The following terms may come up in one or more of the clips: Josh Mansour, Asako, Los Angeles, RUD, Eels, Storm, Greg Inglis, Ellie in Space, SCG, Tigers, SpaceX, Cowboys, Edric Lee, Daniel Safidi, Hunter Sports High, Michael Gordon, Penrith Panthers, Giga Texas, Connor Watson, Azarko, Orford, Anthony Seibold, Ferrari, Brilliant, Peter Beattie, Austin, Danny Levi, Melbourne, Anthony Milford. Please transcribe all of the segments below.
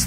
It's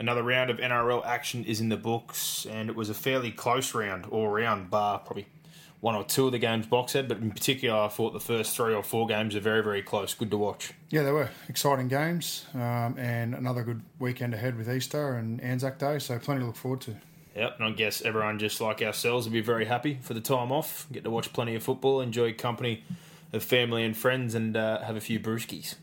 Another round of NRL action is in the books, and it was a fairly close round all round, bar probably one or two of the games box set, but in particular I thought the first three or four games are very, very close. Good to watch. Yeah, they were exciting games, and another good weekend ahead with Easter and Anzac Day, so plenty to look forward to. Yep, and I guess everyone just like ourselves will be very happy for the time off, get to watch plenty of football, enjoy company of family and friends, and have a few brewskis.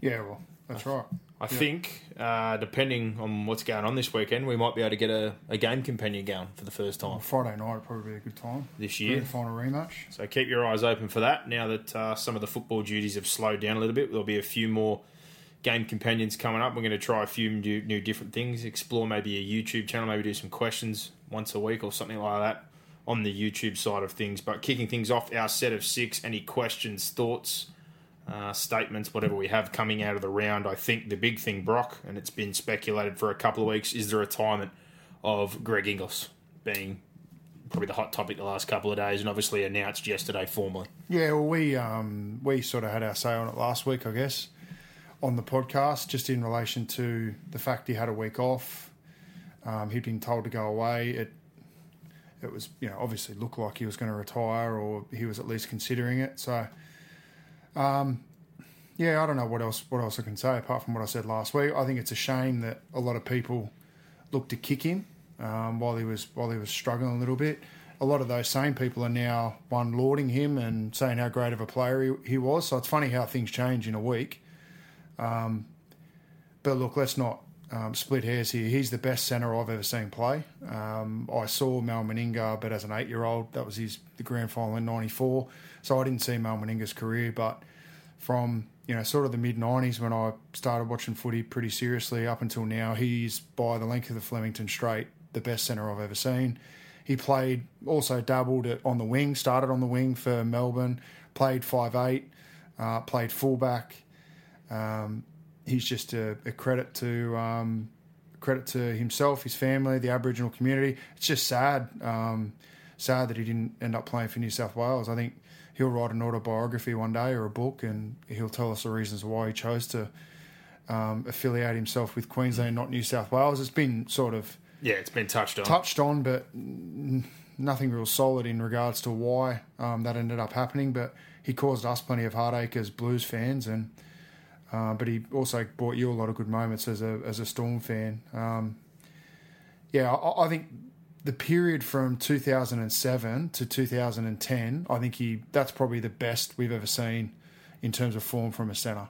Yeah, well, that's right. I think, depending on what's going on this weekend, we might be able to get a game companion going for the first time. Well, Friday night would probably be a good time. This year. The final rematch. So keep your eyes open for that. Now that some of the football duties have slowed down a little bit, there'll be a few more game companions coming up. We're going to try a few new different things, explore maybe a YouTube channel, maybe do some questions once a week or something like that on the YouTube side of things. But kicking things off, our set of six, any questions, thoughts, statements, whatever we have coming out of the round. I think the big thing, Brock, and it's been speculated for a couple of weeks, is the retirement of Greg Inglis being probably the hot topic the last couple of days and obviously announced yesterday formally. Yeah, well, we sort of had our say on it last week, I guess, on the podcast, just in relation to the fact he had a week off. He'd been told to go away. It was, obviously looked like he was going to retire, or he was at least considering it, so... I don't know what else I can say apart from what I said last week. I think it's a shame that a lot of people looked to kick him while he was struggling a little bit. A lot of those same people are now one lauding him and saying how great of a player he was. So it's funny how things change in a week. But look, let's not split hairs here. He's the best centre I've ever seen play. I saw Mal Meninga, but as an 8-year-old, that was the grand final in '94. So I didn't see Mal Meninga's career, but from sort of the mid-90s when I started watching footy pretty seriously up until now, he's by the length of the Flemington Strait the best centre I've ever seen. He played, also dabbled on the wing, started on the wing for Melbourne, played 5'8", played fullback. He's just a credit to himself, his family, the Aboriginal community. It's just sad that he didn't end up playing for New South Wales. I think he'll write an autobiography one day or a book, and he'll tell us the reasons why he chose to affiliate himself with Queensland, not New South Wales. It's been sort of... Yeah, it's been touched on, but nothing real solid in regards to why that ended up happening. But he caused us plenty of heartache as Blues fans, and... but he also brought you a lot of good moments as a Storm fan. I think the period from 2007 to 2010, I think that's probably the best we've ever seen in terms of form from a centre.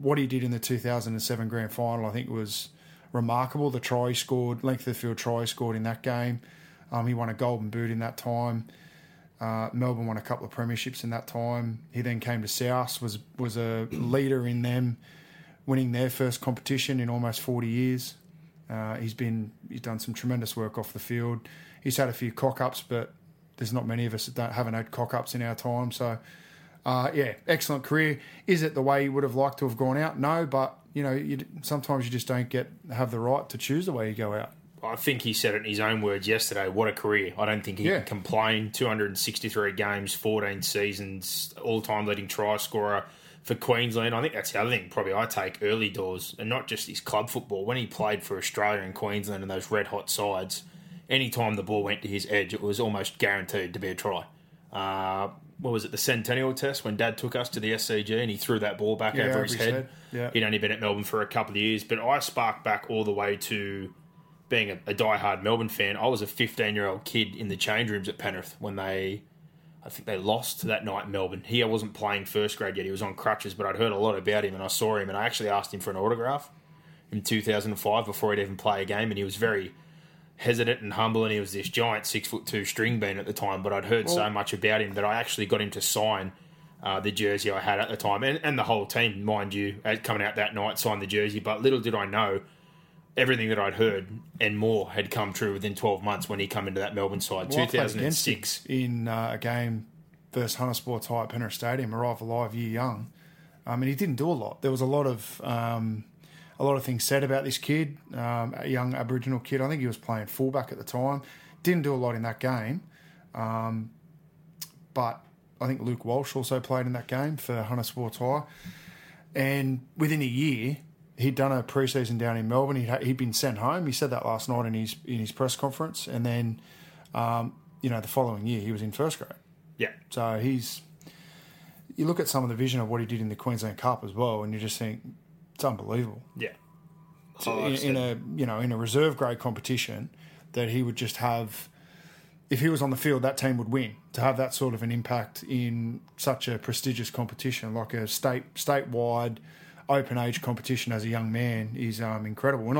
What he did in the 2007 grand final, I think, was remarkable. The try he scored, length of the field try he scored in that game. He won a golden boot in that time. Melbourne won a couple of premierships in that time. He then came to Souths, was a leader in them, winning their first competition in almost 40 years. He's done some tremendous work off the field. He's had a few cock-ups, but there's not many of us that haven't had cock-ups in our time. So, excellent career. Is it the way you would have liked to have gone out? No, but sometimes you just don't have the right to choose the way you go out. I think he said it in his own words yesterday, what a career. I don't think he can complain. 263 games, 14 seasons, all-time leading try scorer for Queensland. I think that's the other thing probably I take early doors, and not just his club football. When he played for Australia and Queensland and those red-hot sides, any time the ball went to his edge, it was almost guaranteed to be a try. What was it, the Centennial Test, when Dad took us to the SCG and he threw that ball back over his head. Yeah. He'd only been at Melbourne for a couple of years, but I sparked back all the way to... being a diehard Melbourne fan, I was a 15-year-old kid in the change rooms at Penrith when they, I think they lost that night Melbourne. He wasn't playing first grade yet. He was on crutches, but I'd heard a lot about him and I saw him and I actually asked him for an autograph in 2005 before he'd even play a game, and he was very hesitant and humble, and he was this giant 6'2" string bean at the time, but I'd heard so much about him that I actually got him to sign the jersey I had at the time, and the whole team, mind you, coming out that night, signed the jersey, but little did I know everything that I'd heard and more had come true within 12 months when he came into that Melbourne side. 2006. In a game versus Hunter Sports High at Penrith Stadium, arrived alive, year young. And he didn't do a lot. There was a lot of things said about this kid, a young Aboriginal kid. I think he was playing fullback at the time. Didn't do a lot in that game. But I think Luke Walsh also played in that game for Hunter Sports High. And within a year, he'd done a pre-season down in Melbourne. He'd been sent home. He said that last night in his press conference. And then, the following year, he was in first grade. Yeah. So you look at some of the vision of what he did in the Queensland Cup as well, and you just think it's unbelievable. Yeah. So in a reserve grade competition, that he would just have, if he was on the field, that team would win. To have that sort of an impact in such a prestigious competition, like a statewide. Open age competition as a young man is incredible. We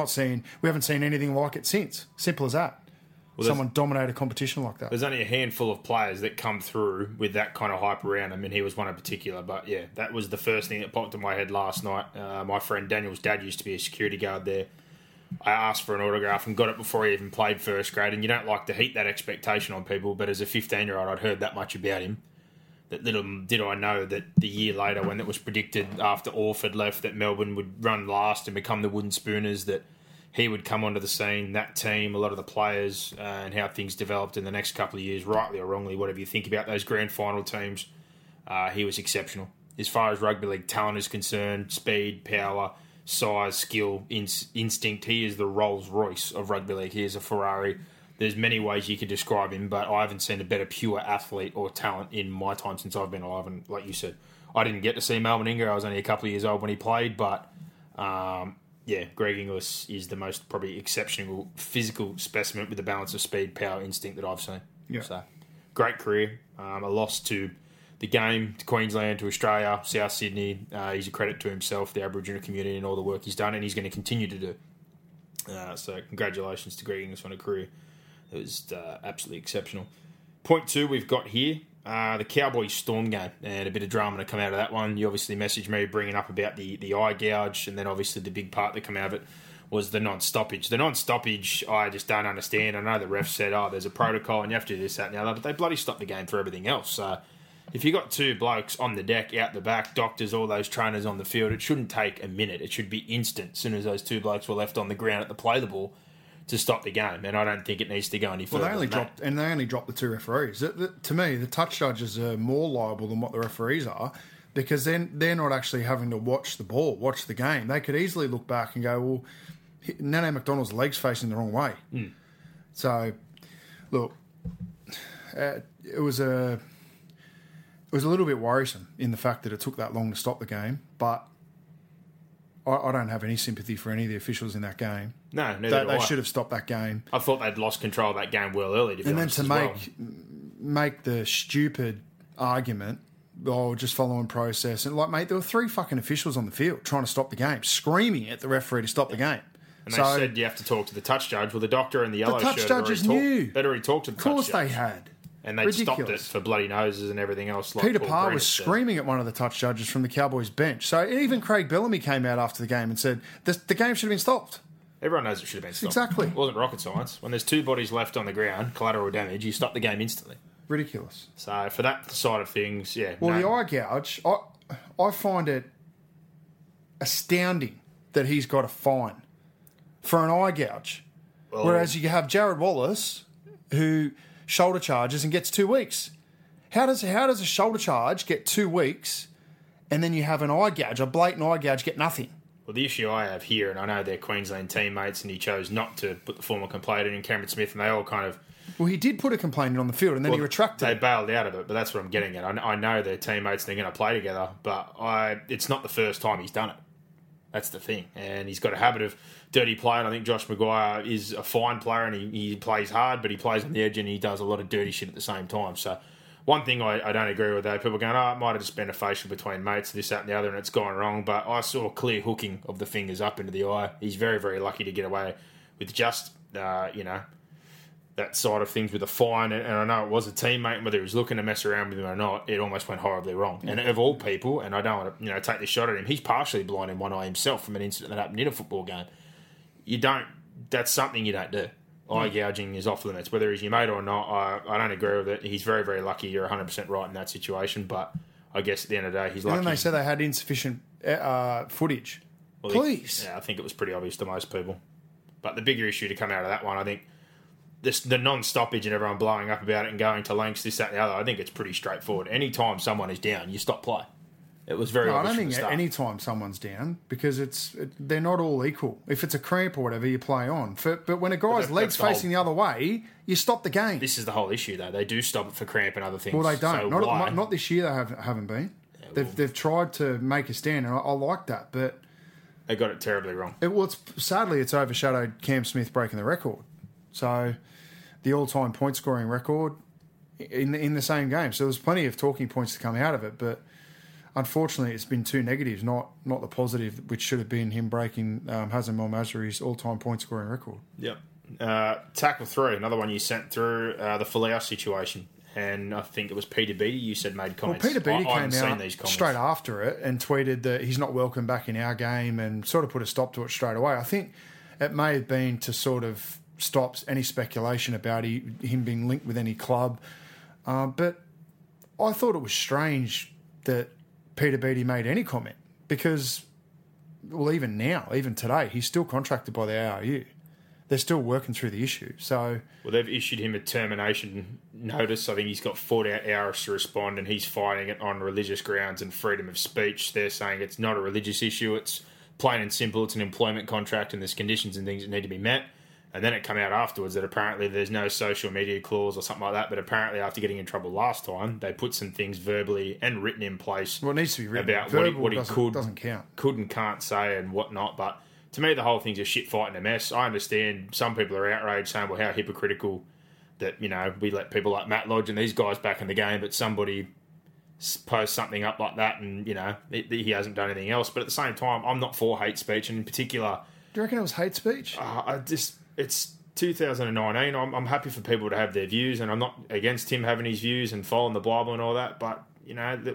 haven't seen anything like it since. Simple as that. Well, someone dominate a competition like that. There's only a handful of players that come through with that kind of hype around them, and he was one in particular. But yeah, that was the first thing that popped in my head last night. My friend Daniel's dad used to be a security guard there. I asked for an autograph and got it before he even played first grade. And you don't like to heap that expectation on people, but as a 15-year-old, I'd heard that much about him. That little did I know that the year later, when it was predicted after Orford left that Melbourne would run last and become the Wooden Spooners, that he would come onto the scene, that team, a lot of the players, and how things developed in the next couple of years, rightly or wrongly, whatever you think about those grand final teams, he was exceptional. As far as rugby league talent is concerned, speed, power, size, skill, instinct, he is the Rolls Royce of rugby league. He is a Ferrari. There's many ways you could describe him, but I haven't seen a better pure athlete or talent in my time since I've been alive. And like you said, I didn't get to see Mal Meninga. I was only a couple of years old when he played, but Greg Inglis is the most probably exceptional physical specimen with the balance of speed, power, instinct that I've seen. Yeah. So, great career. A loss to the game, to Queensland, to Australia, South Sydney. He's a credit to himself, the Aboriginal community, and all the work he's done, and he's going to continue to do. So congratulations to Greg Inglis on a career. It was absolutely exceptional. Point two we've got here, the Cowboys Storm game, and a bit of drama to come out of that one. You obviously messaged me bringing up about the eye gouge, and then obviously the big part that came out of it was the non-stoppage. The non-stoppage, I just don't understand. I know the ref said, there's a protocol and you have to do this, that and the other, but they bloody stopped the game for everything else. So if you got two blokes on the deck, out the back, doctors, all those trainers on the field, it shouldn't take a minute. It should be instant as soon as those two blokes were left on the ground at the play the ball to stop the game, and I don't think it needs to go any further. Well, they only dropped the two referees. To me, the touch judges are more liable than what the referees are, because then they're not actually having to watch the ball, watch the game. They could easily look back and go, "Well, Nene McDonald's leg's facing the wrong way." Mm. So, look, it was a little bit worrisome in the fact that it took that long to stop the game, but I don't have any sympathy for any of the officials in that game. No, neither do I. They should have stopped that game. I thought they'd lost control of that game well early, to be honest. And then to make the stupid argument, just following process. And, like, mate, there were three fucking officials on the field trying to stop the game, screaming at the referee to stop the game. And so, they said you have to talk to the touch judge. Well, the doctor and the yellow shirt... The touch judges knew. They'd already talked to the touch judge. Of course they had. And they stopped it for bloody noses and everything else. Like Peter Parr was screaming at one of the touch judges from the Cowboys bench. So even Craig Bellamy came out after the game and said, the game should have been stopped. Everyone knows it should have been stopped. Exactly. It wasn't rocket science. When there's two bodies left on the ground, collateral damage, you stop the game instantly. Ridiculous. So for that side of things, yeah. Well, the eye gouge, I find it astounding that he's got a fine for an eye gouge. Well, whereas you have Jared Wallace, who... shoulder charges and gets 2 weeks. How does a shoulder charge get 2 weeks and then you have an eye gouge, a blatant eye gouge, get nothing? Well, the issue I have here, and I know they're Queensland teammates and he chose not to put the formal complaint in Cameron Smith, and they all kind of... Well, he did put a complaint in on the field and then he retracted it. They bailed out of it, but that's what I'm getting at. I know they're teammates and they're going to play together, but it's not the first time he's done it. That's the thing. And he's got a habit of dirty play, and I think Josh Maguire is a fine player, and he plays hard, but he plays on the edge, and he does a lot of dirty shit at the same time. So one thing I don't agree with, though, people going, oh, it might have just been a facial between mates, this, that, and the other, and it's gone wrong. But I saw clear hooking of the fingers up into the eye. He's very, very lucky to get away with just, that side of things with a fine. And I know it was a teammate, and whether he was looking to mess around with him or not, it almost went horribly wrong. Yeah. And of all people, and I don't want to take this shot at him, he's partially blind in one eye himself from an incident that happened in a football game. That's something you don't do. Eye gouging is off limits. Whether he's your mate or not, I don't agree with it. He's very, very lucky. You're 100% right in that situation. But I guess at the end of the day, he's lucky. And then they said they had insufficient footage. Well, please. I think it was pretty obvious to most people. But the bigger issue to come out of that one, I think, the non-stoppage and everyone blowing up about it and going to lengths, this, that, and the other, I think it's pretty straightforward. Anytime someone is down, you stop play. It was very obvious. I don't think anytime someone's down, because they're not all equal. If it's a cramp or whatever, you play on. But when a guy's leg's facing the other way, you stop the game. This is the whole issue, though. They do stop it for cramp and other things. Well, they don't. So not this year. They haven't been. Yeah, they've tried to make a stand, and I like that, but they got it terribly wrong. Sadly, it's overshadowed Cam Smith breaking the record. So the all-time point scoring record in the same game. So there's plenty of talking points to come out of it, but unfortunately, it's been two negatives, not the positive, which should have been him breaking Hazem El Masri's all-time point-scoring record. Yep. Tackle three, another one you sent through, the Folau situation. And I think it was Peter Beattie you said made comments. Well, Peter Beattie came out straight after it and tweeted that he's not welcome back in our game and sort of put a stop to it straight away. I think it may have been to sort of stop any speculation about him being linked with any club. But I thought it was strange that Peter Beattie made any comment because, well, even now, even today, he's still contracted by the ARU. They're still working through the issue. So, well, they've issued him a termination notice. I think he's got 48 hours to respond, and he's fighting it on religious grounds and freedom of speech. They're saying it's not a religious issue. It's plain and simple. It's an employment contract, and there's conditions and things that need to be met. And then it came out afterwards that apparently there's no social media clause or something like that, but apparently after getting in trouble last time, they put some things verbally and written in place. Well, it needs to be written. About verbal what he could and can't say and whatnot. But to me, the whole thing's a shit fight and a mess. I understand some people are outraged saying, well, how hypocritical that, we let people like Matt Lodge and these guys back in the game, but somebody posts something up like that and, he hasn't done anything else. But at the same time, I'm not for hate speech. And in particular... Do you reckon it was hate speech? It's 2019. I'm happy for people to have their views, and I'm not against him having his views and following the Bible and all that, but,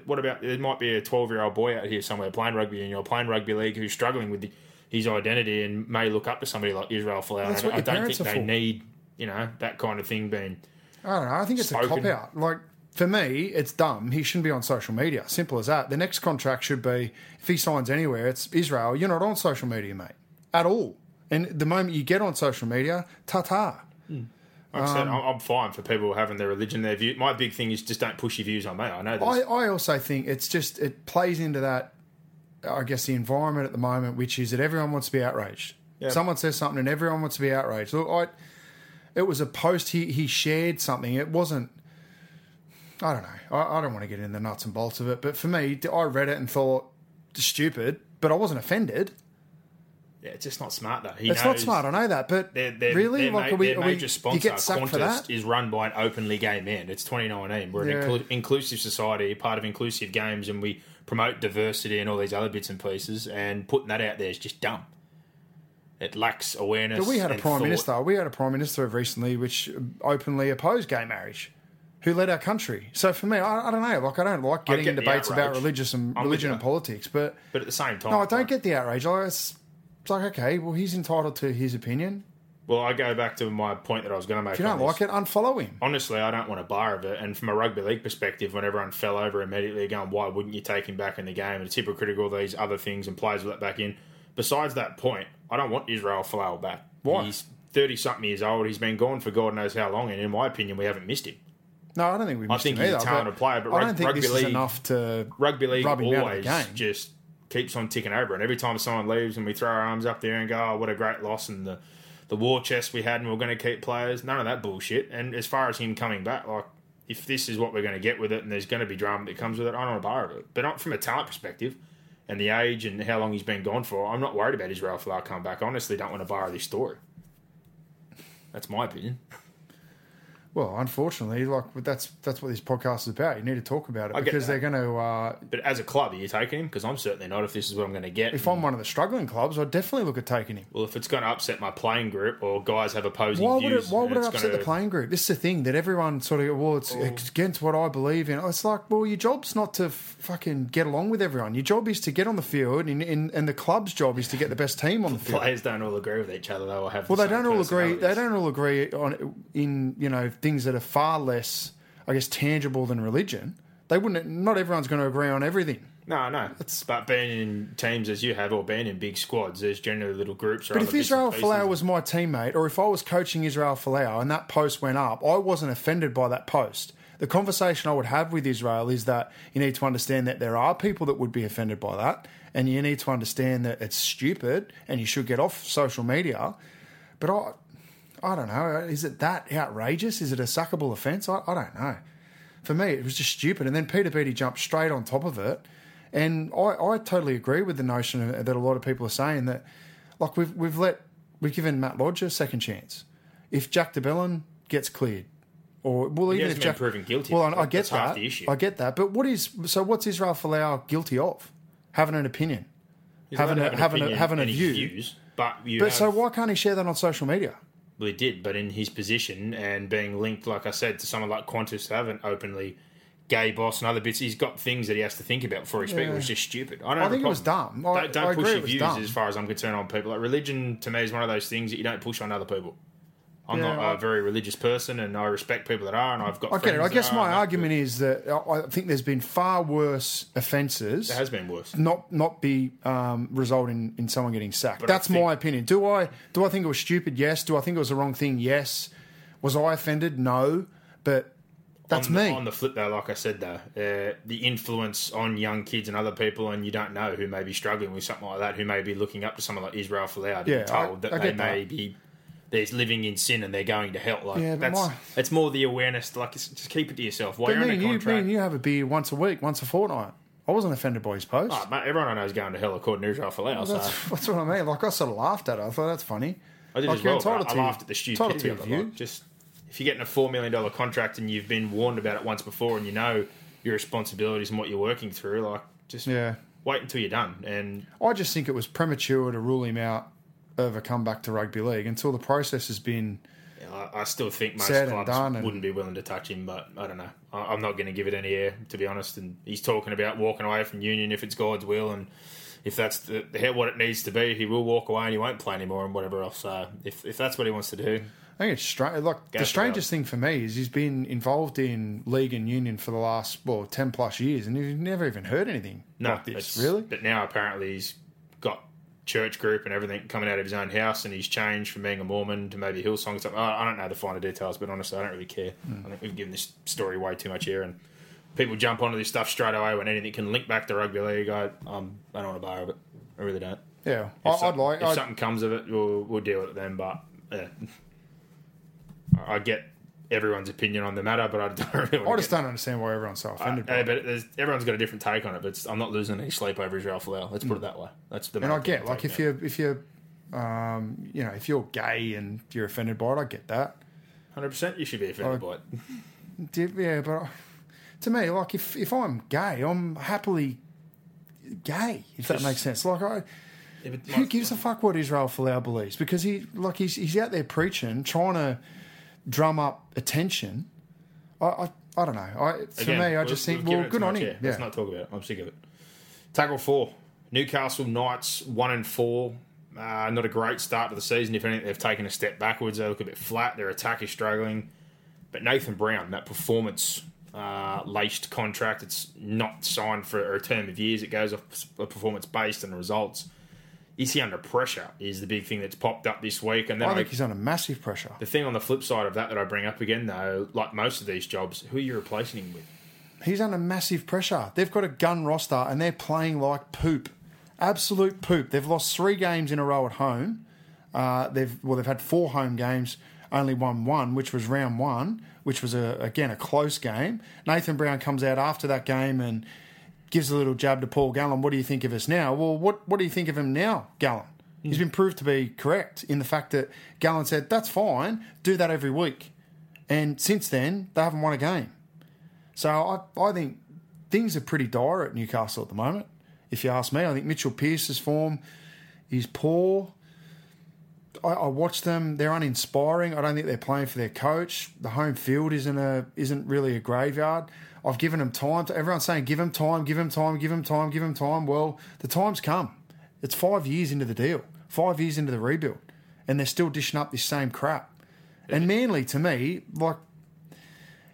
what about... There might be a 12-year-old boy out here somewhere playing rugby in your playing rugby league who's struggling with his identity and may look up to somebody like Israel Folau. I don't think they need, that kind of thing being... I don't know. I think it's spoken. A cop-out. Like, for me, it's dumb. He shouldn't be on social media. Simple as that. The next contract should be, if he signs anywhere, it's Israel. You're not on social media, mate. At all. And the moment you get on social media, ta-ta. Like I said, I'm fine for people having their religion, their view. My big thing is just don't push your views on me. I know that. I also think it's just, it plays into that, I guess, the environment at the moment, which is that everyone wants to be outraged. Yep. Someone says something and everyone wants to be outraged. Look, it was a post, he shared something. It wasn't, I don't know. I don't want to get into the nuts and bolts of it. But for me, I read it and thought, stupid, but I wasn't offended. Yeah, it's just not smart, though. It's not smart, I know that, but really? Their major sponsor, Qantas, is run by an openly gay man. It's 2019. We're an inclusive society, part of inclusive games, and we promote diversity and all these other bits and pieces, and putting that out there is just dumb. It lacks awareness. But we had a Prime Minister recently which openly opposed gay marriage, who led our country. So for me, I don't know. Like, I don't like getting in debates about religion and politics, but at the same time... No, I don't get the outrage. It's like, okay, well, he's entitled to his opinion. Well, I go back to my point that I was going to make. If you don't like it, unfollow him. Honestly, I don't want a bar of it. And from a rugby league perspective, when everyone fell over immediately, going, why wouldn't you take him back in the game? And it's hypocritical, these other things, and players with that back in. Besides that point, I don't want Israel Folau back. Why? He's 30-something years old. He's been gone for God knows how long. And in my opinion, we haven't missed him. No, I don't think we've missed him either. I think he's a talented player. But I don't think this is enough to rugby league rub him out of the game. Just... keeps on ticking over, and every time someone leaves and we throw our arms up there and go, oh, what a great loss, and the war chest we had, and we're going to keep players, none of that bullshit. And as far as him coming back, like, if this is what we're going to get with it and there's going to be drama that comes with it, I don't want to borrow it. But from a talent perspective, and the age and how long he's been gone for, I'm not worried about Israel Folau coming back. I honestly don't want to borrow this story. That's my opinion. Well, unfortunately, like that's what this podcast is about. You need to talk about it because they're going to... But as a club, are you taking him? Because I'm certainly not if this is what I'm going to get. If I'm one of the struggling clubs, I'd definitely look at taking him. Well, if it's going to upset my playing group or guys have opposing views... Why would it upset the playing group? This is the thing that everyone sort of... Well, it's against what I believe in. It's like, well, your job's not to fucking get along with everyone. Your job is to get on the field and the club's job is to get the best team on the field. Players don't all agree with each other, though, or have the same personalities. They don't all agree on things that are far less, I guess, tangible than religion. They wouldn't. Not everyone's going to agree on everything. No. But being in teams as you have, or being in big squads, there's generally little groups. But if Israel Folau was my teammate, or if I was coaching Israel Folau and that post went up, I wasn't offended by that post. The conversation I would have with Israel is that you need to understand that there are people that would be offended by that, and you need to understand that it's stupid, and you should get off social media. But I don't know. Is it that outrageous? Is it a sackable offence? I don't know. For me, it was just stupid. And then Peter Beattie jumped straight on top of it. And I totally agree with the notion that a lot of people are saying that, like, we've given Matt Lodge a second chance. If Jack DeBellin gets cleared, or well, even if Jack proven guilty, well, I get that. I get that. But what's Israel Folau guilty of? Having an opinion, having a view. Views, so why can't he share that on social media? Well, he did, but in his position and being linked, like I said, to someone like Qantas to have an openly gay boss and other bits, he's got things that he has to think about before he speaks. It was just stupid. I think it was dumb. Don't push your views as far as I'm concerned on people. Like, religion, to me, is one of those things that you don't push on other people. I'm not a very religious person, and I respect people that are, and I've got friends. I get it. I guess my argument is that I think there's been far worse offences. There has been worse. Not result in someone getting sacked. But that's my opinion. Do I think it was stupid? Yes. Do I think it was the wrong thing? Yes. Was I offended? No. But that's me. On the flip, though, like I said, though, the influence on young kids and other people, and you don't know who may be struggling with something like that, who may be looking up to someone like Israel Folau, they're living in sin and they're going to hell. It's more the awareness. Like, just keep it to yourself. While you're in a contract, you have a beer once a week, once a fortnight. I wasn't offended by his post. Oh, mate, everyone I know is going to hell according to Israel Folau. That's what I mean. Like, I sort of laughed at it. I thought that's funny. I did as well. I laughed at the stupidity of it. Like, just if you're getting a $4 million contract and you've been warned about it once before and you know your responsibilities and what you're working through, like, just wait until you're done. And I just think it was premature to rule him out of a comeback to rugby league until the process has been. I still think most clubs wouldn't be willing to touch him, but I don't know. I'm not going to give it any air, to be honest. And he's talking about walking away from union if it's God's will, and if that's what it needs to be, he will walk away and he won't play anymore and whatever else. So if that's what he wants to do, I think it's the strangest thing for me is he's been involved in league and union for the last 10+ years, and he's never even heard anything like this, really. But now apparently he's got church group and everything coming out of his own house, and he's changed from being a Mormon to maybe Hillsong or something. I don't know the finer details, but honestly, I don't really care. I think we've given this story way too much air, and people jump onto this stuff straight away when anything can link back to rugby league. I don't want to borrow it. I really don't. Yeah, if something comes of it, we'll deal with it then. But I get everyone's opinion on the matter, but I just don't understand why everyone's so offended by it. But everyone's got a different take on it, but I'm not losing any sleep over Israel Folau. Let's put it that way. That's the And I get, like, if you're gay and you're offended by it, I get that. 100%, you should be offended by it. Yeah, but to me, like, if I'm gay, I'm happily gay, if that makes sense. Like, who gives a fuck what Israel Folau believes? Because he's out there preaching, trying to drum up attention. I don't know. I just think good on him. Yeah. Let's not talk about it. I'm sick of it. Tackle 4. Newcastle Knights 1-4. Not a great start to the season. If anything, they've taken a step backwards. They look a bit flat. Their attack is struggling. But Nathan Brown, that performance laced contract, it's not signed for a term of years. It goes off a performance based and results. Is he under pressure is the big thing that's popped up this week. And then I think he's under massive pressure. The thing on the flip side of that I bring up again, though, like most of these jobs, who are you replacing him with? He's under massive pressure. They've got a gun roster and they're playing like poop. Absolute poop. They've lost 3 games in a row at home. They've had 4 home games, only won 1, which was round 1, which was, again, a close game. Nathan Brown comes out after that game and gives a little jab to Paul Gallen. What do you think of us now? Well, what do you think of him now, Gallen? Mm. He's been proved to be correct in the fact that Gallen said, that's fine, do that every week. And since then, they haven't won a game. So I think things are pretty dire at Newcastle at the moment, if you ask me. I think Mitchell Pearce's form is poor. I watch them. They're uninspiring. I don't think they're playing for their coach. The home field isn't really a graveyard. I've given them time. Everyone's saying, give them time, give them time, give them time, give them time. Well, the time's come. It's 5 years into the deal, 5 years into the rebuild, and they're still dishing up this same crap. And Manly, to me, like,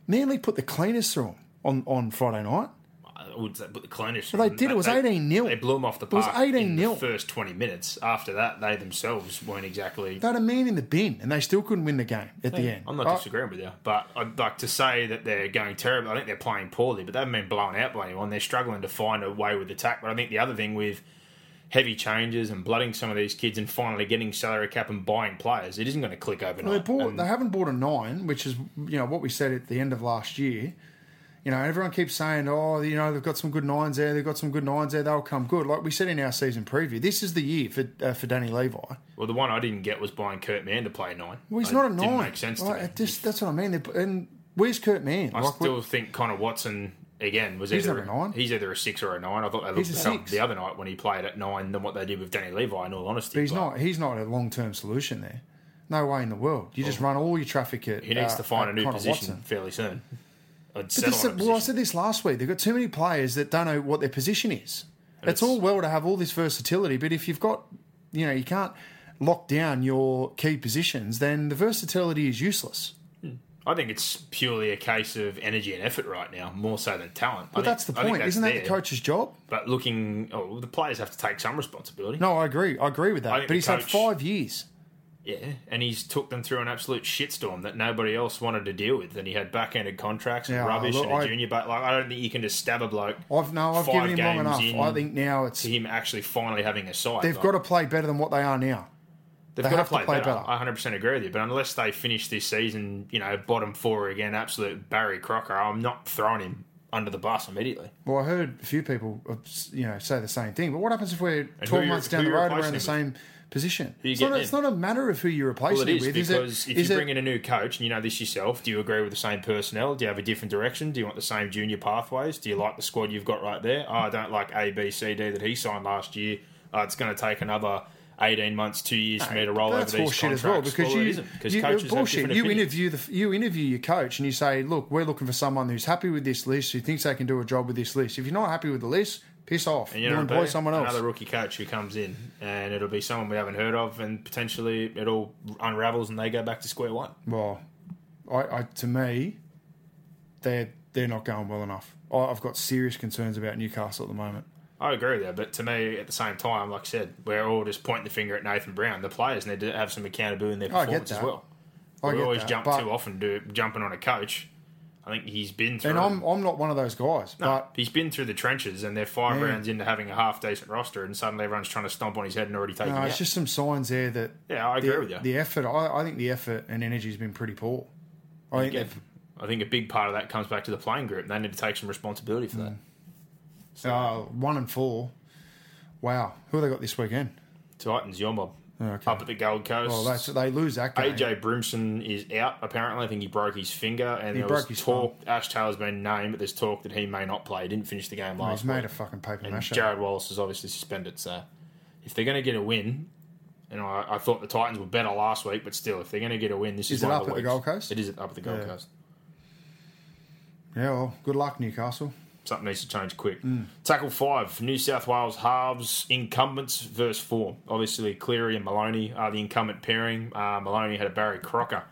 Manly put the cleaners through them on Friday night. I would say put the cleaners through them. But they did. It was 18-0. They blew them off the park. It was 18-0. The first 20 minutes. After that, they themselves weren't exactly... They had a man in the bin, and they still couldn't win the game at the end. I'm not disagreeing with you, but I'd like to say that they're going terrible. I think they're playing poorly, but they haven't been blown out by anyone. They're struggling to find a way with attack. But I think the other thing with heavy changes and blooding some of these kids and finally getting salary cap and buying players, it isn't going to click overnight. Well, they haven't bought a 9, which is, you know, what we said at the end of last year. You know, everyone keeps saying, oh, you know, they've got some good 9s there, they've got some good 9s there, they'll come good. Like we said in our season preview, this is the year for Danny Levi. Well, the one I didn't get was buying Kurt Mann to play 9. Well, he's not a 9. It didn't make sense to me. That's what I mean. And where's Kurt Mann? I still think Connor Watson... Again, was either a 9. He's either a 6 or a 9. I thought they looked at the other night when he played at 9 than what they did with Danny Levi, in all honesty. But he's not a long-term solution there. No way in the world. You just run all your traffic at He needs to find a new Connor position Watson. Fairly soon. Well, I said this last week. They've got too many players that don't know what their position is. It's all well to have all this versatility, but if you've got, you know, you can't lock down your key positions, then the versatility is useless. I think it's purely a case of energy and effort right now, more so than talent. But that's the point. Isn't that the coach's job? But the players have to take some responsibility. No, I agree. I agree with that. But he's had 5 years. Yeah, and he's took them through an absolute shitstorm that nobody else wanted to deal with. And he had back-ended contracts and rubbish and a junior. But like, I don't think you can just stab a bloke. I've given him long enough. I think now it's him actually finally having a side. They've got to play better than what they are now. They've got to play better. I 100% agree with you. But unless they finish this season, you know, bottom 4 again, absolute Barry Crocker, I'm not throwing him under the bus immediately. Well, I heard a few people, you know, say the same thing. But what happens if we're 12 months down the road and we're in the same position? It's not a matter of who you replace it with. Because if you bring in a new coach, and you know this yourself, do you agree with the same personnel? Do you have a different direction? Do you want the same junior pathways? Do you like the squad you've got right there? Oh, I don't like A, B, C, D that he signed last year. It's going to take another 18 months, 2 years for me to roll over these contracts. That's bullshit as well, because coaches have different opinions. You interview your coach and you say, look, we're looking for someone who's happy with this list, who thinks they can do a job with this list. If you're not happy with the list, piss off. And you'll employ someone else. Another rookie coach who comes in, and it'll be someone we haven't heard of, and potentially it all unravels and they go back to square one. Well, to me, they're not going well enough. I've got serious concerns about Newcastle at the moment. I agree with that, but to me, at the same time, like I said, we're all just pointing the finger at Nathan Brown. The players need to have some accountability in their performance as well. We always jump too often to jumping on a coach. I think he's been through... And I'm not one of those guys, but... He's been through the trenches, and they're 5 rounds into having a half-decent roster, and suddenly everyone's trying to stomp on his head and already taking him out. It's just some signs there that... Yeah, I agree with you. The effort... I think the effort and energy has been pretty poor. I think a big part of that comes back to the playing group. They need to take some responsibility for that. 1-4. Wow. Who have they got this weekend? Titans, your mob. Okay. Up at the Gold Coast. Well, they lose that game. AJ Brimson is out, apparently. I think he broke his finger. And there was talk. Ash Taylor's been named, but there's talk that he may not play. He didn't finish the game last week. He's made a fucking paper mache. Jared Wallace is obviously suspended. So if they're going to get a win, and I thought the Titans were better last week, but still, if they're going to get a win, this is one of the weeks. Is it up at the Gold Coast? It is up at the Gold Coast. Yeah, well, good luck, Newcastle. Something needs to change quick. Tackle 5, New South Wales halves, incumbents versus form. Obviously, Cleary and Maloney are the incumbent pairing. Maloney had a Barry Crocker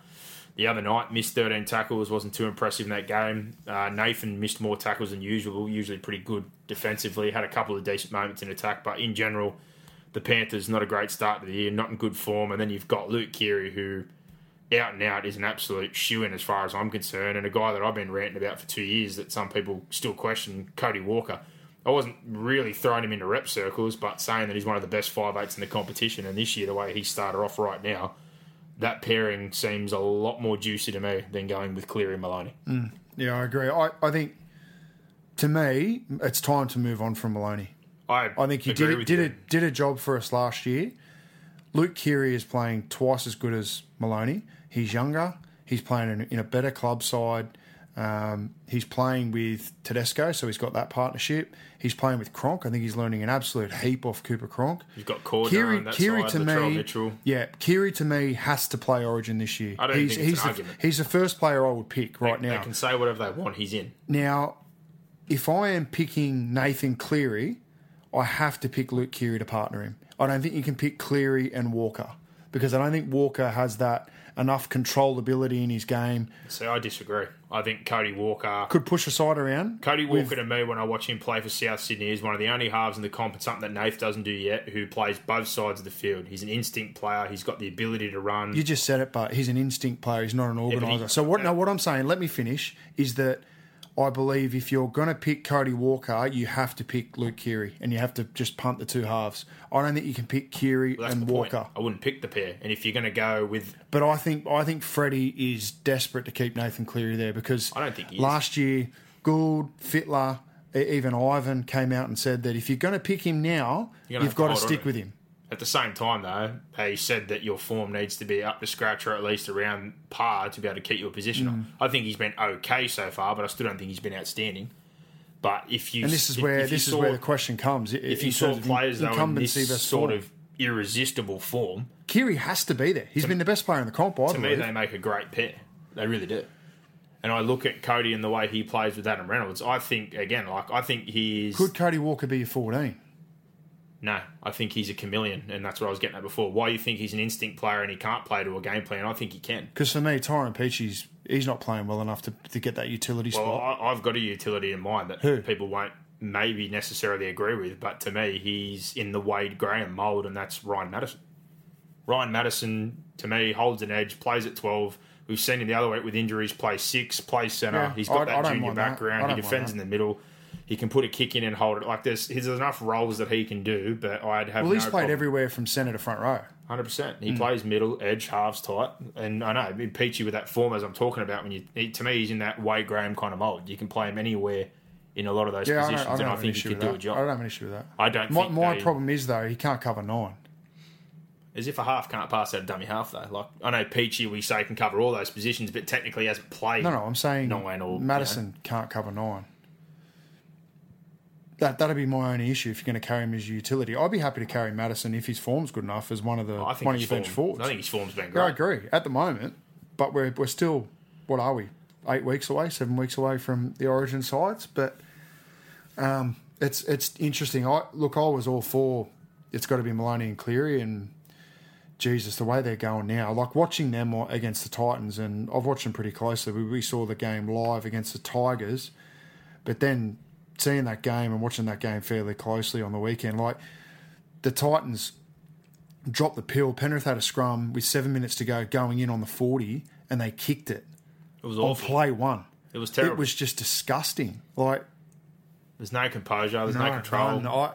the other night, missed 13 tackles, wasn't too impressive in that game. Nathan missed more tackles than usual, usually pretty good defensively, had a couple of decent moments in attack, but in general, the Panthers, not a great start to the year, not in good form. And then you've got Luke Keary, who out and out is an absolute shoo-in as far as I'm concerned, and a guy that I've been ranting about for 2 years that some people still question, Cody Walker. I wasn't really throwing him into rep circles, but saying that he's one of the best 5'8s in the competition, and this year, the way he started off right now, that pairing seems a lot more juicy to me than going with Cleary and Maloney. Yeah, I agree. I think to me, it's time to move on from Maloney. I think he did a job for us last year. Luke Keary is playing twice as good as Maloney. He's younger. He's playing in a better club side. He's playing with Tedesco, so he's got that partnership. He's playing with Cronk. I think he's learning an absolute heap off Cooper Cronk. You've got Corder on that side, Latrell Mitchell. Yeah, Keary to me has to play Origin this year. I don't think it's an argument. He's the first player I would pick right now. They can say whatever they want. He's in. Now, if I am picking Nathan Cleary, I have to pick Luke Keary to partner him. I don't think you can pick Cleary and Walker because I don't think Walker has that enough controllability in his game. So I disagree. I think Cody Walker could push a side around. Cody Walker, to me, when I watch him play for South Sydney, is one of the only halves in the comp, and something that Nath doesn't do yet, who plays both sides of the field. He's an instinct player. He's got the ability to run. You just said it, but he's an instinct player. He's not an organiser. What I'm saying, let me finish, is that I believe if you're going to pick Cody Walker, you have to pick Luke Keary, and you have to just punt the two halves. I don't think you can pick Keary and Walker. Point. I wouldn't pick the pair. And if you're going to go with... But I think Freddie is desperate to keep Nathan Cleary there because I don't think he last year, Gould, Fittler, even Ivan came out and said that if you're going to pick him now, you've got to stick with him. At the same time, though, he said that your form needs to be up to scratch or at least around par to be able to keep your position on. I think he's been okay so far, but I still don't think he's been outstanding. But this is where the question comes. If you saw players though in this sort of irresistible form, Keary has to be there. He's been the best player in the comp. I believe they make a great pair. They really do. And I look at Cody and the way he plays with Adam Reynolds. I think he is. Could Cody Walker be a 14? No, I think he's a chameleon, and that's what I was getting at before. Why do you think he's an instinct player and he can't play to a game plan? I think he can. Because for me, Tyron Peachey's he's not playing well enough to get that utility spot. Well, I've got a utility in mind that people won't maybe necessarily agree with, but to me, he's in the Wade Graham mould, and that's Ryan Madison. Ryan Madison, to me, holds an edge, plays at 12. We've seen him the other week with injuries, play six, play centre. Yeah, he's got that junior background. He defends in the middle. He can put a kick in and hold it. Like there's enough roles that he can do, but I'd have. Well, he's played everywhere from centre to front row. 100%. He plays middle, edge, halves, tight, and I know Peachy with that form as I'm talking about. To me, he's in that Wade Graham kind of mould. You can play him anywhere in a lot of those positions, I think he can do a job. I don't have an issue with that. I don't. My problem is though he can't cover 9. As if a half can't pass that dummy half though. Like I know Peachy, we say can cover all those positions, but technically he hasn't played. No, I'm saying 9 or Madison can't cover 9. That'd be my only issue if you're going to carry him as a utility. I'd be happy to carry Madison if his form's good enough as one of your bench forwards. I think his form's been great. Yeah, I agree at the moment, but we're still, what are we, 8 weeks away, 7 weeks away from the Origin sides? But it's interesting. I was all for it's got to be Maloney and Cleary, and Jesus, the way they're going now. Like watching them against the Titans, and I've watched them pretty closely. We saw the game live against the Tigers, but then seeing that game and watching that game fairly closely on the weekend, like the Titans dropped the pill. Penrith had a scrum with 7 minutes to go, going in on the 40, and they kicked it. It was awful. On play one. It was terrible. It was just disgusting. Like there's no composure. There's no control.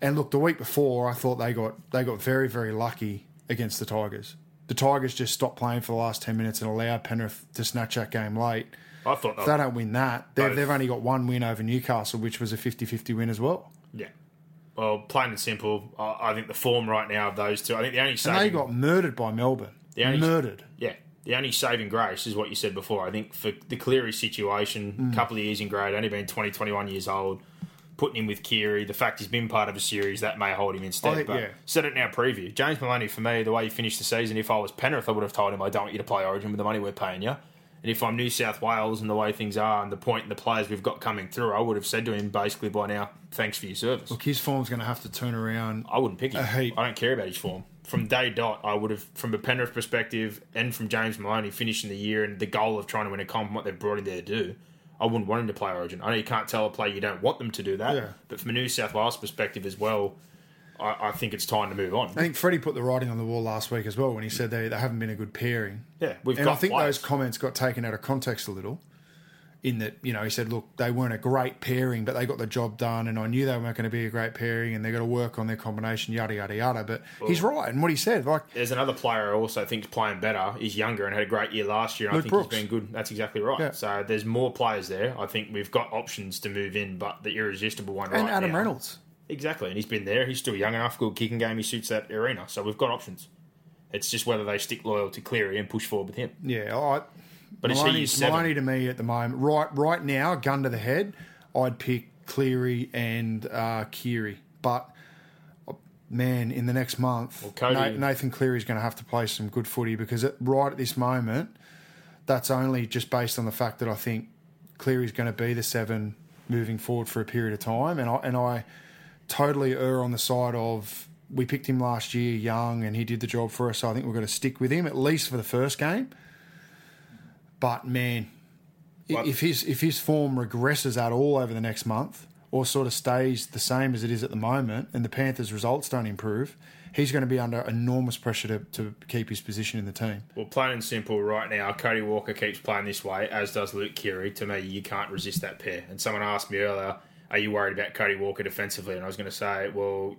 And look, the week before, I thought they got very, very lucky against the Tigers. The Tigers just stopped playing for the last 10 minutes and allowed Penrith to snatch that game late. I thought if they don't win that, they've only got one win over Newcastle, which was a 50-50 win as well. Yeah. Well, plain and simple, I think the form right now of those two, I think the only saving... And they got murdered by Melbourne. Murdered. Yeah. The only saving grace is what you said before. I think for the Cleary situation, a couple of years in grade, only been 20, 21 years old, putting him with Keary, the fact he's been part of a series, that may hold him instead. Said it in our preview. James Maloney, for me, the way he finished the season, if I was Penrith, I would have told him, I don't want you to play Origin with the money we're paying you. And if I'm New South Wales and the way things are and the point and the players we've got coming through, I would have said to him basically by now, thanks for your service. Look, his form's going to have to turn around. I wouldn't pick him. I don't care about his form. From day dot, I would have, from a Penrith perspective and from James Maloney finishing the year and the goal of trying to win a comp and what they've brought in there to do, I wouldn't want him to play Origin. I know you can't tell a player you don't want them to do that, but from a New South Wales perspective as well, I think it's time to move on. I think Freddie put the writing on the wall last week as well when he said they haven't been a good pairing. Yeah, we've got players. Those comments got taken out of context a little. in that, you know, he said, look, they weren't a great pairing, but they got the job done, and I knew they weren't going to be a great pairing, and they've got to work on their combination, yada, yada, yada. But he's right in what he said. Like, there's another player I also think is playing better. He's younger and had a great year last year, and Luke Brooks. He's been good. That's exactly right. Yeah. So there's more players there. I think we've got options to move in, but the irresistible one and right Adam now. Reynolds. Exactly, and he's been there. He's still young enough, good kicking game. He suits that arena. So we've got options. It's just whether they stick loyal to Cleary and push forward with him. Yeah, but Maloney to me at the moment, right now, gun to the head, I'd pick Cleary and Keary. But, man, in the next month, Nathan Cleary's going to have to play some good footy because right at this moment, that's only just based on the fact that I think Cleary's going to be the seven moving forward for a period of time. And I totally err on the side of we picked him last year young and he did the job for us, so I think we're going to stick with him at least for the first game. But, man, if his form regresses at all over the next month or sort of stays the same as it is at the moment and the Panthers' results don't improve, he's going to be under enormous pressure to keep his position in the team. Well, plain and simple, right now, Cody Walker keeps playing this way, as does Luke Keary. To me, you can't resist that pair. And someone asked me earlier, are you worried about Cody Walker defensively? And I was going to say, well,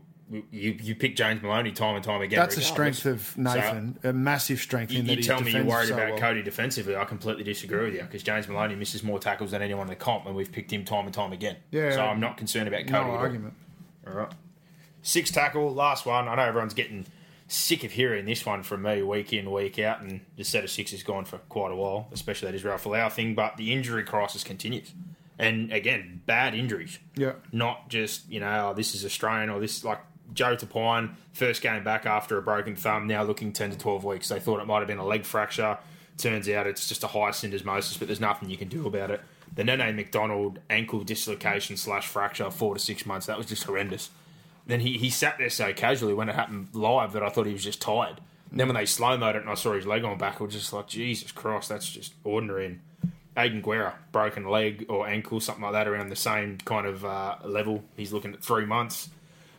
you pick James Maloney time and time again. That's the strength of Nathan, so, a massive strength in that he's defensive. You tell me you're worried about Cody defensively, I completely disagree with you because James Maloney misses more tackles than anyone in the comp and we've picked him time and time again. Yeah, so I'm not concerned about Cody. No argument. All right. 6 tackle, last one. I know everyone's getting sick of hearing this one from me week in, week out, and the set of 6 has gone for quite a while, especially that Israel Folau thing, but the injury crisis continues. And, again, bad injuries. Yeah. Not just, you know, oh, this is a strain or this, like Joe Tapine, first game back after a broken thumb, now looking 10 to 12 weeks. They thought it might have been a leg fracture. Turns out it's just a high syndesmosis, but there's nothing you can do about it. The Nene McDonald ankle dislocation / fracture, 4 to 6 months. That was just horrendous. Then he sat there so casually when it happened live that I thought he was just tired. And then when they slow-moed it and I saw his leg on back, I was just like, Jesus Christ, that's just ordinary. And Aiden Guerra, broken leg or ankle, something like that, around the same kind of level. He's looking at 3 months.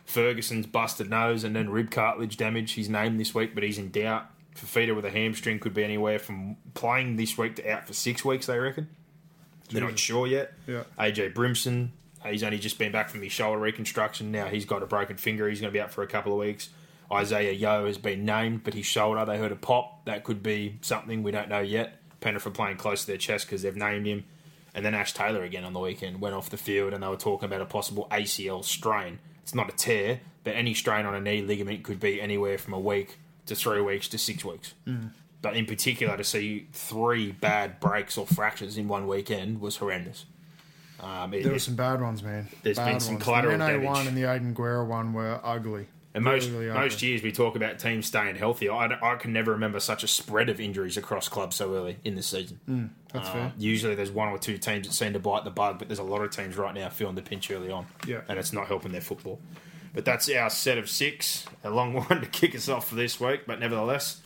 Ferguson's busted nose and then rib cartilage damage. He's named this week, but he's in doubt. Fafita with a hamstring could be anywhere from playing this week to out for 6 weeks, they reckon. They're not sure yet. Yeah. AJ Brimson, he's only just been back from his shoulder reconstruction. Now he's got a broken finger. He's going to be out for a couple of weeks. Isaiah Yeo has been named, but his shoulder, they heard a pop. That could be something we don't know yet. Penrith are playing close to their chest because they've named him. And then Ash Taylor again on the weekend went off the field and they were talking about a possible ACL strain. It's not a tear, but any strain on a knee ligament could be anywhere from a week to 3 weeks to 6 weeks. Mm. But in particular, to see 3 bad breaks or fractures in one weekend was horrendous. There were some bad ones, man. There's been some collateral damage. The NA one and the Aiden Guerra one were ugly. And most years we talk about teams staying healthy. I can never remember such a spread of injuries across clubs so early in the season. Mm, that's fair. Usually there's 1 or 2 teams that seem to bite the bug, but there's a lot of teams right now feeling the pinch early on. Yeah. And it's not helping their football. But that's our set of 6. A long one to kick us off for this week, but nevertheless,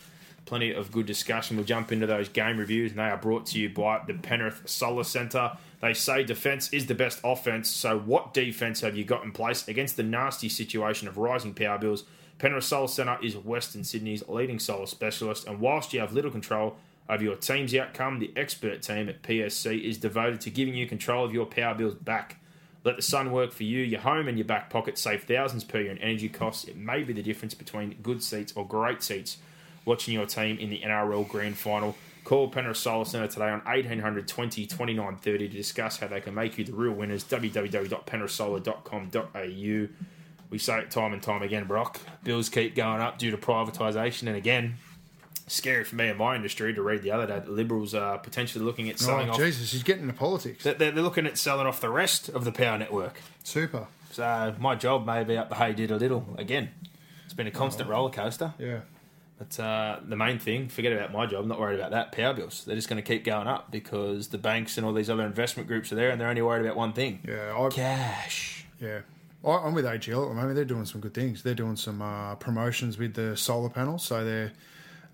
plenty of good discussion. We'll jump into those game reviews, and they are brought to you by the Penrith Solar Centre. They say defence is the best offence, so what defence have you got in place against the nasty situation of rising power bills? Penrith Solar Centre is Western Sydney's leading solar specialist, and whilst you have little control over your team's outcome, the expert team at PSC is devoted to giving you control of your power bills back. Let the sun work for you, your home and your back pocket. Save thousands per year in energy costs. It may be the difference between good seats or great seats watching your team in the NRL Grand Final. Call Penrith Solar Centre today on 1800 20 29 30 to discuss how they can make you the real winners. www.penrithsolar.com.au. We say it time and time again, Brock. Bills keep going up due to privatisation. And again, scary for me in my industry to read the other day that Liberals are potentially looking at selling off... Oh, Jesus, he's getting into politics. They're looking at selling off the rest of the power network. Super. So my job may be up the hay did a little again. It's been a constant roller coaster. Yeah. But the main thing, forget about my job, I'm not worried about that, power bills. They're just going to keep going up because the banks and all these other investment groups are there and they're only worried about one thing. Yeah, cash. Yeah. I'm with AGL at the moment. They're doing some good things. They're doing some promotions with the solar panels. So they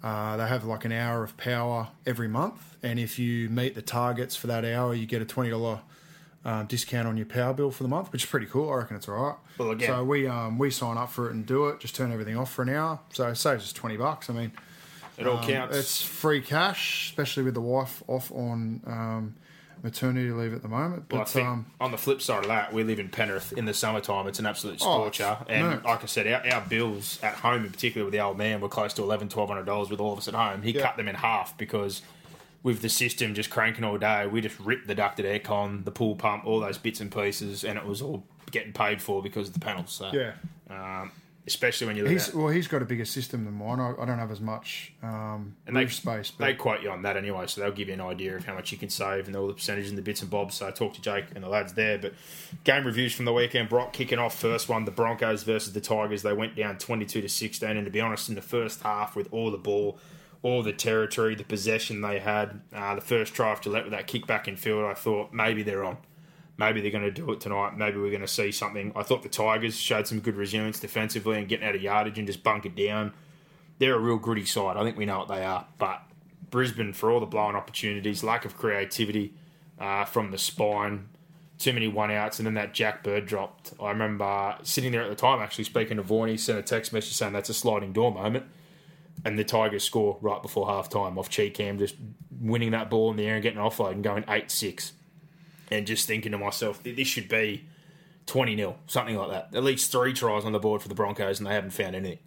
have like an hour of power every month. And if you meet the targets for that hour, you get a $20 discount on your power bill for the month, which is pretty cool. I reckon it's all right. Well, again, so we sign up for it and do it. Just turn everything off for an hour. So it saves us $20. I mean, it all counts. It's free cash, especially with the wife off on maternity leave at the moment. But well, I think on the flip side of that, we live in Penrith in the summertime. It's an absolute scorcher. Like I said, our bills at home, in particular with the old man, were close to $1,100, $1,200 with all of us at home. He cut them in half because with the system just cranking all day, we just ripped the ducted aircon, the pool pump, all those bits and pieces, and it was all getting paid for because of the panels. So, especially when you look at... Well, he's got a bigger system than mine. I don't have as much roof space. But they quote you on that anyway, so they'll give you an idea of how much you can save and all the percentages and the bits and bobs. So I talked to Jake and the lads there. But game reviews from the weekend, Brock kicking off first one, the Broncos versus the Tigers. They went down 22-16, and to be honest, in the first half with all the ball, all the territory, the possession they had, the first try of Gillette with that kick back in field, I thought maybe they're on. Maybe they're going to do it tonight. Maybe we're going to see something. I thought the Tigers showed some good resilience defensively and getting out of yardage and just bunkered down. They're a real gritty side. I think we know what they are. But Brisbane, for all the blowing opportunities, lack of creativity from the spine, too many one-outs, and then that Jack Bird dropped. I remember sitting there at the time, actually speaking to Vaughan. He sent a text message saying that's a sliding door moment. And the Tigers score right before halftime off Cheekham, just winning that ball in the air and getting an offload and going 8-6. And just thinking to myself, this should be 20-0, something like that. At least 3 tries on the board for the Broncos, and they haven't found anything.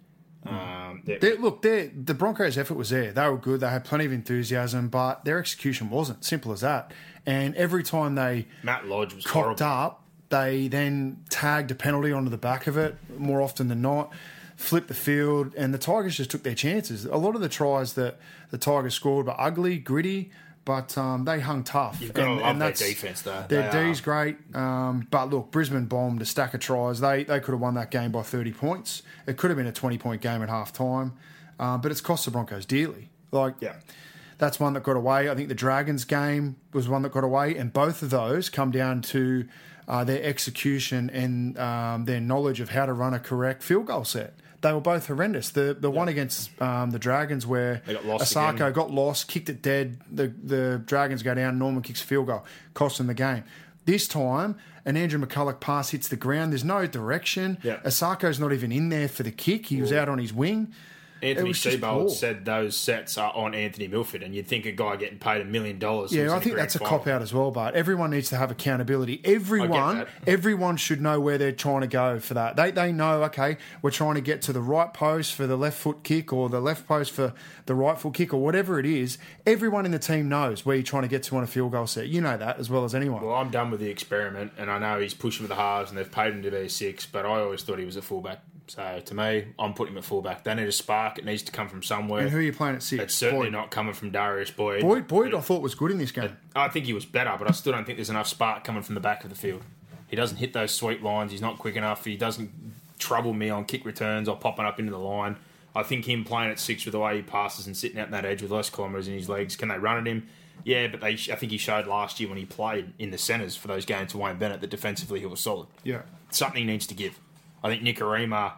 The Broncos' effort was there. They were good. They had plenty of enthusiasm, but their execution wasn't. Simple as that. And every time they Matt Lodge was cocked horrible. Up, they then tagged a penalty onto the back of it more often than not, flipped the field, and the Tigers just took their chances. A lot of the tries that the Tigers scored were ugly, gritty, but they hung tough. You've got to love their defence, though. Their D's great. But, look, Brisbane bombed a stack of tries. They could have won that game by 30 points. It could have been a 20-point game at halftime. But it's cost the Broncos dearly. That's one that got away. I think the Dragons game was one that got away, and both of those come down to their execution and their knowledge of how to run a correct field goal set. They were both horrendous. The one against the Dragons where Asako got lost, kicked it dead. The Dragons go down. Norman kicks field goal, cost them the game. This time, an Andrew McCulloch pass hits the ground. There's no direction. Yep. Asako's not even in there for the kick. He was out on his wing. Anthony Seibold said those sets are on Anthony Milford, and you'd think a guy getting paid $1 million. Yeah, I think that's a cop-out as well, but everyone needs to have accountability. Everyone should know where they're trying to go for that. They know, okay, we're trying to get to the right post for the left foot kick or the left post for the right foot kick or whatever it is. Everyone in the team knows where you're trying to get to on a field goal set. You know that as well as anyone. Well, I'm done with the experiment, and I know he's pushing with the halves, and they've paid him to be a 6, but I always thought he was a fullback. So, to me, I'm putting him at fullback. They need a spark. It needs to come from somewhere. And who are you playing at 6? It's certainly not coming from Darius Boyd. Boyd, I thought, was good in this game. I think he was better, but I still don't think there's enough spark coming from the back of the field. He doesn't hit those sweet lines. He's not quick enough. He doesn't trouble me on kick returns or popping up into the line. I think him playing at 6 with the way he passes and sitting out in that edge with less kilometres in his legs, can they run at him? Yeah, but I think he showed last year when he played in the centres for those games to Wayne Bennett that defensively he was solid. Yeah, something needs to give. I think Nicarima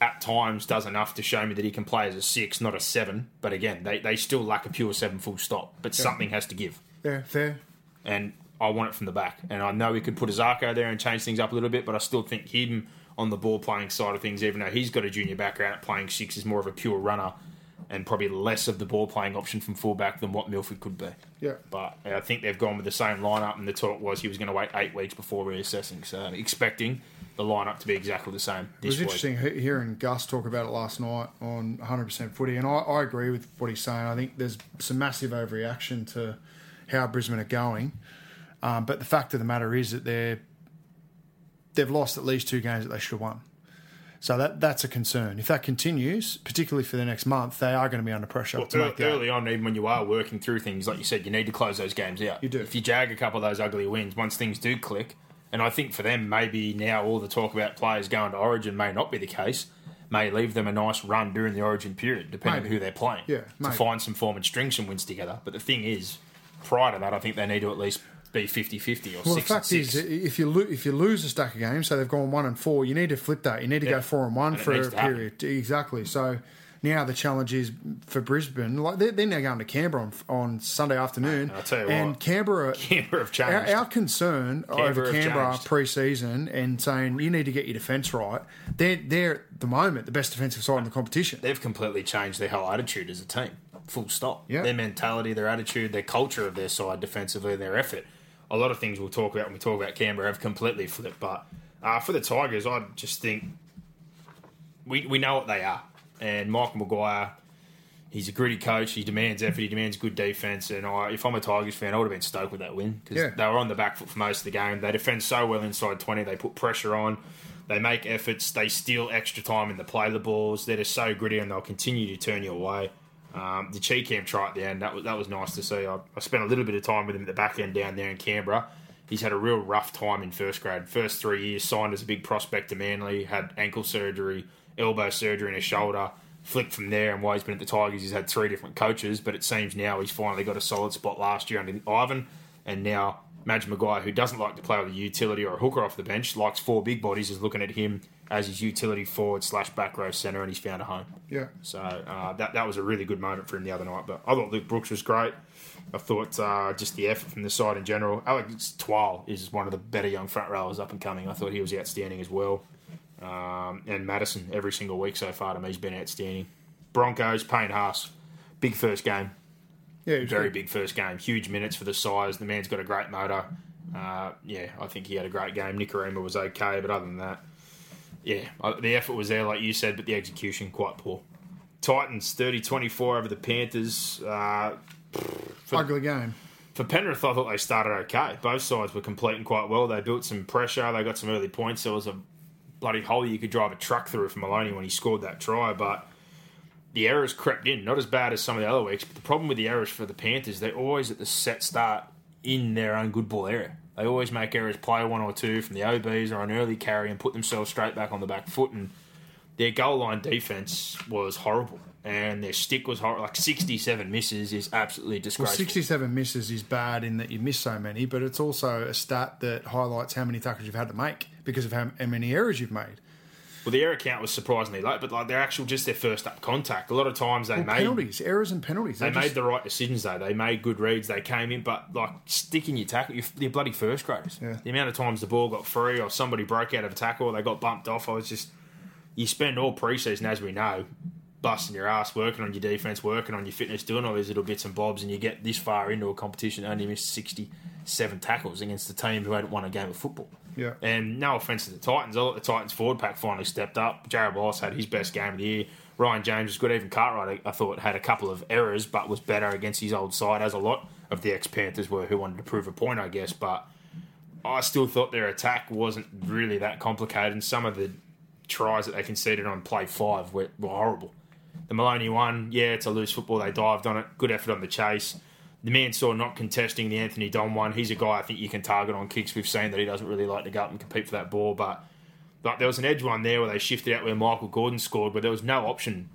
at times does enough to show me that he can play as a 6, not a 7. But again, they still lack a pure 7 full stop. But something has to give. Yeah, fair. And I want it from the back. And I know we could put Azarko there and change things up a little bit, but I still think him on the ball playing side of things, even though he's got a junior background at playing 6, is more of a pure runner and probably less of the ball playing option from fullback than what Milford could be. Yeah. But I think they've gone with the same lineup, and the talk was he was going to wait 8 weeks before reassessing. So I'm expecting the lineup to be exactly the same this week. It was interesting hearing Gus talk about it last night on 100% Footy, and I agree with what he's saying. I think there's some massive overreaction to how Brisbane are going, but the fact of the matter is that they've lost at least 2 games that they should have won. So that's a concern. If that continues, particularly for the next month, they are going to be under pressure. Well, to make early on, even when you are working through things, like you said, you need to close those games out. You do. If you jag a couple of those ugly wins, once things do click, and I think for them, maybe now all the talk about players going to Origin may not be the case, may leave them a nice run during the Origin period, depending on who they're playing, to find some form and string some wins together. But the thing is, prior to that, I think they need to at least be 50-50 or 6-6. Well, the fact is, if you lose a stack of games, so they've gone 1-4, you need to flip that. You need to go 4-1 for a period. Exactly. So now the challenge is for Brisbane. Like they're now going to Canberra on Sunday afternoon. I'll tell you what. Canberra have changed. Our concern over Canberra pre-season and saying you need to get your defence right, they're at the moment the best defensive side in the competition. They've completely changed their whole attitude as a team, full stop. Their mentality, their attitude, their culture of their side defensively, their effort. a lot of things we'll talk about when we talk about Canberra have completely flipped. But for the Tigers, I just think we know what they are. And Michael Maguire, he's a gritty coach. He demands effort. He demands good defence. And if I'm a Tigers fan, I would have been stoked with that win because they were on the back foot for most of the game. They defend so well inside 20. They put pressure on. They make efforts. They steal extra time in the play the balls. They're just so gritty, and they'll continue to turn you away. The Cheekham try at the end, that was nice to see. I spent a little bit of time with him at the back end down there in Canberra. He's had a real rough time in first grade. First 3 years, signed as a big prospect to Manly, had ankle surgery, elbow surgery and his shoulder, flicked from there, and while he's been at the Tigers, he's had three different coaches, but it seems now he's finally got a solid spot last year under Ivan, and now Madge Maguire, who doesn't like to play with a utility or a hooker off the bench, likes four big bodies, is looking at him as his utility forward / back row centre, and he's found a home. Yeah. So that was a really good moment for him the other night. But I thought Luke Brooks was great. I thought just the effort from the side in general. Alex Twal is one of the better young front rowers up and coming. I thought he was outstanding as well. And Madison, every single week so far to me, has been outstanding. Broncos, Payne Haas, big first game. Yeah, very big first game. Huge minutes for the size. The man's got a great motor. I think he had a great game. Nicarima was okay, but other than that, the effort was there, like you said, but the execution quite poor. Titans 30-24 over the Panthers. Ugly game. For Penrith, I thought they started okay. Both sides were completing quite well. They built some pressure. They got some early points. There was a bloody hole you could drive a truck through for Maloney when he scored that try, but the errors crept in, not as bad as some of the other weeks, but the problem with the errors for the Panthers, they're always at the set start in their own good ball area. They always make errors, play one or two from the OBs or an early carry and put themselves straight back on the back foot, and their goal line defence was horrible, and their stick was horrible. Like 67 misses is absolutely disgraceful. Well, 67 misses is bad in that you miss so many, but it's also a stat that highlights how many tackles you've had to make because of how many errors you've made. Well, the error count was surprisingly low, but like their first up contact. A lot of times errors and penalties. They made the right decisions though. They made good reads. They came in, but like sticking your tackle, your bloody first graders. Yeah. The amount of times the ball got free, or somebody broke out of a tackle, or they got bumped off. You spend all preseason, as we know, busting your ass, working on your defense, working on your fitness, doing all these little bits and bobs, and you get this far into a competition, only missed 67 tackles against the team who hadn't won a game of football. Yeah. And no offence to the Titans, I thought the Titans forward pack finally stepped up. Jarryd Wallace had his best game of the year. Ryan James was good. Even Cartwright, I thought, had a couple of errors, but was better against his old side, as a lot of the ex-Panthers were, who wanted to prove a point, I guess. But I still thought their attack wasn't really that complicated, and some of the tries that they conceded on play five were horrible. The Maloney one, it's a loose football. They dived on it. Good effort on the chase. The Mansour not contesting the Anthony Don one. He's a guy I think you can target on kicks. We've seen that he doesn't really like to go up and compete for that ball. But like, there was an edge one there where they shifted out where Michael Gordon scored, where there was no option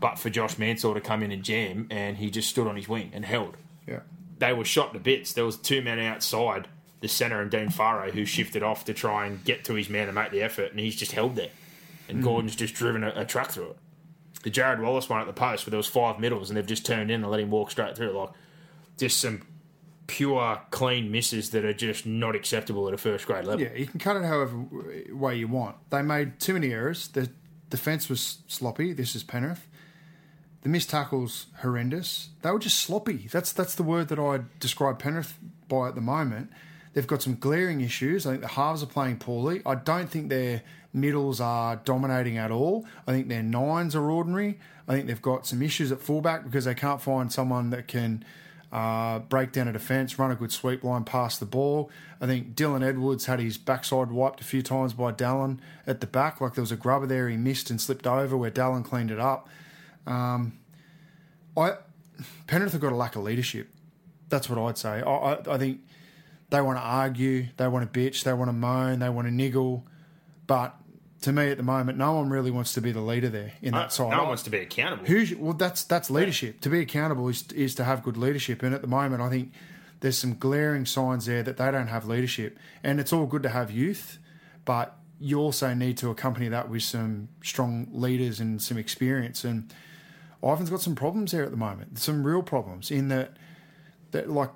but for Josh Mansour to come in and jam, and he just stood on his wing and held. Yeah, they were shot to bits. There was two men outside the centre and Dean Farrow, who shifted off to try and get to his man and make the effort, and he's just held there. And Gordon's just driven a truck through it. The Jarryd Wallace one at the post, where there was five middles, and they've just turned in and let him walk straight through. Like, just some pure, clean misses that are just not acceptable at a first-grade level. Yeah, you can cut it however way you want. They made too many errors. The defence was sloppy. This is Penrith. The missed tackles, horrendous. They were just sloppy. That's the word that I describe Penrith by at the moment. They've got some glaring issues. I think the halves are playing poorly. I don't think their middles are dominating at all. I think their nines are ordinary. I think they've got some issues at fullback because they can't find someone that can break down a defence, run a good sweep line, pass the ball. I think Dylan Edwards had his backside wiped a few times by Dallin at the back. Like, there was a grubber there he missed and slipped over where Dallin cleaned it up. Penrith have got a lack of leadership. That's what I'd say. I think they want to argue, they want to bitch, they want to moan, they want to niggle. But to me at the moment, no one really wants to be the leader there in that side. No one wants to be accountable. That's leadership. Yeah. To be accountable is to have good leadership. And at the moment, I think there's some glaring signs there that they don't have leadership. And it's all good to have youth, but you also need to accompany that with some strong leaders and some experience. And Ivan's got some problems there at the moment, some real problems in that like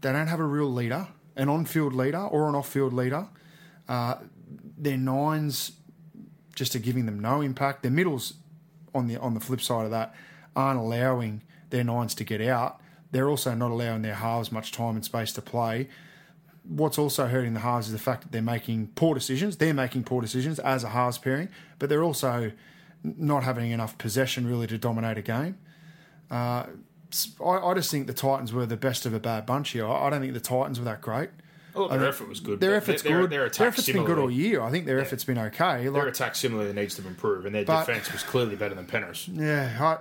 they don't have a real leader. An on-field leader or an off-field leader. Their nines just are giving them no impact. Their middles, on the flip side of that, aren't allowing their nines to get out. They're also not allowing their halves much time and space to play. what's also hurting the halves is the fact that they're making poor decisions. They're making poor decisions as a halves pairing, but they're also not having enough possession really to dominate a game. I just think the Titans were the best of a bad bunch here. I don't think the Titans were that great. Well, their effort was good. Their effort's good. Their effort's been good all year. I think their effort's been okay. Their attack similarly needs to improve, and their defence was clearly better than Penrith's. Yeah,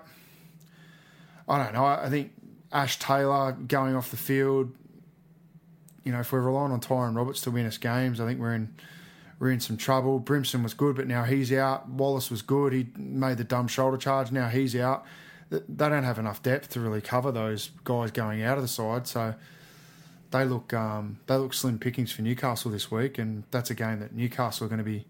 I don't know. I think Ash Taylor going off the field. You know, if we're relying on Tyron Roberts to win us games, I think we're in some trouble. Brimson was good, but now he's out. Wallace was good. He made the dumb shoulder charge. Now he's out. They don't have enough depth to really cover those guys going out of the side, so they look slim pickings for Newcastle this week, and that's a game that Newcastle are going to be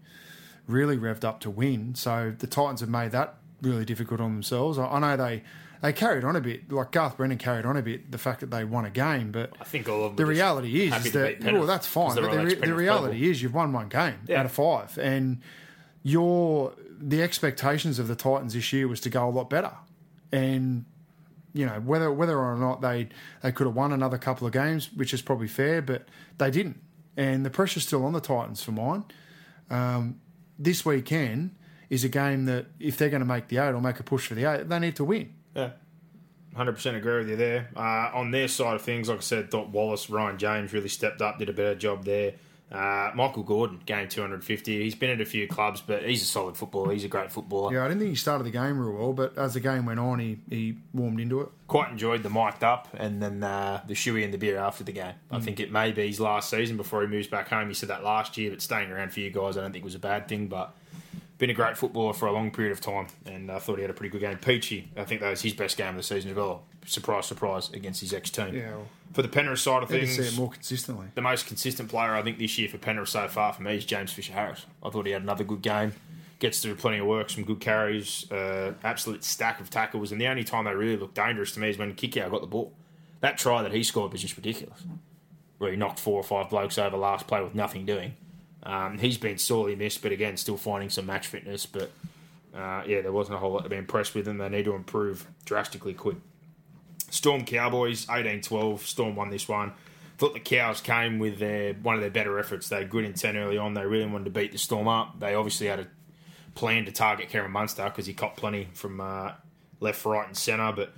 really revved up to win. So the Titans have made that really difficult on themselves. I know they carried on a bit, like Garth Brennan carried on a bit, the fact that they won a game, but I think all of the reality is that, well, that's fine, but the reality is you've won one game out of five, and the expectations of the Titans this year was to go a lot better. And, you know, whether or not they could have won another couple of games, which is probably fair, but they didn't. And the pressure's still on the Titans for mine. This weekend is a game that if they're going to make the eight or make a push for the eight, they need to win. Yeah, 100% agree with you there. On their side of things, like I said, thought Wallace, Ryan James really stepped up, did a better job there. Michael Gordon, game 250. He's been at a few clubs, but he's a solid footballer. He's a great footballer. Yeah, I didn't think he started the game real well, but as the game went on, he warmed into it. Quite enjoyed the mic'd up and then the shoey and the beer after the game. I think it may be his last season before he moves back home. He said that last year, but staying around for you guys I don't think was a bad thing, but been a great footballer for a long period of time, and I thought he had a pretty good game. Peachy, I think that was his best game of the season as well. Surprise, surprise, against his ex-team. Yeah, well, for the Penrith side of things, see it more consistently. The most consistent player I think this year for Penrith so far for me is James Fisher-Harris. I thought he had another good game. Gets through plenty of work, some good carries, absolute stack of tackles, and the only time they really looked dangerous to me is when Kikau got the ball. That try that he scored was just ridiculous, where he knocked four or five blokes over last play with nothing doing. He's been sorely missed, but again, still finding some match fitness. But, there wasn't a whole lot to be impressed with, and they need to improve drastically quick. Storm Cowboys, 18-12. Storm won this one. Thought the Cows came with one of their better efforts. They had good intent early on. They really wanted to beat the Storm up. They obviously had a plan to target Cameron Munster because he caught plenty from left, right and centre. But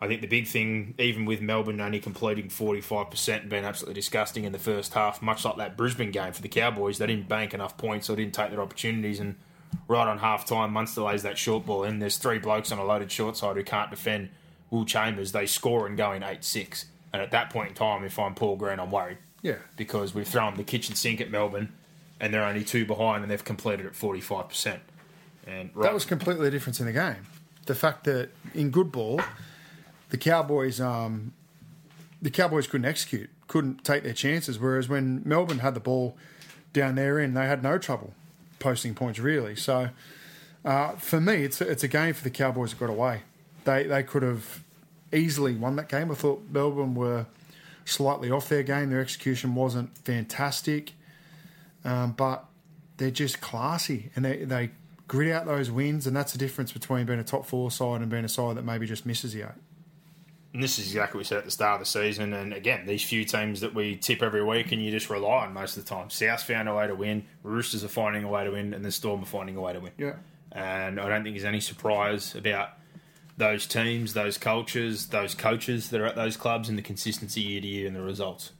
I think the big thing, even with Melbourne only completing 45% and being absolutely disgusting in the first half, much like that Brisbane game for the Cowboys, they didn't bank enough points or didn't take their opportunities. And right on half-time, Munster lays that short ball in. There's three blokes on a loaded short side who can't defend Will Chambers. They score and go in 8-6. And at that point in time, if I'm Paul Green, I'm worried. Yeah. Because we've thrown the kitchen sink at Melbourne and they're only two behind and they've completed at 45%. And that was completely the difference in the game. The fact that in good ball, the Cowboys couldn't execute, couldn't take their chances, whereas when Melbourne had the ball down their end, they had no trouble posting points, really. So, for me, it's a game for the Cowboys that got away. They could have easily won that game. I thought Melbourne were slightly off their game. Their execution wasn't fantastic, but they're just classy, and they grit out those wins, and that's the difference between being a top four side and being a side that maybe just misses the eight. And this is exactly what we said at the start of the season. And again, these few teams that we tip every week and you just rely on most of the time. Souths found a way to win, Roosters are finding a way to win, and the Storm are finding a way to win. Yeah. And I don't think there's any surprise about those teams, those cultures, those coaches that are at those clubs and the consistency year to year and the results.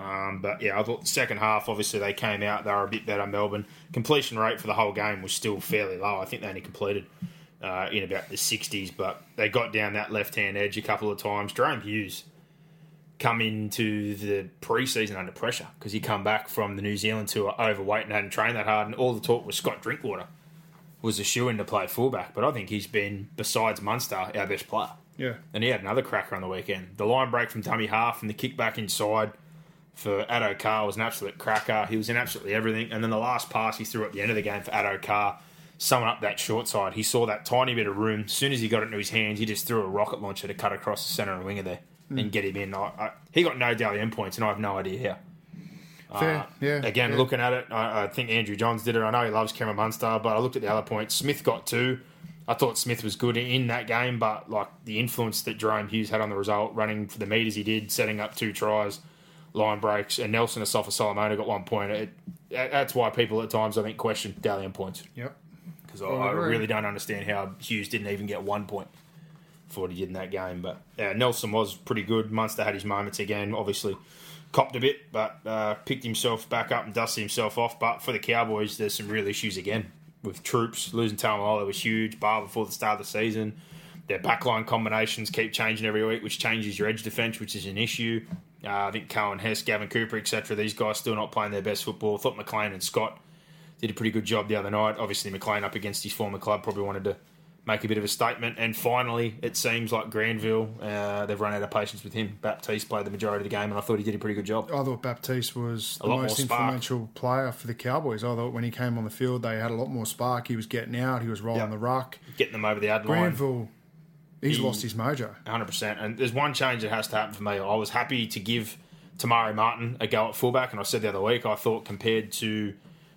I thought the second half, obviously they came out, they were a bit better. Melbourne completion rate for the whole game was still fairly low. I think they only completed in about the 60s, but they got down that left-hand edge a couple of times. Jerome Hughes come into the pre-season under pressure because he come back from the New Zealand tour overweight and hadn't trained that hard, and all the talk was Scott Drinkwater was a shoe-in to play fullback, but I think he's been, besides Munster, our best player. Yeah. And he had another cracker on the weekend. The line break from dummy half and the kick back inside for Addo Carr was an absolute cracker. He was in absolutely everything, and then the last pass he threw at the end of the game for Addo Carr, someone up that short side. He saw that tiny bit of room. As soon as he got it into his hands, he just threw a rocket launcher to cut across the centre and winger there and get him in. He got no daily end points, and I have no idea how. Looking at it, I think Andrew Johns did it. I know he loves Cameron Munster, but I looked at the other points. Smith got two. I thought Smith was good in that game, but like the influence that Jerome Hughes had on the result, running for the metres he did, setting up two tries, line breaks, and Nelson Assafa Solomona got 1 point. That's why people at times, I think, question Dalian points. Yep. Because I really don't understand how Hughes didn't even get 1 point for what he did in that game. But Nelson was pretty good. Munster had his moments again, obviously. Copped a bit, but picked himself back up and dusted himself off. But for the Cowboys, there's some real issues again with Troops. Losing Tamalolo was huge, bar before the start of the season. Their backline combinations keep changing every week, which changes your edge defence, which is an issue. I think Cohen, Hess, Gavin Cooper, etc., these guys still not playing their best football. I thought McLean and Scott did a pretty good job the other night. Obviously, McLean up against his former club probably wanted to make a bit of a statement. And finally, it seems like Granville, they've run out of patience with him. Baptiste played the majority of the game, and I thought he did a pretty good job. I thought Baptiste was the most influential player for the Cowboys. I thought when he came on the field, they had a lot more spark. He was getting out. He was rolling the ruck. Getting them over the ad line. Granville, he's lost his mojo. 100%. And there's one change that has to happen for me. I was happy to give Tamari Martin a go at fullback, and I said the other week, I thought compared to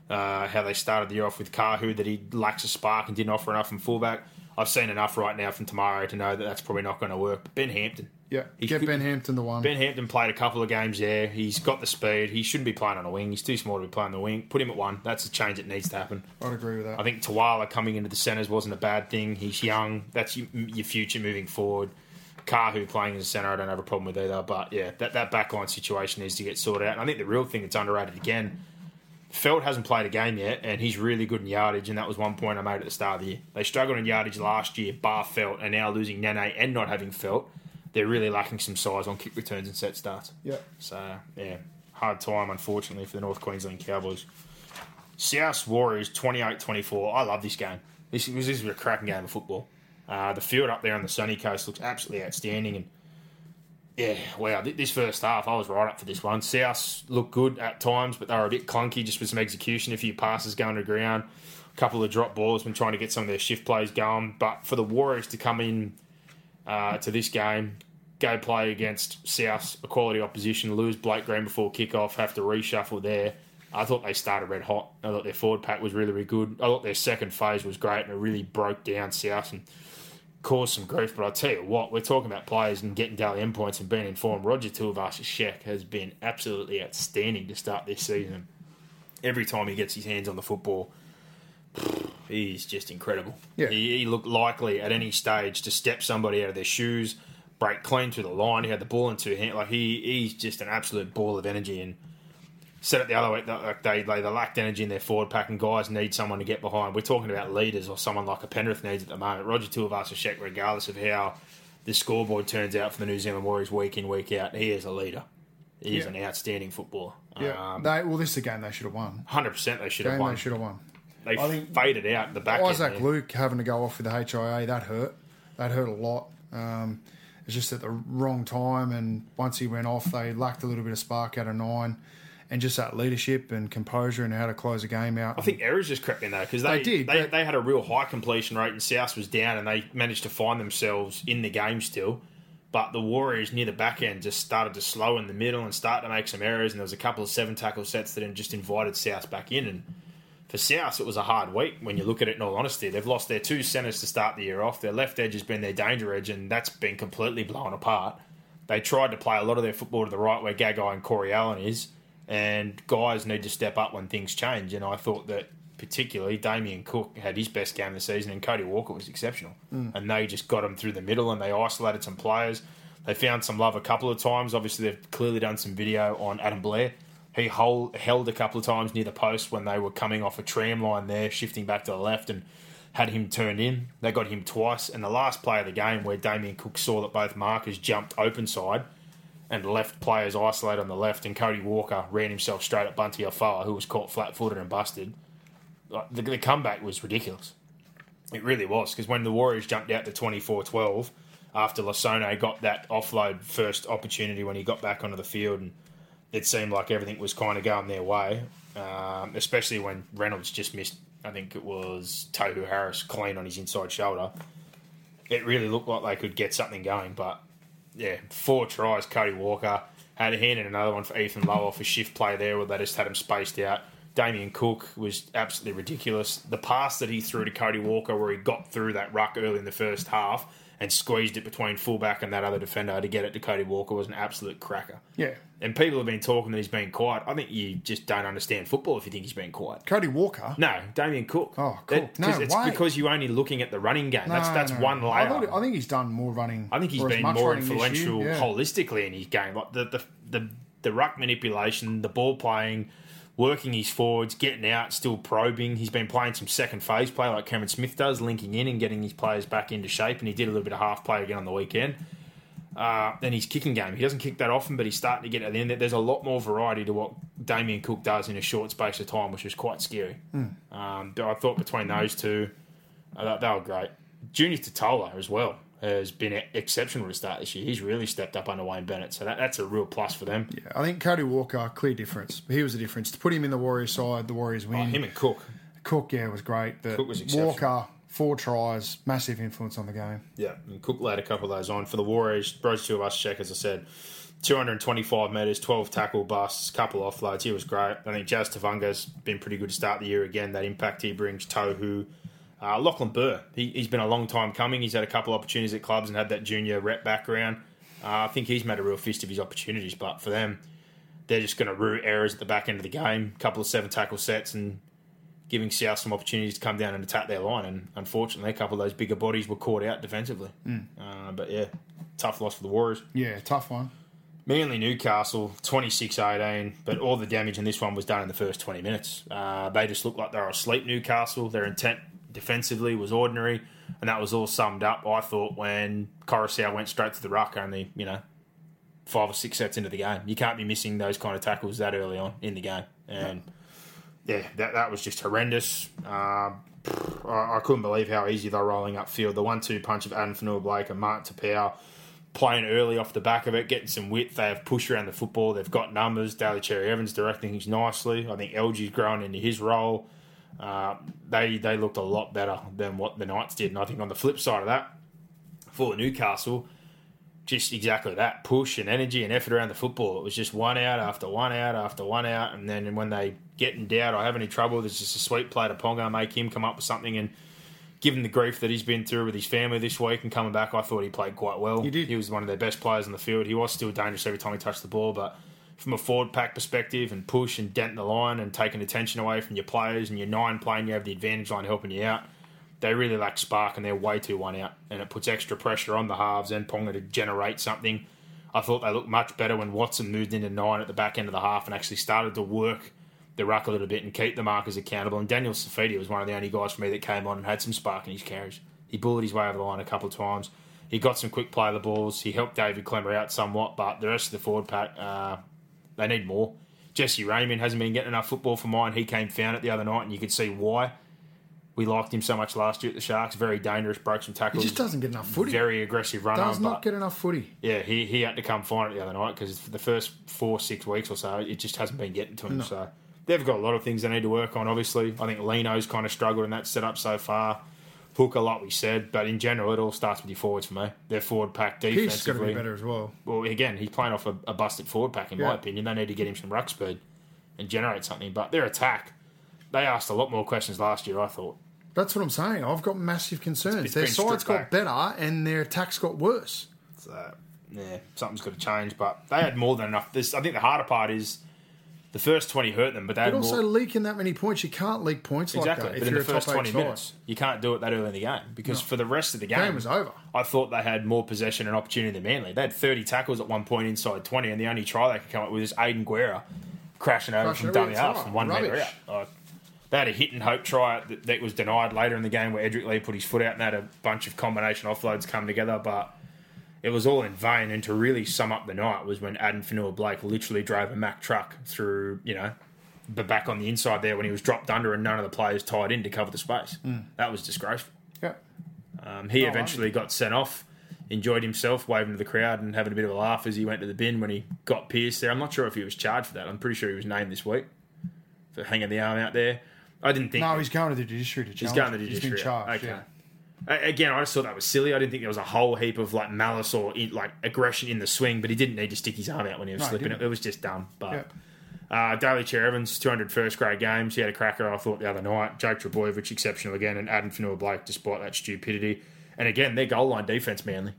how they started the year off with Kahu, that he lacks a spark and didn't offer enough from fullback. I've seen enough right now from Tamari to know that that's probably not going to work. But Ben Hampton. Yeah, Ben Hampton the one. Ben Hampton played a couple of games there. He's got the speed. He shouldn't be playing on a wing. He's too small to be playing on the wing. Put him at one. That's a change that needs to happen. I'd agree with that. I think Tawala coming into the centres wasn't a bad thing. He's young. That's your future moving forward. Kahu playing as a centre, I don't have a problem with either. But, yeah, that backline situation needs to get sorted out. And I think the real thing that's underrated again, Feld hasn't played a game yet, and he's really good in yardage, and that was one point I made at the start of the year. They struggled in yardage last year, bar Feld, and now losing Nene and not having Feld, they're really lacking some size on kick returns and set starts. Yep. So, yeah, hard time, unfortunately, for the North Queensland Cowboys. South Warriors, 28-24. I love this game. This was a cracking game of football. The field up there on the sunny coast looks absolutely outstanding, and yeah, wow, this first half, I was right up for this one. South looked good at times, but they were a bit clunky just with some execution, a few passes going to the ground, a couple of drop balls, been trying to get some of their shift plays going. But for the Warriors to come in to this game, go play against South, a quality opposition, lose Blake Green before kickoff, have to reshuffle there. I thought they started red hot. I thought their forward pack was really, really good. I thought their second phase was great, and it really broke down South and caused some grief, but I'll tell you what, we're talking about players and getting daily end points and being informed. Roger Tuivasa-Sheck has been absolutely outstanding to start this season. Every time he gets his hands on the football, he's just incredible. Yeah. He looked likely at any stage to step somebody out of their shoes, break clean through the line. He had the ball in two hands. Like he's just an absolute ball of energy. And said it the other week, like they lacked energy in their forward pack, and guys need someone to get behind. We're talking about leaders, or someone like a Penrith needs at the moment. Roger Tuivasa-Sheck, regardless of how the scoreboard turns out for the New Zealand Warriors week in, week out, he is a leader. He is an outstanding footballer. Yeah. This is a game they should have won. 100% they should have won. I think faded out in the back end. Isaac Luke having to go off with the HIA, that hurt. That hurt a lot. It's just at the wrong time, and once he went off, they lacked a little bit of spark out of nine. And just that leadership and composure and how to close a game out. I think errors just crept in there because they had a real high completion rate, and South was down, and they managed to find themselves in the game still. But the Warriors near the back end just started to slow in the middle and start to make some errors, and there was a couple of seven tackle sets that just invited South back in. And for South, it was a hard week when you look at it in all honesty. They've lost their two centres to start the year off. Their left edge has been their danger edge, and that's been completely blown apart. They tried to play a lot of their football to the right where Gagai and Corey Allen is. And guys need to step up when things change. And I thought that particularly Damien Cook had his best game of the season, and Cody Walker was exceptional. And they just got him through the middle, and they isolated some players. They found some love a couple of times. Obviously, they've clearly done some video on Adam Blair. He held a couple of times near the post when they were coming off a tram line there, shifting back to the left, and had him turned in. They got him twice. And the last play of the game where Damien Cook saw that both markers jumped open side, and left players isolate on the left, and Cody Walker ran himself straight at Bunty Alfala, who was caught flat-footed and busted. The comeback was ridiculous. It really was, because when the Warriors jumped out to 24-12, after Lasone got that offload first opportunity when he got back onto the field, and it seemed like everything was kind of going their way, especially when Reynolds just missed, I think it was Tohu Harris, clean on his inside shoulder. It really looked like they could get something going, but yeah, four tries. Cody Walker had a hand in another one for Ethan Lowe off a shift play there where they just had him spaced out. Damien Cook was absolutely ridiculous. The pass that he threw to Cody Walker where he got through that ruck early in the first half and squeezed it between fullback and that other defender to get it to Cody Walker was an absolute cracker. Yeah. And people have been talking that he's been quiet. I think you just don't understand football if you think he's been quiet. Cody Walker? No, Damien Cook. Oh, cool. It's because you're only looking at the running game. That's one layer. I think he's done more running. I think he's been more influential holistically in his game. Like the ruck manipulation, the ball playing, working his forwards, getting out, still probing. He's been playing some second phase play like Cameron Smith does, linking in and getting his players back into shape. And he did a little bit of half play again on the weekend. And his kicking game. He doesn't kick that often, but he's starting to get it at the end. There's a lot more variety to what Damien Cook does in a short space of time, which was quite scary. Mm. I thought between those two, they were great. Junior Totola as well has been exceptional to start this year. He's really stepped up under Wayne Bennett, so that's a real plus for them. Yeah, I think Cody Walker, clear difference. He was a difference. To put him in the Warriors side, the Warriors win. Oh, him and Cook. Cook, yeah, was great. But Cook was exceptional. Walker... 4 tries, massive influence on the game. Yeah, and Cook laid a couple of those on. For the Warriors, those two of us check, as I said, 225 metres, 12 tackle busts, couple offloads. He was great. I think Jazz Tavunga's been pretty good to start the year again. That impact he brings, Tohu. Lachlan Burr, he's been a long time coming. He's had a couple of opportunities at clubs and had that junior rep background. I think he's made a real fist of his opportunities, but for them, they're just going to rue errors at the back end of the game, couple of 7 tackle sets and giving South some opportunities to come down and attack their line. And unfortunately, a couple of those bigger bodies were caught out defensively. Mm. But yeah, tough loss for the Warriors. Yeah, tough one. Manly Newcastle, 26-18, but all the damage in this one was done in the first 20 minutes. They just looked like they were asleep, Newcastle. Their intent defensively was ordinary, and that was all summed up, I thought, when Coruscant went straight to the ruck, only, 5 or 6 sets into the game. You can't be missing those kind of tackles that early on in the game. And... yeah. Yeah, that was just horrendous. I couldn't believe how easy they were rolling upfield. The 1-2 punch of Adam Finua-Blake and Martin Tapau playing early off the back of it, getting some width. They have push around the football. They've got numbers. Daly Cherry-Evans directing things nicely. I think LG's growing into his role. They looked a lot better than what the Knights did. And I think on the flip side of that, for Newcastle, just exactly that, push and energy and effort around the football. It was just 1 out after 1 out after 1 out. And then when they get in doubt or have any trouble, there's just a sweet play to Ponga, make him come up with something. And given the grief that he's been through with his family this week and coming back, I thought he played quite well. He did. He was one of their best players on the field. He was still dangerous every time he touched the ball. But from a forward pack perspective and push and dent in the line and taking attention away from your players and your 9 playing, you have the advantage line helping you out. They really lack spark and they're way too 1 out. And it puts extra pressure on the halves and Ponga to generate something. I thought they looked much better when Watson moved into 9 at the back end of the half and actually started to work the ruck a little bit and keep the markers accountable. And Daniel Safidi was one of the only guys for me that came on and had some spark in his carries. He bullied his way over the line a couple of times. He got some quick play of the balls. He helped David Clemmer out somewhat, but the rest of the forward pack, they need more. Jesse Raymond hasn't been getting enough football for mine. He came found it the other night and you could see why. We liked him so much last year at the Sharks. Very dangerous, broke some tackles. He just doesn't get enough footy. Very aggressive runner. Does not get enough footy. Yeah, he had to come find it the other night because for the first 4 or 6 weeks or so, it just hasn't been getting to him. No. So they've got a lot of things they need to work on, obviously. I think Leno's kind of struggled in that setup so far. Hooker, like we said. But in general, it all starts with your forwards for me. Their forward pack defensively. He's going to be better as well. Well, again, he's playing off a busted forward pack, in my opinion. They need to get him some ruck speed and generate something. But their attack, they asked a lot more questions last year, I thought. That's what I'm saying. I've got massive concerns. Their sides got better and their attacks got worse. So, yeah, something's got to change. But they had more than enough. I think the harder part is the first 20 hurt them, but they had more. But also leaking that many points. You can't leak points like that. Exactly. But in the first 20 minutes, you can't do it that early in the game because for the rest of the game, was over. I thought they had more possession and opportunity than Manly. They had 30 tackles at one point inside 20, and the only try they could come up with is Aiden Guerra crashing over from dummy half from 1 metre out. They had a hit and hope try that was denied later in the game where Edric Lee put his foot out and had a bunch of combination offloads come together, but it was all in vain. And to really sum up the night was when Adam Finua-Blake literally drove a Mack truck through, the back on the inside there when he was dropped under and none of the players tied in to cover the space. Mm. That was disgraceful. Yeah. He eventually got sent off, enjoyed himself, waving to the crowd and having a bit of a laugh as he went to the bin when he got pierced there. I'm not sure if he was charged for that. I'm pretty sure he was named this week for hanging the arm out there. I didn't think... No, he's going to the judiciary to challenge. He's going to the judiciary. He's been charged, okay. Yeah. Again, I just thought that was silly. I didn't think there was a whole heap of malice or aggression in the swing, but he didn't need to stick his arm out when he was slipping. It was just dumb. But Daly Cherry-Evans, 200 first-grade games. He had a cracker, I thought, the other night. Jake Trbojevic, exceptional again, and Adam Finua-Blake, despite that stupidity. And again, their goal line defense, Manly,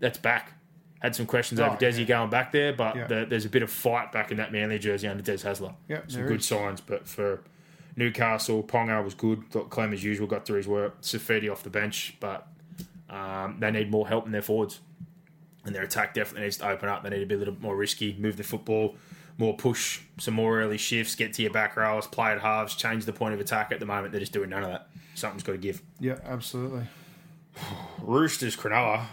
that's back. Had some questions over Desi going back there, but there's a bit of fight back in that Manly jersey under Des Hasler. Yep, some good signs, but for Newcastle, Ponga was good. Thought Clem, as usual, got through his work. Safedi off the bench, but they need more help in their forwards. And their attack definitely needs to open up. They need to be a little bit more risky, move the football, more push, some more early shifts, get to your back rows, play at halves, change the point of attack. At the moment, they're just doing none of that. Something's got to give. Yeah, absolutely. Roosters, Cronulla.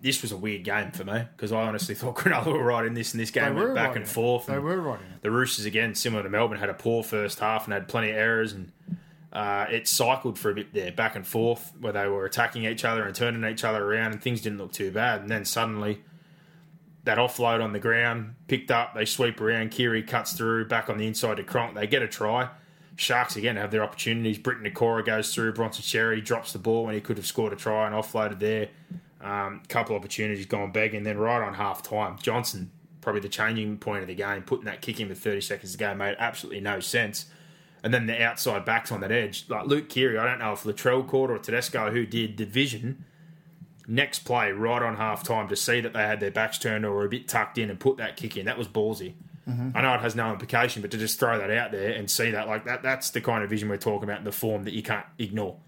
This was a weird game for me because I honestly thought Cronulla were right in this, and this game went back and forth. They were right in it. The Roosters, again, similar to Melbourne, had a poor first half and had plenty of errors, and it cycled for a bit there, back and forth, where they were attacking each other and turning each other around, and things didn't look too bad. And then suddenly that offload on the ground, picked up, they sweep around, Kiri cuts through, back on the inside to Cronk, they get a try. Sharks, again, have their opportunities. Britton Nakora goes through, Bronson Cherry drops the ball when he could have scored a try and offloaded there. Couple opportunities gone begging, and then right on half-time, Johnson, probably the changing point of the game, putting that kick in with 30 seconds to go made absolutely no sense. And then the outside backs on that edge, like Luke Keary, I don't know if Latrell caught or Tedesco who did, the vision, next play right on half-time to see that they had their backs turned or were a bit tucked in and put that kick in, that was ballsy. Mm-hmm. I know it has no implication, but to just throw that out there and see that, like that's the kind of vision we're talking about in the form that you can't ignore.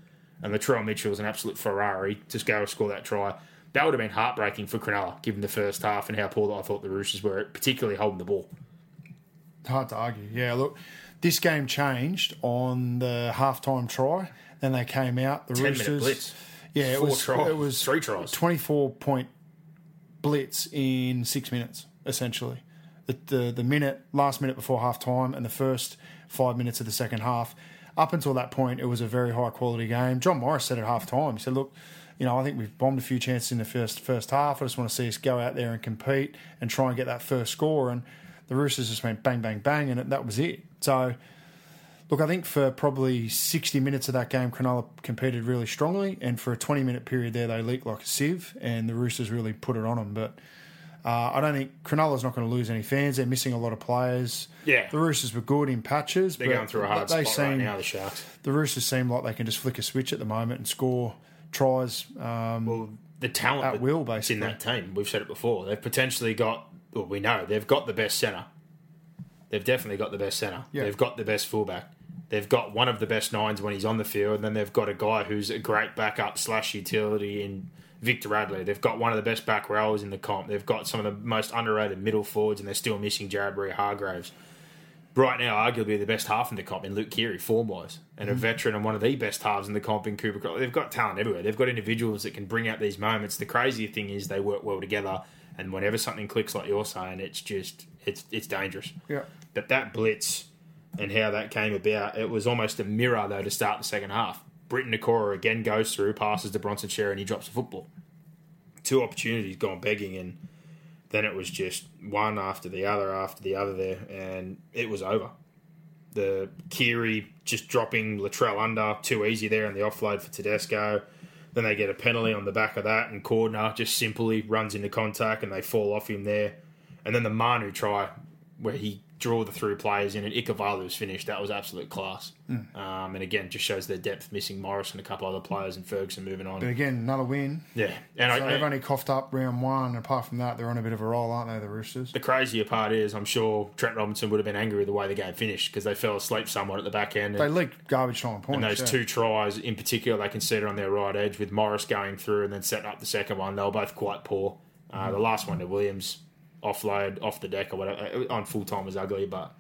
And Latrell Mitchell is an absolute Ferrari to go score that try. That would have been heartbreaking for Cronulla, given the first half and how poor I thought the Roosters were, particularly holding the ball. Hard to argue. Yeah, look, this game changed on the halftime try. Then they came out. The 10-minute blitz. Yeah, it was 3 tries. 24-point blitz in 6 minutes, essentially. The last minute before half-time and the first 5 minutes of the second half. Up until that point, it was a very high-quality game. John Morris said at half-time, he said, look, I think we've bombed a few chances in the first half. I just want to see us go out there and compete and try and get that first score. And the Roosters just went bang, bang, bang, and that was it. So, look, I think for probably 60 minutes of that game, Cronulla competed really strongly, and for a 20-minute period there, they leaked like a sieve, and the Roosters really put it on them. But I don't think Cronulla's not going to lose any fans. They're missing a lot of players. Yeah. The Roosters were good in patches. They're going through a hard spot right now, the Sharks. The Roosters seem like they can just flick a switch at the moment and score tries the talent at will, basically. It's in that team. We've said it before. They've potentially got, well, we know, they've got the best centre. They've definitely got the best centre. Yeah. They've got the best fullback. They've got one of the best nines when he's on the field, and then they've got a guy who's a great backup / utility in Victor Radley. They've got one of the best back rowers in the comp. They've got some of the most underrated middle forwards, and they're still missing Jarrad Rea-Hargraves. Right now, arguably the best half in the comp in Luke Keary, form-wise, and a veteran and one of the best halves in the comp in Cooper Cronk. They've got talent everywhere. They've got individuals that can bring out these moments. The crazy thing is they work well together, and whenever something clicks like you're saying, it's dangerous. Yeah. But that blitz and how that came about, it was almost a mirror, though, to start the second half. Britton Nakora again goes through, passes to Bronson Cherry, and he drops the football. 2 opportunities gone begging, and then it was just one after the other there, and it was over. The Keary just dropping Latrell under, too easy there, and the offload for Tedesco. Then they get a penalty on the back of that, and Cordner just simply runs into contact, and they fall off him there. And then the Manu try, where he draw the through players in, and Ikavalu's finished. That was absolute class. Mm. And again, just shows their depth, missing Morris and a couple other players and Ferguson moving on. But again, another win. Yeah. And so they've only coughed up round one. Apart from that, they're on a bit of a roll, aren't they, the Roosters? The crazier part is I'm sure Trent Robinson would have been angry with the way the game finished because they fell asleep somewhat at the back end. They leaked garbage time points. And those 2 tries in particular, they conceded on their right edge with Morris going through and then setting up the second one. They were both quite poor. The last one to Williams, offload off the deck or whatever on full time was ugly, but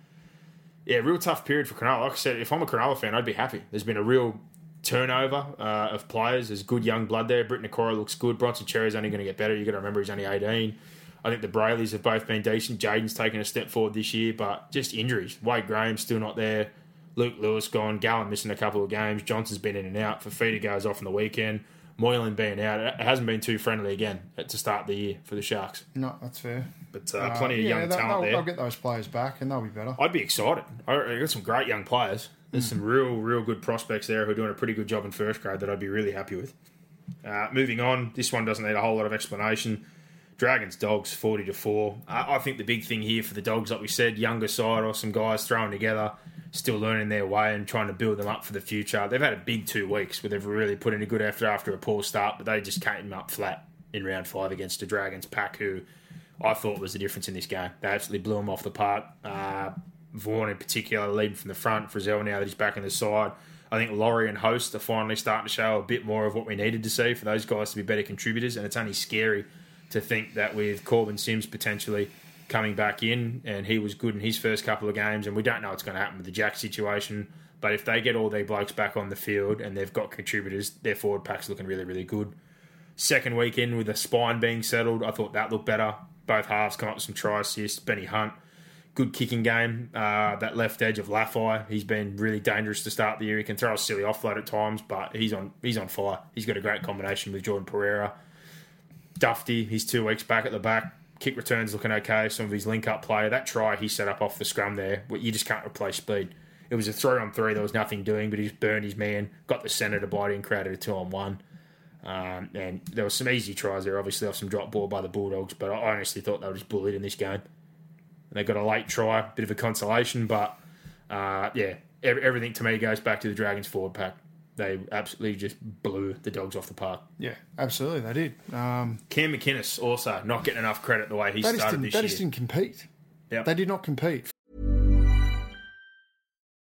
yeah, real tough period for Cronulla. Like I said, if I'm a Cronulla fan, I'd be happy. There's been a real turnover of players. There's good young blood there. Britton Nakora looks good. Bronson Cherry's only going to get better. You've got to remember he's only 18. I think the Brayleys have both been decent. Jaden's taken a step forward this year, but just injuries. Wade Graham's still not there. Luke Lewis gone. Gallen missing a couple of games. Johnson's been in and out. Fafita goes off on the weekend. Moylan being out, it hasn't been too friendly again to start the year for the Sharks. No, that's fair. But plenty of young talent there. They'll get those players back and they'll be better. I'd be excited. I've got some great young players. There's some real good prospects there who are doing a pretty good job in first grade that I'd be really happy with. Moving on, this one doesn't need a whole lot of explanation. Dragons, Dogs, 40-4. I think the big thing here for the Dogs, like we said, younger side or some guys throwing together. still learning their way and trying to build them up for the future. They've had a big 2 weeks where they've really put in a good effort after a poor start, but they just came up flat in round five against the Dragons pack, who I thought was the difference in this game. They absolutely blew them off the park. Vaughan in particular, leading from the front. Frizzell now that he's back in the side. I think Laurie and Host are finally starting to show a bit more of what we needed to see for those guys to be better contributors, and it's only scary to think that with Corbin Sims potentially coming back in, and he was good in his first couple of games, and we don't know what's going to happen with the Jack situation, but if they get all their blokes back on the field and they've got contributors, their forward pack's looking really, really good. Second week in with the spine being settled, I thought that looked better. Both halves come up with some try assists. Benny Hunt, good kicking game. That left edge of Laffey, he's been really dangerous to start the year. He can throw a silly offload at times, but he's on fire. He's got a great combination with Jordan Pereira. Dufty, he's 2 weeks back at the back. Kick returns looking okay. Some of his link-up play. That try he set up off the scrum there, you just can't replace speed. It was a 3-on-3. There was nothing doing, but he's burned his man, got the centre to bite in, created a 2-on-1. And there were some easy tries there, obviously, off some drop ball by the Bulldogs, but I honestly thought they were just bullied in this game. And they got a late try, bit of a consolation, but everything to me goes back to the Dragons forward pack. They absolutely just blew the Dogs off the park. Yeah, absolutely, they did. Cam McInnes also not getting enough credit the way he started this year. They just didn't compete. Yep. They did not compete.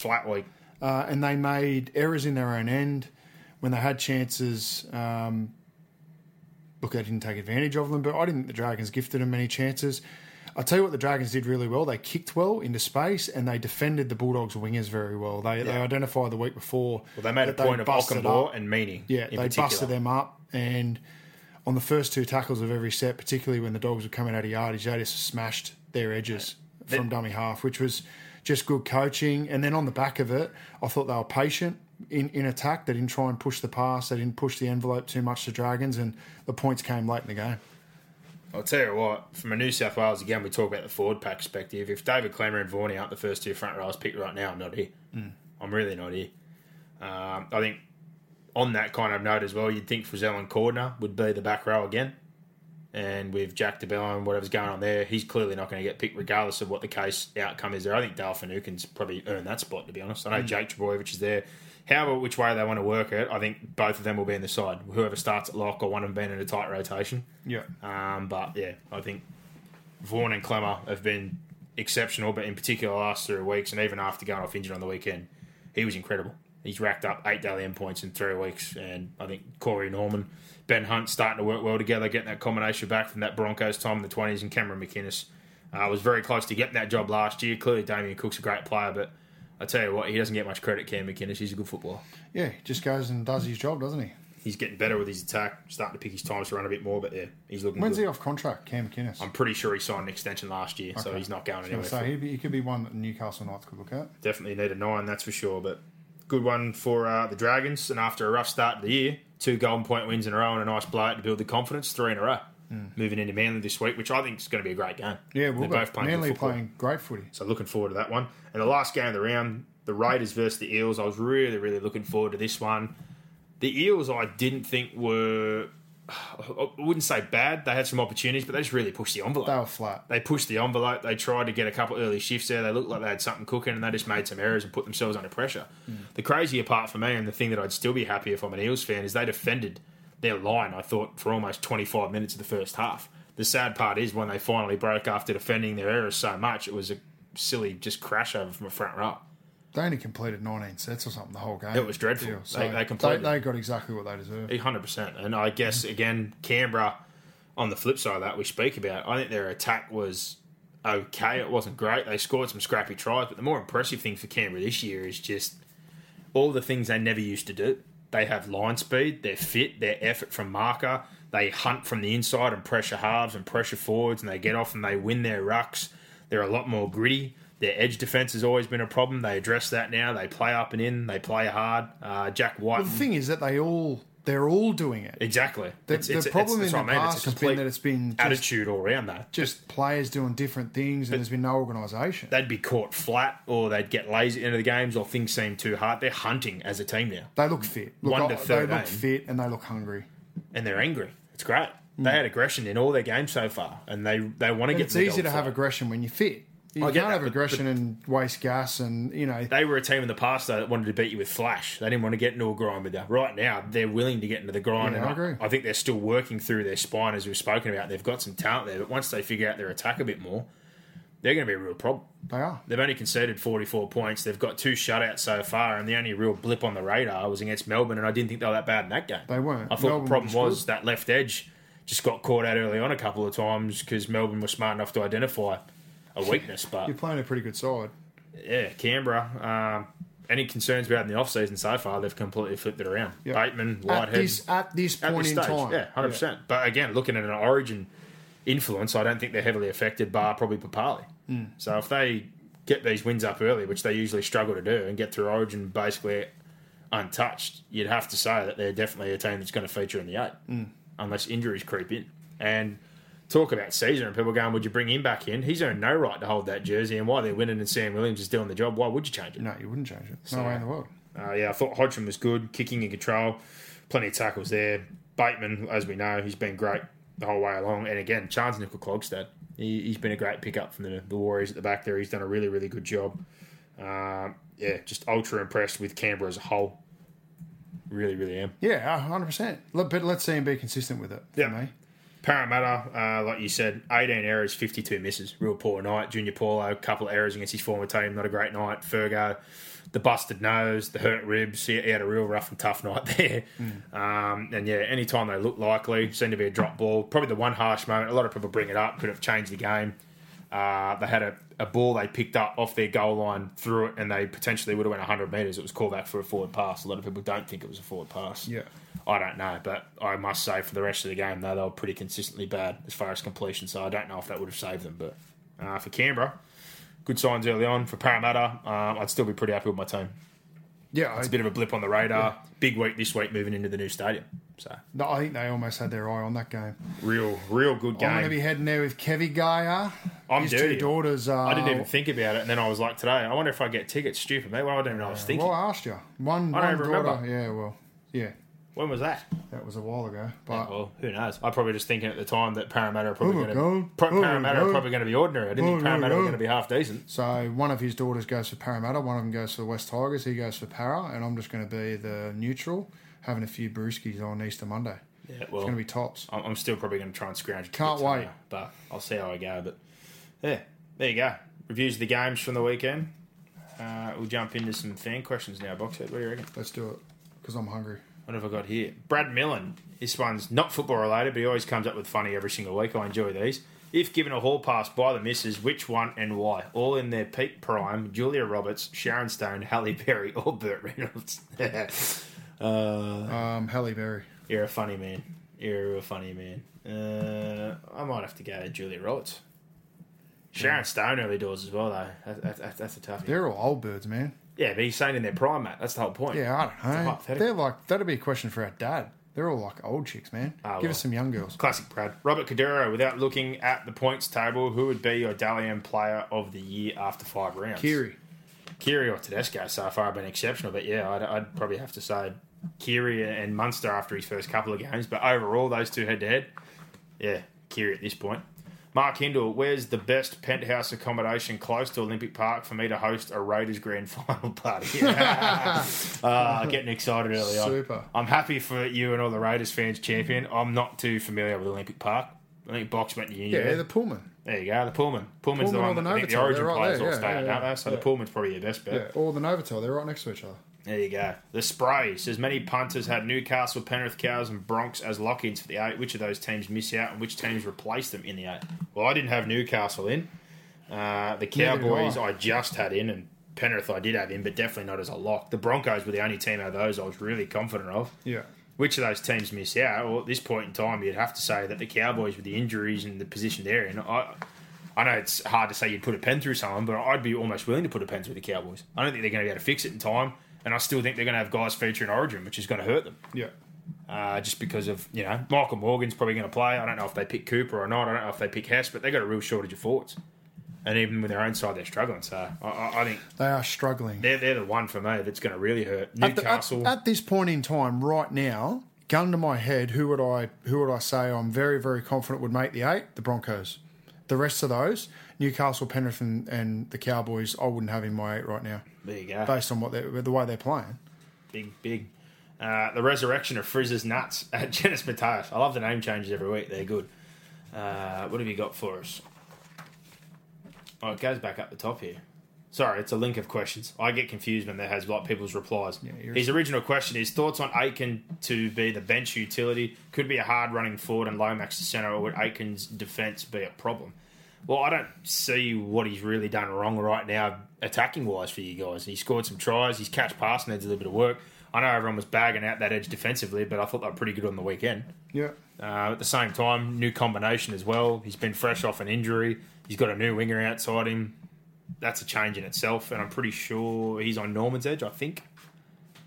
Flat week. And they made errors in their own end when they had chances. Look, they didn't take advantage of them, but I didn't think the Dragons gifted them many chances. I'll tell you what the Dragons did really well. They kicked well into space and they defended the Bulldogs' wingers very well. They identified the week before. Well, they made a point of Ockenbaugh and Meany. Yeah, they busted them up. And on the first two tackles of every set, particularly when the Dogs were coming out of yardage, they just smashed their edges from dummy half, which was just good coaching. And then on the back of it, I thought they were patient in attack. They didn't try and push the pass. They didn't push the envelope too much to Dragons, and the points came late in the game. I'll tell you what, from a New South Wales, again, we talk about the forward pack perspective. If David Clemmer and Vaughan aren't the first two front rows picked right now, I'm not here. I'm really not here. I think on that kind of note as well, you'd think Frizzell and Cordner would be the back row again. And with Jack DeBellin, whatever's going on there, he's clearly not going to get picked regardless of what the case outcome is there. I think Dale Finucane's probably earned that spot, to be honest. I know Jake Trbojevic is there. However, which way they want to work it, I think both of them will be in the side. Whoever starts at lock or one of them being in a tight rotation. Yeah. But, yeah, I think Vaughan and Clemmer have been exceptional, but in particular the last 3 weeks, and even after going off injured on the weekend, he was incredible. He's racked up 8 daily end points in 3 weeks, and I think Corey Norman, Ben Hunt starting to work well together, getting that combination back from that Broncos time in the 20s, and Cameron McInnes was very close to getting that job last year. Clearly, Damien Cook's a great player, but I tell you what, he doesn't get much credit, Cam McInnes. He's a good footballer. Yeah, just goes and does his job, doesn't he? He's getting better with his attack, starting to pick his times to run a bit more, but yeah, he's looking When's he off contract, Cam McInnes? I'm pretty sure he signed an extension last year, so he's not going anywhere. So he could be one that Newcastle Knights could look at. Definitely need a 9, that's for sure, but good one for the Dragons, and after a rough start to the year, 2 golden point wins in a row and a nice blowout to build the confidence, 3 in a row. Moving into Manly this week, which I think is going to be a great game. Yeah, we'll both playing Manly playing great footy. So looking forward to that one. And the last game of the round, the Raiders versus the Eels. I was really, really looking forward to this one. The Eels I didn't think were, I wouldn't say bad. They had some opportunities, but they just really pushed the envelope. They were flat. They pushed the envelope. They tried to get a couple early shifts there. They looked like they had something cooking, and they just made some errors and put themselves under pressure. The crazier part for me, and the thing that I'd still be happy if I'm an Eels fan, is they defended their line, I thought, for almost 25 minutes of the first half. The sad part is when they finally broke after defending their errors so much, it was a silly just crash over from a front row. They only completed 19 sets or something the whole game. It was dreadful. So they completed. They got exactly what they deserved. 100%. And I guess, again, Canberra, on the flip side of that, we speak about, I think their attack was okay. It wasn't great. They scored some scrappy tries. But the more impressive thing for Canberra this year is just all the things they never used to do. They have line speed. They're fit. They're effort from marker. They hunt from the inside and pressure halves and pressure forwards. And they get off and they win their rucks. They're a lot more gritty. Their edge defence has always been a problem. They address that now. They play up and in. They play hard. Jack White. Well, the thing is that they're all doing it. Exactly. The problem in the past has been that it's been just attitude all around that. Just players doing different things, and there's been no organisation. They'd be caught flat, or they'd get lazy at the end of the games, or things seem too hard. They're hunting as a team now. They look fit. They look fit, and they look hungry, and they're angry. It's great. Mm. They had aggression in all their games so far, and they want to get. It's easy to have aggression when you're fit. You can't have aggression and waste gas and, you know... They were a team in the past, though, that wanted to beat you with flash. They didn't want to get into a grind with that. Right now, they're willing to get into the grind. Yeah, and I agree. I think they're still working through their spine, as we've spoken about. They've got some talent there, but once they figure out their attack a bit more, they're going to be a real problem. They are. They've only conceded 44 points. They've got 2 shutouts so far, and the only real blip on the radar was against Melbourne, and I didn't think they were that bad in that game. They weren't. I thought Melbourne, the problem was that left edge just got caught out early on a couple of times because Melbourne were smart enough to identify a weakness, but... You're playing a pretty good side. Yeah, Canberra. Any concerns about in the off-season so far, they've completely flipped it around. Yep. Bateman, Lighthead... At this point in time. Yeah, 100%. Yeah. But again, looking at an origin influence, I don't think they're heavily affected, bar probably Papali. Mm. So if they get these wins up early, which they usually struggle to do, and get through origin basically untouched, you'd have to say that they're definitely a team that's going to feature in the 8, unless injuries creep in. And... Talk about Caesar and people going, would you bring him back in? He's earned no right to hold that jersey, and while they're winning and Sam Williams is doing the job, why would you change it? No, you wouldn't change it. No way in the world. I thought Hodgson was good, kicking and control, plenty of tackles there. Bateman, as we know, he's been great the whole way along. And again, Charles Nickel Klogstad, he's been a great pickup from the Warriors at the back there. He's done a really, really good job. Just ultra impressed with Canberra as a whole. Really, really am. Yeah, 100%. But let's see him be consistent with it for me. Parramatta, like you said, 18 errors, 52 misses. Real poor night. Junior Paulo, a couple of errors against his former team. Not a great night. Fergo, the busted nose, the hurt ribs. He had a real rough and tough night there. Mm. Any time they look likely, seemed to be a drop ball. Probably the one harsh moment. A lot of people bring it up. Could have changed the game. They had a ball they picked up off their goal line, threw it, and they potentially would have went 100 metres. It was called back for a forward pass. A lot of people don't think it was a forward pass. Yeah. I don't know, but I must say for the rest of the game, though, they were pretty consistently bad as far as completion, so I don't know if that would have saved them. But for Canberra, good signs early on. For Parramatta, I'd still be pretty happy with my team. Yeah. It's a bit of a blip on the radar. Yeah. Big week this week moving into the new stadium. So no, I think they almost had their eye on that game. Real good game. I'm going to be heading there with Kevy Gaia. His two daughters are... I didn't even think about it, and then I was like, today, I wonder if I get tickets. Stupid, mate. Well, I don't even know I was thinking. Well, I asked you. I don't even remember. Yeah, well, yeah. When was that? That was a while ago. But yeah, well, who knows? I probably just thinking at the time that Parramatta are probably going to be ordinary. I didn't think Parramatta were going to be half decent. So one of his daughters goes for Parramatta, one of them goes for the West Tigers, he goes for Para, and I'm just going to be the neutral, having a few brewskis on Easter Monday. Yeah, well, it's going to be tops. I'm still probably going to try and scrounge. Can't wait. Tomorrow, but I'll see how I go. But yeah, there you go. Reviews of the games from the weekend. We'll jump into some fan questions now, Boxhead. What do you reckon? Let's do it, because I'm hungry. What have I got here? Brad Millen. This one's not football related, but he always comes up with funny every single week. I enjoy these. If given a hall pass by the missus, which one and why? All in their peak prime, Julia Roberts, Sharon Stone, Halle Berry, or Burt Reynolds. Halle Berry. You're a funny man. You're a funny man. I might have to go to Julia Roberts. Sharon Stone early doors as well, though. That's a toughie. They're all old birds, man. Yeah, but he's saying in their prime, mate. That's the whole point. Yeah, I don't know. They're like, that'd be a question for our dad. They're all like old chicks, man. Give us some young girls. Classic Brad. Robert Cadero, without looking at the points table, who would be your Dalian player of the year after 5 rounds? Kiri or Tedesco so far have been exceptional, but yeah, I'd probably have to say Kiri and Munster after his first couple of games, but overall, those two head-to-head, yeah, Kiri at this point. Mark Hindle, where's the best penthouse accommodation close to Olympic Park for me to host a Raiders grand final party? Getting excited early on. Super. I'm happy for you and all the Raiders fans, champion. I'm not too familiar with Olympic Park. I think Box went to uni. Yeah, the Pullman. There you go, the Pullman. Pullman's the one that I think the Origin players all stay at, don't they? So the Pullman's probably your best bet. Yeah, or the Novotel, they're right next to each other. There you go. The Spray says many punters had Newcastle, Penrith, Cows and Bronx as lock-ins for the 8. Which of those teams miss out and which teams replace them in the 8? Well, I didn't have Newcastle in. The Cowboys I just had in, and Penrith I did have in, but definitely not as a lock. The Broncos were the only team out of those I was really confident of. Yeah. Which of those teams miss out? Well, at this point in time, you'd have to say that the Cowboys with the injuries and the position they're in, I I know it's hard to say you'd put a pen through someone, but I'd be almost willing to put a pen through the Cowboys. I don't think they're going to be able to fix it in time, and I still think they're going to have guys feature in Origin, which is going to hurt them. Yeah. Just because of, you know, Michael Morgan's probably going to play. I don't know if they pick Cooper or not. I don't know if they pick Hess, but they've got a real shortage of forwards. And even with their own side, they're struggling. So I think they are struggling. They're the one for me that's going to really hurt Newcastle. At this point in time, right now, gun to my head, who would I say I'm very, very confident would make the eight? The Broncos. The rest of those, Newcastle, Penrith, and the Cowboys, I wouldn't have in my eight right now. There you go. Based on the way they're playing. Big. The resurrection of Frizz's nuts at Genis Mateus. I love the name changes every week. They're good. What have you got for us? Oh, it goes back up the top here. Sorry, it's a link of questions. I get confused when there has like people's replies. Yeah, his original question is, thoughts on Aitken to be the bench utility? Could be a hard running forward and Lomax to centre, or would Aitken's defence be a problem? Well, I don't see what he's really done wrong right now attacking-wise for you guys. He scored some tries. His catch pass needs a little bit of work. I know everyone was bagging out that edge defensively, but I thought they were pretty good on the weekend. Yeah. At the same time, new combination as well. He's been fresh off an injury. He's got a new winger outside him. That's a change in itself, and I'm pretty sure he's on Norman's edge, I think.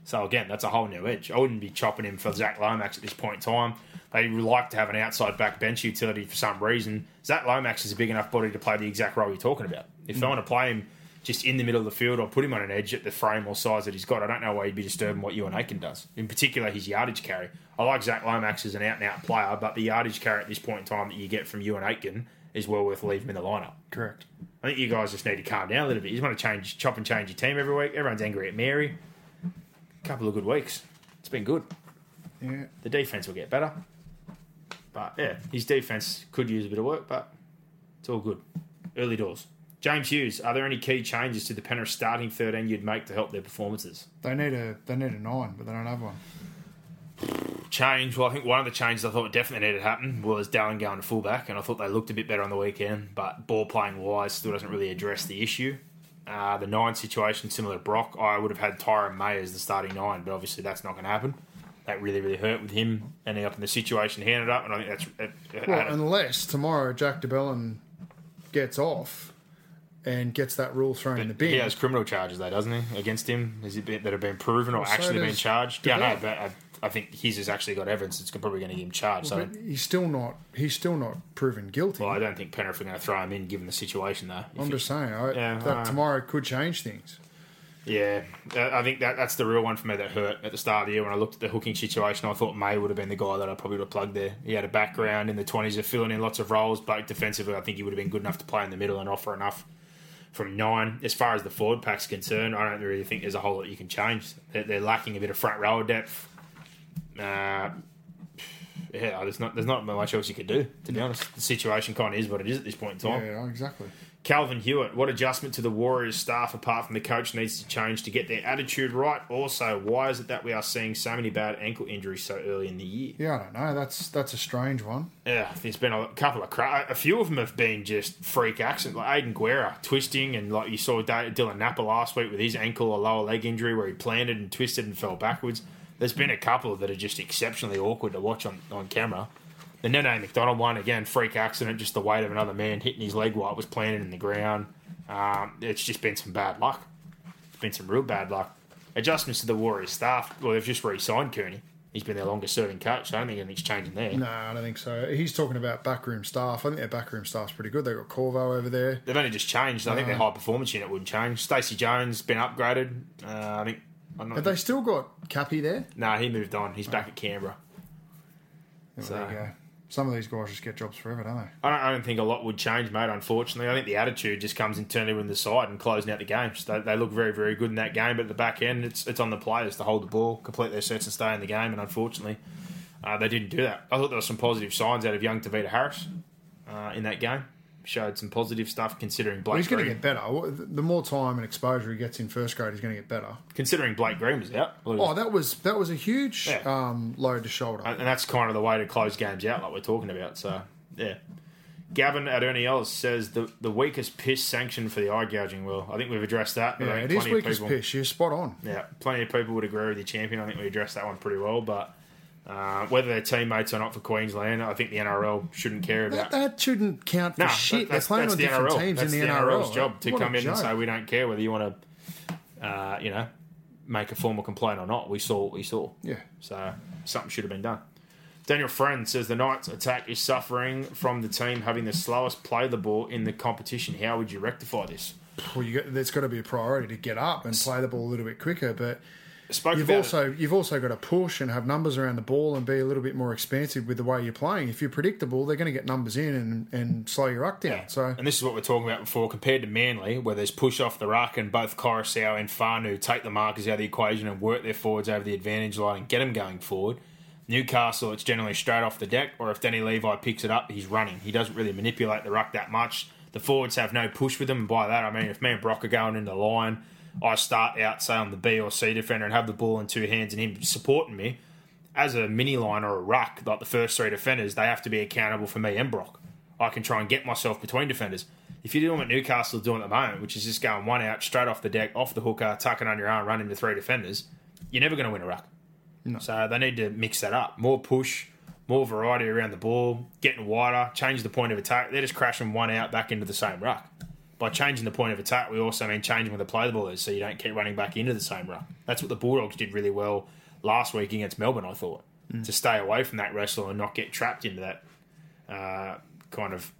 So, again, that's a whole new edge. I wouldn't be chopping him for Zach Lomax at this point in time. They like to have an outside back bench utility for some reason. Zach Lomax is a big enough body to play the exact role you're talking about. If they want to play him just in the middle of the field or put him on an edge at the frame or size that he's got, I don't know why he'd be disturbing what Ewan Aitken does, in particular his yardage carry. I like Zach Lomax as an out-and-out player, but the yardage carry at this point in time that you get from Ewan Aitken is well worth leaving in the lineup. Correct. I think you guys just need to calm down a little bit. You just want to chop and change your team every week. Everyone's angry at Mary. A couple of good weeks. It's been good. Yeah. The defense will get better. But, yeah, his defense could use a bit of work, but it's all good. Early doors. James Hughes, are there any key changes to the Penrith starting 13 you'd make to help their performances? They need a 9, but they don't have one. Change. Well, I think one of the changes I thought definitely needed to happen was Dallin going to fullback, and I thought they looked a bit better on the weekend, but ball playing wise still doesn't really address the issue. The 9 situation, similar to Brock, I would have had Tyron May as the starting 9, but obviously that's not going to happen. That really, really hurt with him ending up in the situation he ended up, and I think that's... unless tomorrow Jack DeBellin gets off and gets that rule thrown in the bin. He has criminal charges, though, doesn't he, against him? Is it that have been proven or actually been charged? Yeah, no, but... I think his has actually got evidence that's probably going to get him charged. Well, so he's still not proven guilty. Well, I don't think Penrith are going to throw him in given the situation, though. I'm just saying that tomorrow could change things. Yeah, I think that's the real one for me that hurt at the start of the year. When I looked at the hooking situation, I thought May would have been the guy that I probably would have plugged there. He had a background in the 20s of filling in lots of roles, but defensively I think he would have been good enough to play in the middle and offer enough from 9. As far as the forward pack's concerned, I don't really think there's a whole lot you can change. They're lacking a bit of front row depth. There's not much else you could do, to be honest. The situation kind of is what it is at this point in time. Yeah, exactly. Calvin Hewitt, what adjustment to the Warriors staff apart from the coach needs to change to get their attitude right? Also, why is it that we are seeing so many bad ankle injuries so early in the year? Yeah, I don't know. That's a strange one. Yeah, there's been a couple of... A few of them have been just freak accidents. Like Aiden Guerra twisting, and like you saw Dylan Napa last week with his ankle or lower leg injury where he planted and twisted and fell backwards. There's been a couple that are just exceptionally awkward to watch on camera. The Nene McDonald one, again, freak accident, just the weight of another man hitting his leg while it was planted in the ground. It's just been some bad luck. It's been some real bad luck. Adjustments to the Warriors staff. Well, they've just re-signed Cooney. He's been their longest-serving coach, so I don't think anything's changing there. No, I don't think so. He's talking about backroom staff. I think their backroom staff's pretty good. They've got Corvo over there. They've only just changed. I think their high-performance unit wouldn't change. Stacey Jones been upgraded. I think... Have they still got Cappy there? No, he moved on. He's back at Canberra. Yeah, well, so, there you go. Some of these guys just get jobs forever, don't they? I don't think a lot would change, mate, unfortunately. I think the attitude just comes internally within the side and closing out the games. They look very, very good in that game, but at the back end, it's on the players to hold the ball, complete their sets and stay in the game, and unfortunately, they didn't do that. I thought there were some positive signs out of young Tavita Harris in that game. Showed some positive stuff considering Blake Green. He's going to get better. The more time and exposure he gets in first grade, he's going to get better. Considering Blake Green was out. Oh, that was a huge load to shoulder. And that's kind of the way to close games out like we're talking about. So, yeah. Gavin at Ernie Ellis says the weakest piss sanction for the eye gouging. Well, I think we've addressed that. Yeah, it is weakest piss. You're spot on. Yeah, plenty of people would agree with your champion. I think we addressed that one pretty well, but... Whether they're teammates or not for Queensland, I think the NRL shouldn't care about. That shouldn't count for shit. They're playing on different teams in the NRL. That's the NRL's job to come in and say we don't care whether you want to, make a formal complaint or not. We saw what we saw. Yeah. So something should have been done. Daniel Friend says the Knights' attack is suffering from the team having the slowest play the ball in the competition. How would you rectify this? Well, there's got to be a priority to get up and play the ball a little bit quicker, but. You've also got to push and have numbers around the ball and be a little bit more expansive with the way you're playing. If you're predictable, they're going to get numbers in and slow your ruck down. Yeah. So, and this is what we're talking about before, compared to Manly, where there's push off the ruck and both Coruscant and Farnu take the markers out of the equation and work their forwards over the advantage line and get them going forward. Newcastle, it's generally straight off the deck, or if Danny Levi picks it up, he's running. He doesn't really manipulate the ruck that much. The forwards have no push with them, and by that I mean if me and Brock are going in the line, I start out, say, on the B or C defender and have the ball in two hands and him supporting me. As a mini line or a ruck, like the first three defenders, they have to be accountable for me and Brock. I can try and get myself between defenders. If you're doing what Newcastle are doing at the moment, which is just going one out, straight off the deck, off the hooker, tucking on your arm, running to three defenders, you're never going to win a ruck. No. So they need to mix that up. More push, more variety around the ball, getting wider, change the point of attack. They're just crashing one out back into the same ruck. By changing the point of attack, we also mean changing where the play the ball is, so you don't keep running back into the same ruck. That's what the Bulldogs did really well last week against Melbourne, I thought, to stay away from that wrestle and not get trapped into that kind of,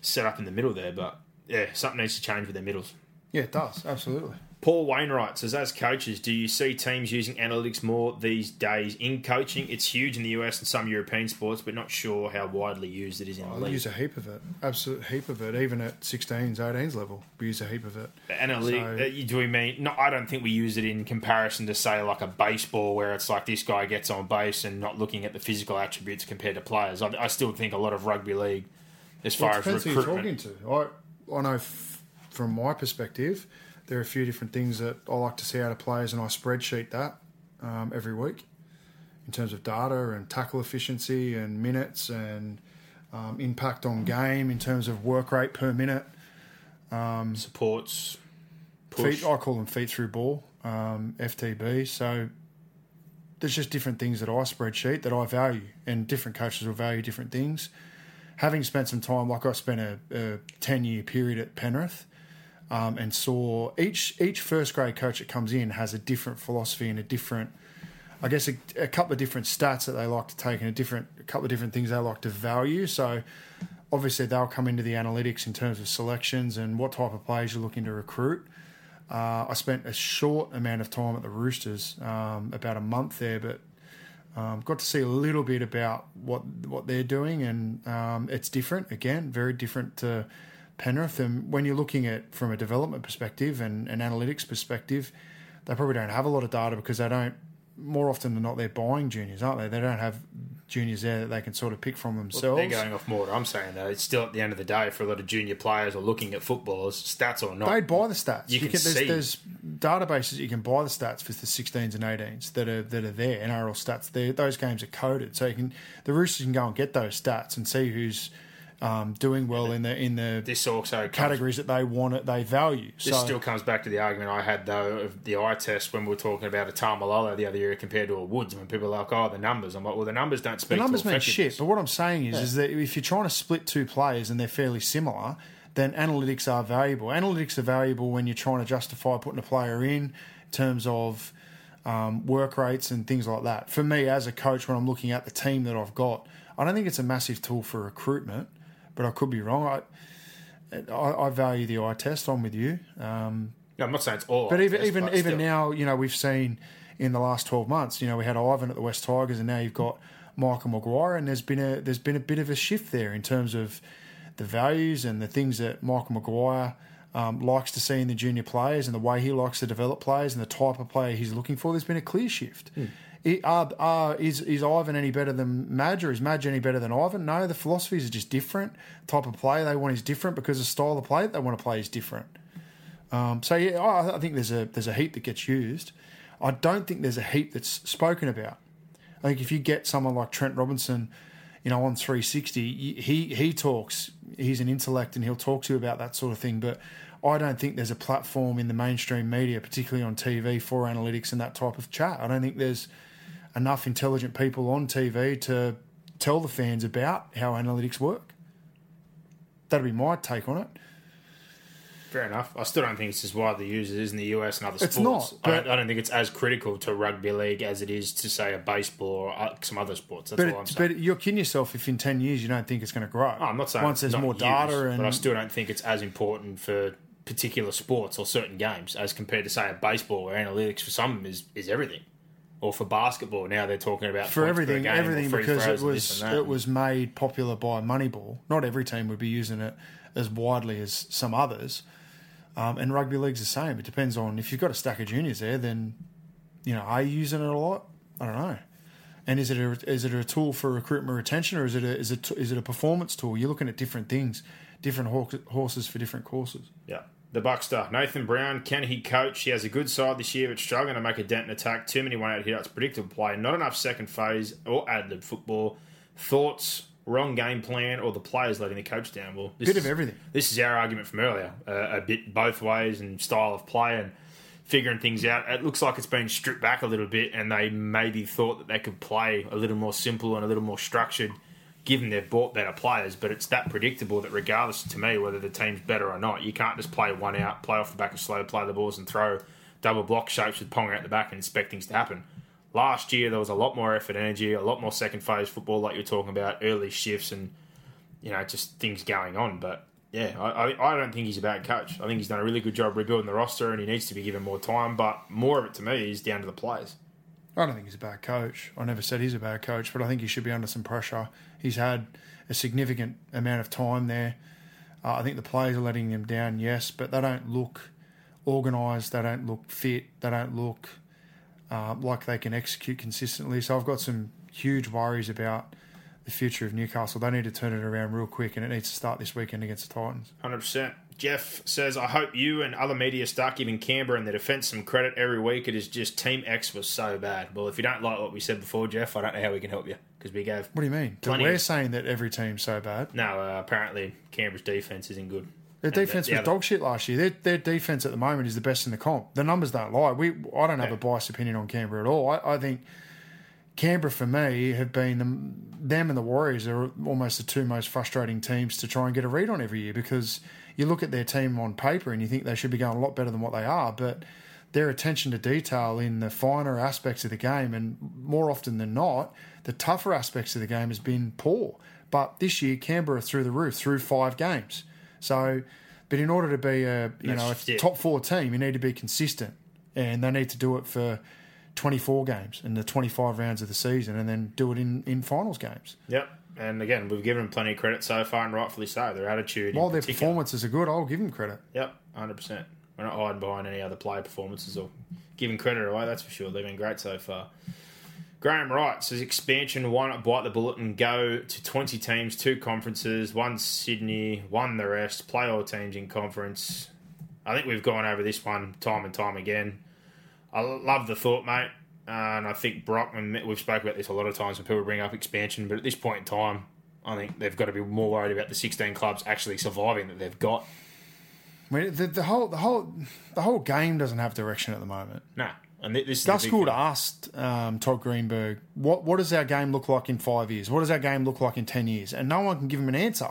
set up in the middle there. But, yeah, something needs to change with their middles. Yeah, it does, absolutely. Paul Wainwright says, as coaches, do you see teams using analytics more these days in coaching? It's huge in the US and some European sports, but not sure how widely used it is in the league. We use a heap of it, absolute heap of it, even at 16s, 18s level. We use a heap of it. Analytics, do we mean... No, I don't think we use it in comparison to, say, like a baseball where it's like this guy gets on base and not looking at the physical attributes compared to players. I still think a lot of rugby league, as far as recruitment... It depends who you're talking to. I know from my perspective... There are a few different things that I like to see out of players, and I spreadsheet that every week in terms of data and tackle efficiency and minutes and impact on game in terms of work rate per minute. Supports. Push. Feet, I call them feet through ball, FTB. So there's just different things that I spreadsheet that I value, and different coaches will value different things. Having spent some time, like I spent a 10-year period at Penrith, and saw each first grade coach that comes in has a different philosophy and a different, I guess, a couple of different stats that they like to take and a couple of different things they like to value. So obviously they'll come into the analytics in terms of selections and what type of players you're looking to recruit. I spent a short amount of time at the Roosters, about a month there, but got to see a little bit about what they're doing, and it's different, again, very different to Penrith. And when you're looking at from a development perspective and an analytics perspective, they probably don't have a lot of data because they don't, more often than not, they're buying juniors, aren't they? They don't have juniors there that they can sort of pick from themselves. Well, they're going off more what I'm saying, though. It's still at the end of the day for a lot of junior players or looking at footballers, stats or not. They'd buy the stats. You can see. There's databases you can buy the stats for the 16s and 18s that are there, NRL stats. Those games are coded. So the Roosters can go and get those stats and see who's... doing well in the categories that they want it, they value. This still comes back to the argument I had, though, of the eye test when we were talking about a Tamalolo the other year compared to a Woods. When people are like, oh, the numbers. I'm like, well, the numbers don't speak to effectiveness. The numbers mean shit, but what I'm saying is that if you're trying to split two players and they're fairly similar, then analytics are valuable. Analytics are valuable when you're trying to justify putting a player in terms of work rates and things like that. For me, as a coach, when I'm looking at the team that I've got, I don't think it's a massive tool for recruitment, but I could be wrong. I value the eye test. I'm with you. No, I'm not saying it's all. But even now, we've seen in the last 12 months, we had Ivan at the West Tigers, and now you've got Michael Maguire, and there's been a bit of a shift there in terms of the values and the things that Michael Maguire likes to see in the junior players, and the way he likes to develop players, and the type of player he's looking for. There's been a clear shift. Mm. Is Ivan any better than Madge, or is Madge any better than Ivan? No, the philosophies are just different. Type of play they want is different because the style of play that they want to play is different. I think there's a heap that gets used. I don't think there's a heap that's spoken about. I think if you get someone like Trent Robinson, on 360, he talks. He's an intellect and he'll talk to you about that sort of thing, but I don't think there's a platform in the mainstream media, particularly on TV, for analytics and that type of chat. I don't think there's enough intelligent people on TV to tell the fans about how analytics work. That'd be my take on it. Fair enough. I still don't think it's as widely used as it is in the US and other sports. It's not. I don't think it's as critical to rugby league as it is to, say, a baseball or some other sports. That's all I'm saying. But you're kidding yourself if in 10 years you don't think it's going to grow. Oh, I'm not saying once there's more data. But I still don't think it's as important for particular sports or certain games as compared to, say, a baseball where analytics for some is everything. Or for basketball, now they're talking about for everything because it was made popular by Moneyball. Not every team would be using it as widely as some others, and rugby league's the same. It depends on if you've got a stack of juniors there, then are you using it a lot? I don't know. And is it a tool for recruitment retention, or is it a performance tool? You're looking at different things, different horses for different courses. Yeah. The Buckster, Nathan Brown, can he coach? He has a good side this year, but struggling to make a dent in attack. Too many one-out hit-outs, predictable play, not enough second phase or ad-lib football. Thoughts, wrong game plan, or the players letting the coach down? Well, bit of everything. This is our argument from earlier, a bit both ways and style of play and figuring things out. It looks like it's been stripped back a little bit, and they maybe thought that they could play a little more simple and a little more structured, given they've bought better players, but it's that predictable that regardless, to me, whether the team's better or not, you can't just play one out, play off the back of slow, play the balls and throw double block shapes with Ponga out the back and expect things to happen. Last year, there was a lot more effort, energy, a lot more second phase football like you're talking about, early shifts and, just things going on. But, yeah, I don't think he's a bad coach. I think he's done a really good job rebuilding the roster and he needs to be given more time, but more of it to me is down to the players. I don't think he's a bad coach. I never said he's a bad coach, but I think he should be under some pressure. He's had a significant amount of time there. I think the players are letting him down, yes, but they don't look organised. They don't look fit. They don't look like they can execute consistently. So I've got some huge worries about the future of Newcastle. They need to turn it around real quick, and it needs to start this weekend against the Titans. 100%. Jeff says, I hope you and other media start giving Canberra and the defence some credit every week. It is just Team X was so bad. Well, if you don't like what we said before, Jeff, I don't know how we can help you because we gave. What do you mean? That we're saying that every team's so bad? No, apparently Canberra's defence isn't good. Their defence was dog shit last year. Their defence at the moment is the best in the comp. The numbers don't lie. I don't have a biased opinion on Canberra at all. I think Canberra, for me, have been them and the Warriors are almost the two most frustrating teams to try and get a read on every year because you look at their team on paper and you think they should be going a lot better than what they are, but their attention to detail in the finer aspects of the game and more often than not, the tougher aspects of the game has been poor. But this year, Canberra through the roof through 5 games. So, but in order to be a top 4 team, you need to be consistent and they need to do it for 24 games in the 25 rounds of the season and then do it in finals games. Yep. And again, we've given them plenty of credit so far and rightfully so. Their attitude while their performances are good, I'll give them credit. Yep, 100%. We're not hiding behind any other player performances or giving credit away, that's for sure. They've been great so far. Graham Wright says, expansion, why not bite the bullet and go to 20 teams, 2 conferences, 1 Sydney, 1 the rest, play all teams in conference. I think we've gone over this one time and time again. I love the thought, mate. And I think Brockman, we've spoken about this a lot of times when people bring up expansion, but at this point in time, I think they've got to be more worried about the 16 clubs actually surviving that they've got. I mean, the whole game doesn't have direction at the moment. No. And this Gus Gould asked Todd Greenberg, what does our game look like in 5 years? What does our game look like in 10 years? And no one can give him an answer.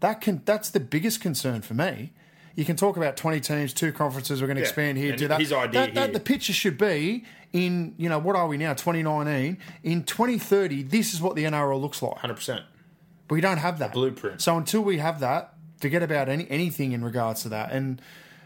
That's the biggest concern for me. You can talk about 20 teams, 2 conferences, we're going to expand here, and do that. His idea the picture should be in, what are we now, 2019? In 2030, this is what the NRL looks like. 100%. But we don't have that. The blueprint. So until we have that, forget about anything in regards to that. And,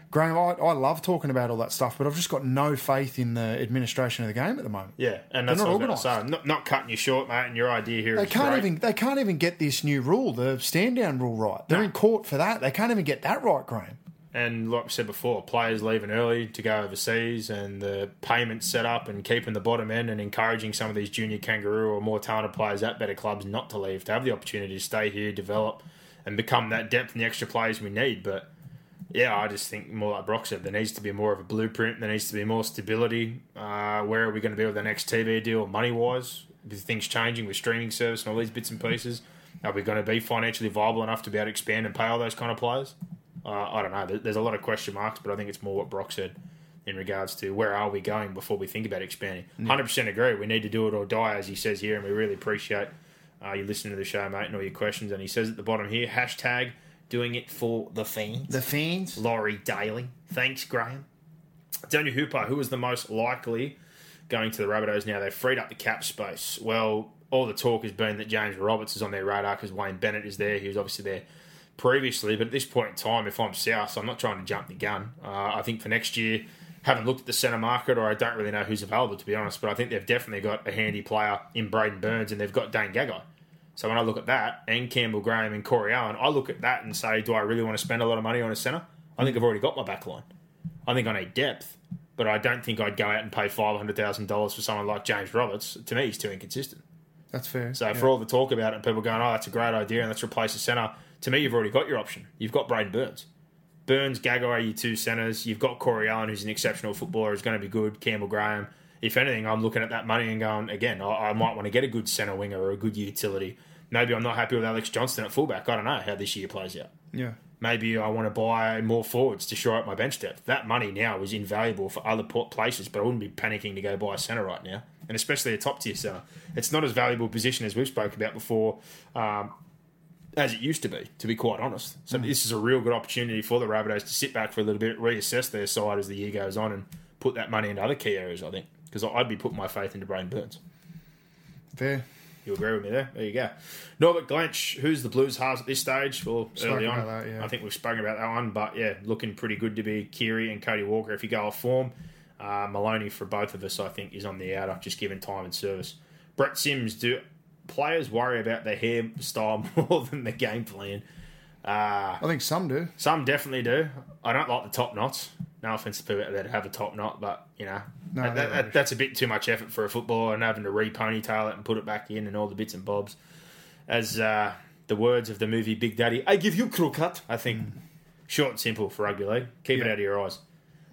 Graham, I love talking about all that stuff, but I've just got no faith in the administration of the game at the moment. Yeah, and that's not organised. Not cutting you short, mate, and your idea here is great. They can't even get this new rule, the stand-down rule, right. They're in court for that. They can't even get that right, Graham. And like I said before, players leaving early to go overseas and the payment set up and keeping the bottom end and encouraging some of these junior kangaroo or more talented players at better clubs not to leave, to have the opportunity to stay here, develop, and become that depth and the extra players we need, but... Yeah, I just think more like Brock said, there needs to be more of a blueprint. There needs to be more stability. Where are we going to be with the next TV deal money-wise? With things changing with streaming service and all these bits and pieces, are we going to be financially viable enough to be able to expand and pay all those kind of players? I don't know. There's a lot of question marks, but I think it's more what Brock said. in regards to where are we going before we think about expanding. 100% agree. We need to do it or die, as he says here, and we really appreciate you listening to the show, mate, and all your questions. And he says at the bottom here, hashtag doing it for the fans. The fans. Laurie Daly. Thanks, Graham. Daniel Hooper, who was the most likely going to the Rabbitohs now? They've freed up the cap space. Well, all the talk has been that James Roberts is on their radar because Wayne Bennett is there. He was obviously there previously, but at this point in time, if I'm South, so I'm not trying to jump the gun. I think for next year, haven't looked at the centre market, or I don't really know who's available, to be honest, but I think they've definitely got a handy player in Braden Burns, and they've got Dane Gagai. So when I look at that, and Campbell Graham and Corey Allen, I look at that and say, do I really want to spend a lot of money on a centre? I think I've already got my back line. I think I need depth, but I don't think I'd go out and pay $500,000 for someone like James Roberts. To me, he's too inconsistent. That's fair. So for all the talk about it, people going, oh, that's a great idea, and let's replace the centre. To me, you've already got your option. You've got Braden Burns. Burns, Gagai, your two centres. You've got Corey Allen, who's an exceptional footballer, is going to be good. Campbell Graham. If anything, I'm looking at that money and going, again, I might want to get a good centre winger or a good utility. Maybe I'm not happy with Alex Johnston at fullback. I don't know how this year plays out. Yeah. Maybe I want to buy more forwards to shore up my bench depth. That money now is invaluable for other places, but I wouldn't be panicking to go buy a centre right now, and especially a top-tier centre. It's not as valuable a position as we've spoken about before as it used to be quite honest. So this is a real good opportunity for the Rabbitohs to sit back for a little bit, reassess their side as the year goes on, and put that money into other key areas, I think, because I'd be putting my faith into Braden Burns. Fair. You agree with me there? There you go. Norbert Glench, who's the Blues halves at this stage? Well, early on, that, I think we've spoken about that one, but yeah, looking pretty good to be Keary and Cody Walker if you go off form. Maloney for both of us, I think, is on the outer, just given time and service. Brett Sims, do players worry about their hairstyle more than the game plan? I think some do. Some definitely do. I don't like the top knots. No offense to people that have a top knot, but, you know, no, that's a bit too much effort for a footballer and having to re-ponytail it and put it back in and all the bits and bobs. As the words of the movie Big Daddy, I give you crew cut, I think. Short and simple for rugby league. Keep it out of your eyes.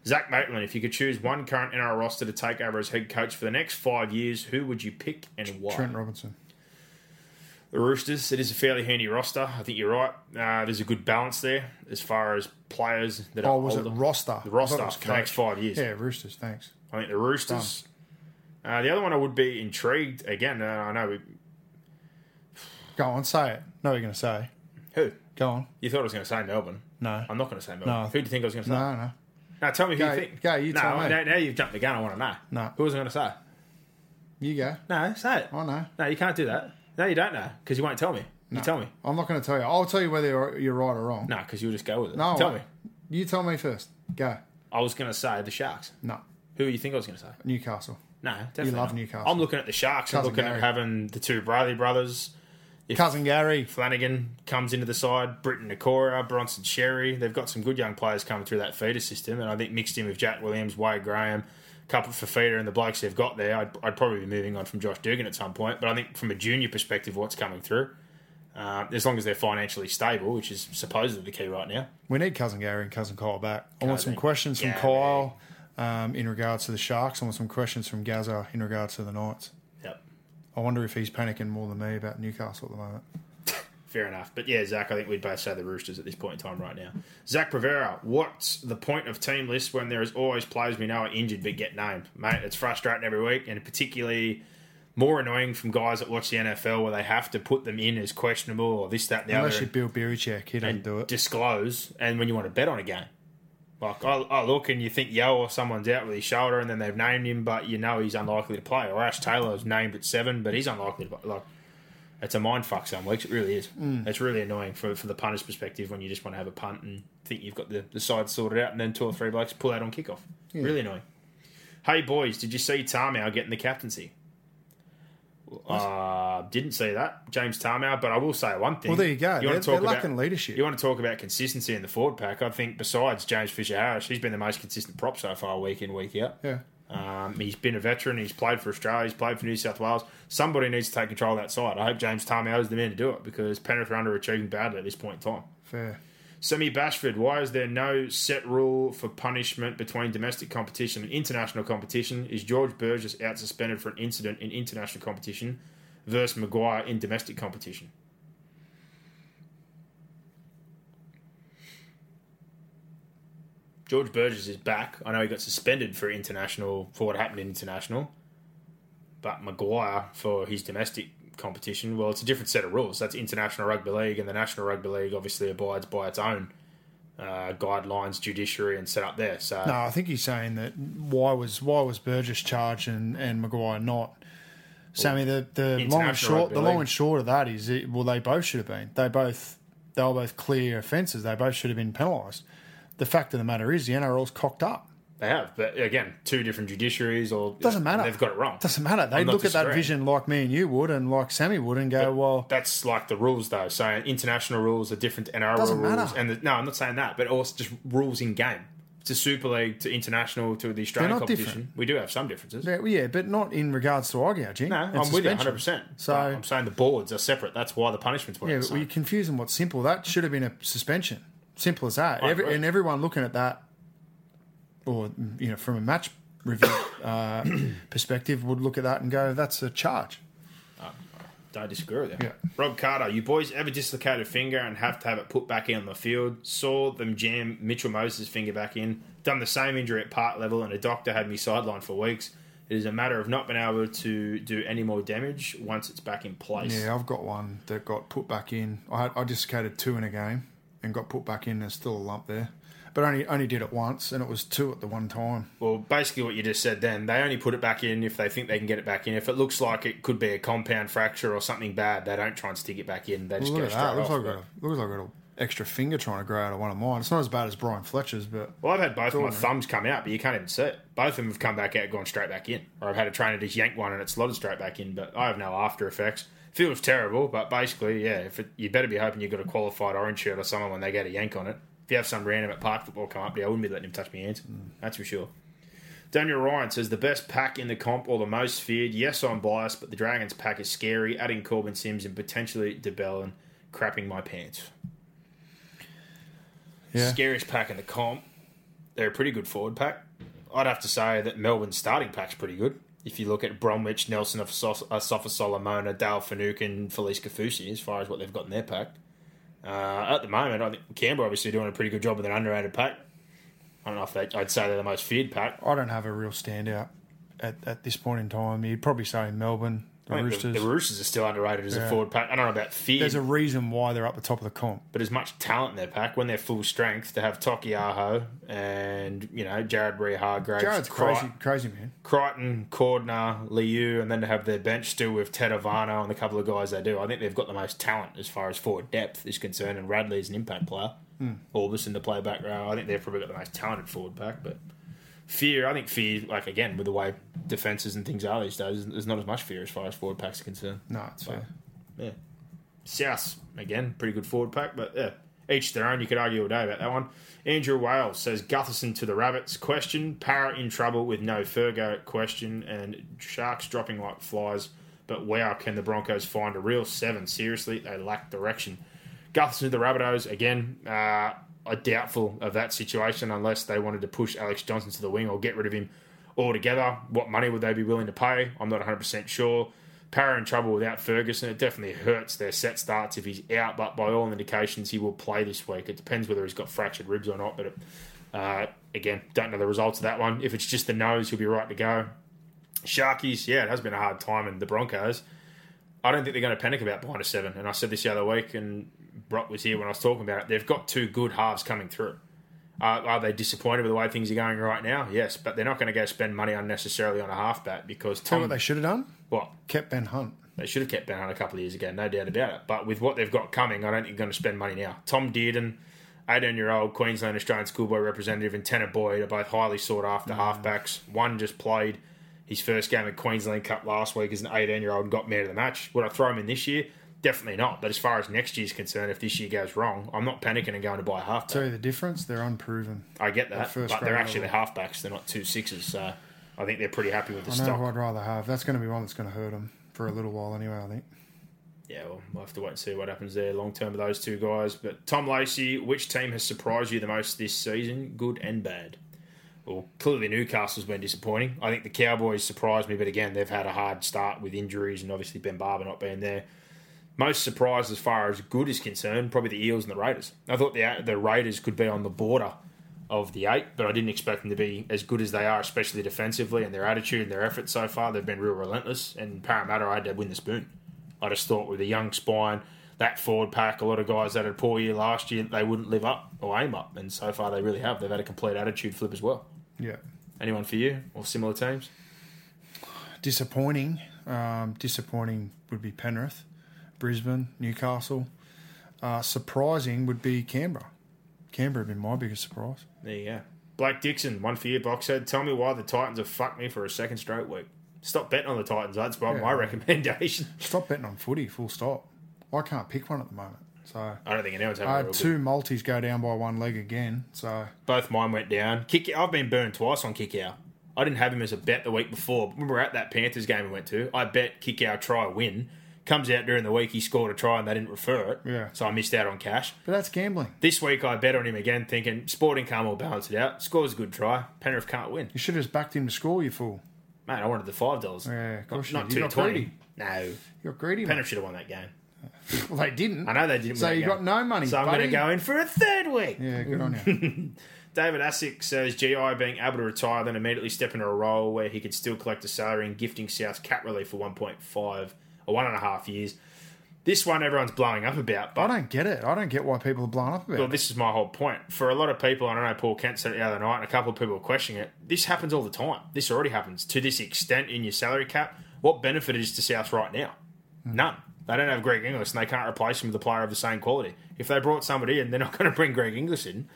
Zach Maitland, if you could choose one current NRL roster to take over as head coach for the next 5 years, who would you pick and why? Trent Robinson. The Roosters, it is a fairly handy roster. I think you're right. There's a good balance there as far as players that are older. It roster? The roster for the next 5 years. Yeah, Roosters, thanks. I think the Roosters. The other one I would be intrigued. Again, I know. Go on, say it. No, you're going to say. Who? Go on. You thought I was going to say Melbourne. No. I'm not going to say Melbourne. No. Who do you think I was going to say? No. Now tell me who you think. Go, you tell me. Now you've jumped the gun, I want to know. No. Who was I going to say? You go. No, say it. I know. No, you can't do that. No, you don't know, because you won't tell me. No. You tell me. I'm not going to tell you. I'll tell you whether you're right or wrong. No, because you'll just go with it. No, tell me. You tell me first. Go. I was going to say the Sharks. No. Who do you think I was going to say? Newcastle. No, definitely you love not. Newcastle. I'm looking at the Sharks. Cousin I'm looking Gary. At having the two Brayley brothers. If Cousin Gary. Flanagan comes into the side. Britton Nakora, Bronson Sherry. They've got some good young players coming through that feeder system, and I think mixed in with Jack Williams, Wade Graham, couple for feeder and the blokes they've got there, I'd probably be moving on from Josh Dugan at some point. But I think from a junior perspective, what's coming through, as long as they're financially stable, which is supposedly the key right now. We need Cousin Gary and Cousin Kyle back. I want some questions from Kyle in regards to the Sharks. I want some questions from Gazza in regards to the Knights. Yep. I wonder if he's panicking more than me about Newcastle at the moment. Fair enough. But yeah, Zach, I think we'd both say the Roosters at this point in time right now. Zach Provera, what's the point of team lists when there is always players we know are injured but get named? Mate, it's frustrating every week, and particularly more annoying from guys that watch the NFL where they have to put them in as questionable or this, that, and the other. Unless you Bill Belichick, he doesn't do it. Disclose, and when you want to bet on a game. Like, I look and you think, or someone's out with his shoulder and then they've named him, but you know he's unlikely to play. Or Ash Taylor's named at 7, but he's unlikely to play. Like, it's a mind fuck some weeks. It really is. It's really annoying for the punter's perspective when you just want to have a punt and think you've got the side sorted out and then two or three blokes pull out on kickoff. Yeah. Really annoying. Hey, boys, did you see Tarmow getting the captaincy? Didn't see that. James Tarmow, but I will say one thing. Well, there you go. You want to talk about lacking leadership. You want to talk about consistency in the forward pack. I think besides James Fisher-Harris, he's been the most consistent prop so far week in, week out. Yeah. He's been a veteran. He's played for Australia. He's played for New South Wales. Somebody needs to take control of that side. I hope James Tarmow is the man to do it because Penrith are underachieving badly at this point in time. Fair. Semi Bashford, why is there no set rule for punishment between domestic competition and international competition? Is George Burgess out suspended for an incident in international competition versus Maguire in domestic competition? George Burgess is back. I know he got suspended for international, for what happened in international, but Maguire for his domestic competition, well, it's a different set of rules. That's International Rugby League, and the National Rugby League obviously abides by its own guidelines, judiciary, and set up there. So no, I think he's saying that why was Burgess charged and Maguire not? Sammy, the long and short of that is, they both should have been. They were both clear offences. They both should have been penalised. The fact of the matter is, the NRL's cocked up. They have, but again, two different judiciaries, or doesn't matter. They've got it wrong. Doesn't matter. They look at that vision like me and you would, and like Sammy would, and go, but "Well, that's like the rules, though." So international rules are different to NRL rules. Matter. And no, I'm not saying that, but also just rules in game. To Super League, to international, to the Australian competition, different. We do have some differences. Yeah, but not in regards to eye gouging. No, I'm with you 100%. So I'm saying the boards are separate. That's why the punishments were. Yeah, but you're confusing what's simple. That should have been a suspension. Simple as that. And everyone looking at that, or from a match review perspective, would look at that and go, "That's a charge." I disagree with that. Yeah. Rob Carter, you boys ever dislocate a finger and have to have it put back in on the field? Saw them jam Mitchell Moses' finger back in. Done the same injury at part level, and a doctor had me sidelined for weeks. It is a matter of not being able to do any more damage once it's back in place. Yeah, I've got one that got put back in. I dislocated two in a game and got put back in. There's still a lump there. But only did it once, and it was two at the one time. Well, basically what you just said then, they only put it back in if they think they can get it back in. If it looks like it could be a compound fracture or something bad, they don't try and stick it back in. They just go straight off. Looks like I've got an extra finger trying to grow out of one of mine. It's not as bad as Brian Fletcher's, but... Well, I've had both of my thumbs come out, but you can't even see it. Both of them have come back out, gone straight back in. Or I've had a trainer just yank one and it's slotted straight back in, but I have no after effects. Feels terrible, but basically, yeah, you better be hoping you've got a qualified orange shirt or someone when they get a yank on it. If you have some random at park football come up, yeah, I wouldn't be letting him touch my hands. Mm. That's for sure. Daniel Ryan says, the best pack in the comp or the most feared. Yes, I'm biased, but the Dragons pack is scary, adding Corbin Sims and potentially DeBellin, crapping my pants. Yeah. Scariest pack in the comp. They're a pretty good forward pack. I'd have to say that Melbourne's starting pack's pretty good. If you look at Bromwich, Nelson, Asafa Solomona, Dale Finucane, Felice Kafusi, as far as what they've got in their pack. At the moment, I think Canberra obviously doing a pretty good job with an underrated pack. I don't know if I'd say they're the most feared pack. I don't have a real standout at this point in time. You'd probably say Melbourne, Roosters. The Roosters are still underrated as a forward pack. I don't know about feared. There's a reason why they're up the top of the comp. But as much talent in their pack, when they're full strength, to have Toki Aho and, Jared Reed-Hargraves. Jared's crazy man. Crichton, Cordner, Liu, and then to have their bench still with Ted Ivano and a couple of guys they do. I think they've got the most talent as far as forward depth is concerned, and Radley's an impact player. Orbison to play back row. I think they've probably got the most talented forward pack, but... Fear, I think fear, like again, with the way defences and things are these days, there's not as much fear as far as forward packs are concerned. No, it's fair. Yeah. Souths, again, pretty good forward pack, but yeah, each their own. You could argue all day about that one. Andrew Wales says, Gutherson to the Rabbits, question. Parra in trouble with no Fergo, question. And Sharks dropping like flies, but wow, can the Broncos find a real seven? Seriously, they lack direction. Gutherson to the Rabbitohs, again, I'm doubtful of that situation unless they wanted to push Alex Johnson to the wing or get rid of him altogether. What money would they be willing to pay? I'm not 100% sure. Parra in trouble without Ferguson. It definitely hurts their set starts if he's out, but by all indications, he will play this week. It depends whether he's got fractured ribs or not, but again, don't know the results of that one. If it's just the nose, he'll be right to go. Sharkies, yeah, it has been a hard time, and the Broncos, I don't think they're going to panic about behind a seven, and I said this the other week, and Brock was here when I was talking about it. They've got two good halves coming through. Are they disappointed with the way things are going right now? Yes, but they're not going to go spend money unnecessarily on a halfback because... Tell me what they should have done? What? Kept Ben Hunt. They should have kept Ben Hunt a couple of years ago, no doubt about it. But with what they've got coming, I don't think they're going to spend money now. Tom Dearden, 18-year-old Queensland Australian schoolboy representative, and Tanner Boyd are both highly sought-after halfbacks. One just played his first game at Queensland Cup last week as an 18-year-old and got man of the match. Would I throw him in this year? Definitely not. But as far as next year's concerned, if this year goes wrong, I'm not panicking and going to buy a halfback. Tell you the difference, they're unproven. I get that, but they're actually the halfbacks. They're not 2 6s, so I think they're pretty happy with the stock. I know who I'd rather have. That's going to be one that's going to hurt them for a little while anyway, I think. Yeah, well, we'll have to wait and see what happens there long term with those two guys. But Tom Lacey, which team has surprised you the most this season, good and bad? Well, clearly Newcastle's been disappointing. I think the Cowboys surprised me, but again, they've had a hard start with injuries and obviously Ben Barber not being there. Most surprised as far as good is concerned, probably the Eels and the Raiders. I thought the Raiders could be on the border of the eight, but I didn't expect them to be as good as they are, especially defensively, and their attitude and their effort so far. They've been real relentless, and Parramatta, I had to win the spoon. I just thought with a young spine, that forward pack, a lot of guys that had a poor year last year, they wouldn't live up or aim up, and so far they really have. They've had a complete attitude flip as well. Yeah. Anyone for you or similar teams? Disappointing. Disappointing would be Penrith, Brisbane, Newcastle. Surprising would be Canberra. Canberra have been my biggest surprise. There you go. Blake Dixon, one for you, Boxhead. Tell me why the Titans have fucked me for a second straight week. Stop betting on the Titans. That's my recommendation. Stop betting on footy, full stop. I can't pick one at the moment. So I don't think anyone's having a real two good. Multis go down by one leg again. So both mine went down. I've been burned twice on Kickout. I didn't have him as a bet the week before. But when we were at that Panthers game we went to, I bet Kickout try win. Comes out during the week, he scored a try and they didn't refer it. Yeah. So I missed out on cash. But that's gambling. This week I bet on him again thinking Sporting Carmel will balance it out. Scores a good try. Penrith can't win. You should have just backed him to score, you fool. Man, I wanted the $5. Yeah, of course not, you did. Not $2.20. No. You're greedy, Penrith should have won that game. Well, they didn't. I know they didn't. So you got no money, so I'm going to go in for a third week. Yeah, good on you. David Asick says, GI being able to retire, then immediately step into a role where he could still collect a salary and gifting South's cap relief for 1.5 or 1.5 years. This one everyone's blowing up about. But I don't get it. I don't get why people are blowing up about it. Well, this is my whole point. For a lot of people, and I know Paul Kent said it the other night, and a couple of people were questioning it, this happens all the time. This already happens to this extent in your salary cap. What benefit is to South right now? None. They don't have Greg Inglis, and they can't replace him with a player of the same quality. If they brought somebody in, they're not going to bring Greg Inglis in.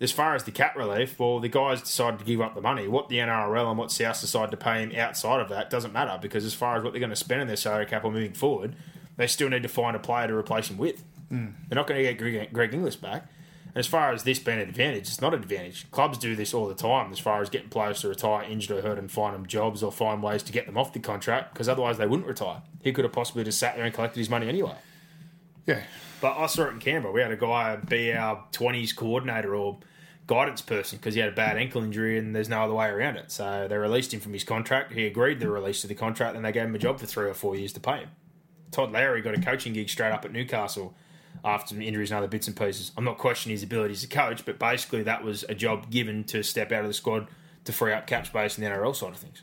As far as the cap relief, well, the guys decided to give up the money. What the NRL and what South decide to pay him outside of that doesn't matter, because as far as what they're going to spend in their salary cap or moving forward, they still need to find a player to replace him with. They're not going to get Greg Inglis back. And as far as this being an advantage, it's not an advantage. Clubs do this all the time as far as getting players to retire injured or hurt and find them jobs or find ways to get them off the contract, because otherwise they wouldn't retire. He could have possibly just sat there and collected his money anyway. Yeah. But I saw it in Canberra. We had a guy be our 20s coordinator or guidance person because he had a bad ankle injury and there's no other way around it. So they released him from his contract. He agreed the release of the contract, and they gave him a job for 3 or 4 years to pay him. Todd Lowry got a coaching gig straight up at Newcastle after some injuries and other bits and pieces. I'm not questioning his ability as a coach, but basically that was a job given to step out of the squad to free up cap space in the NRL side of things.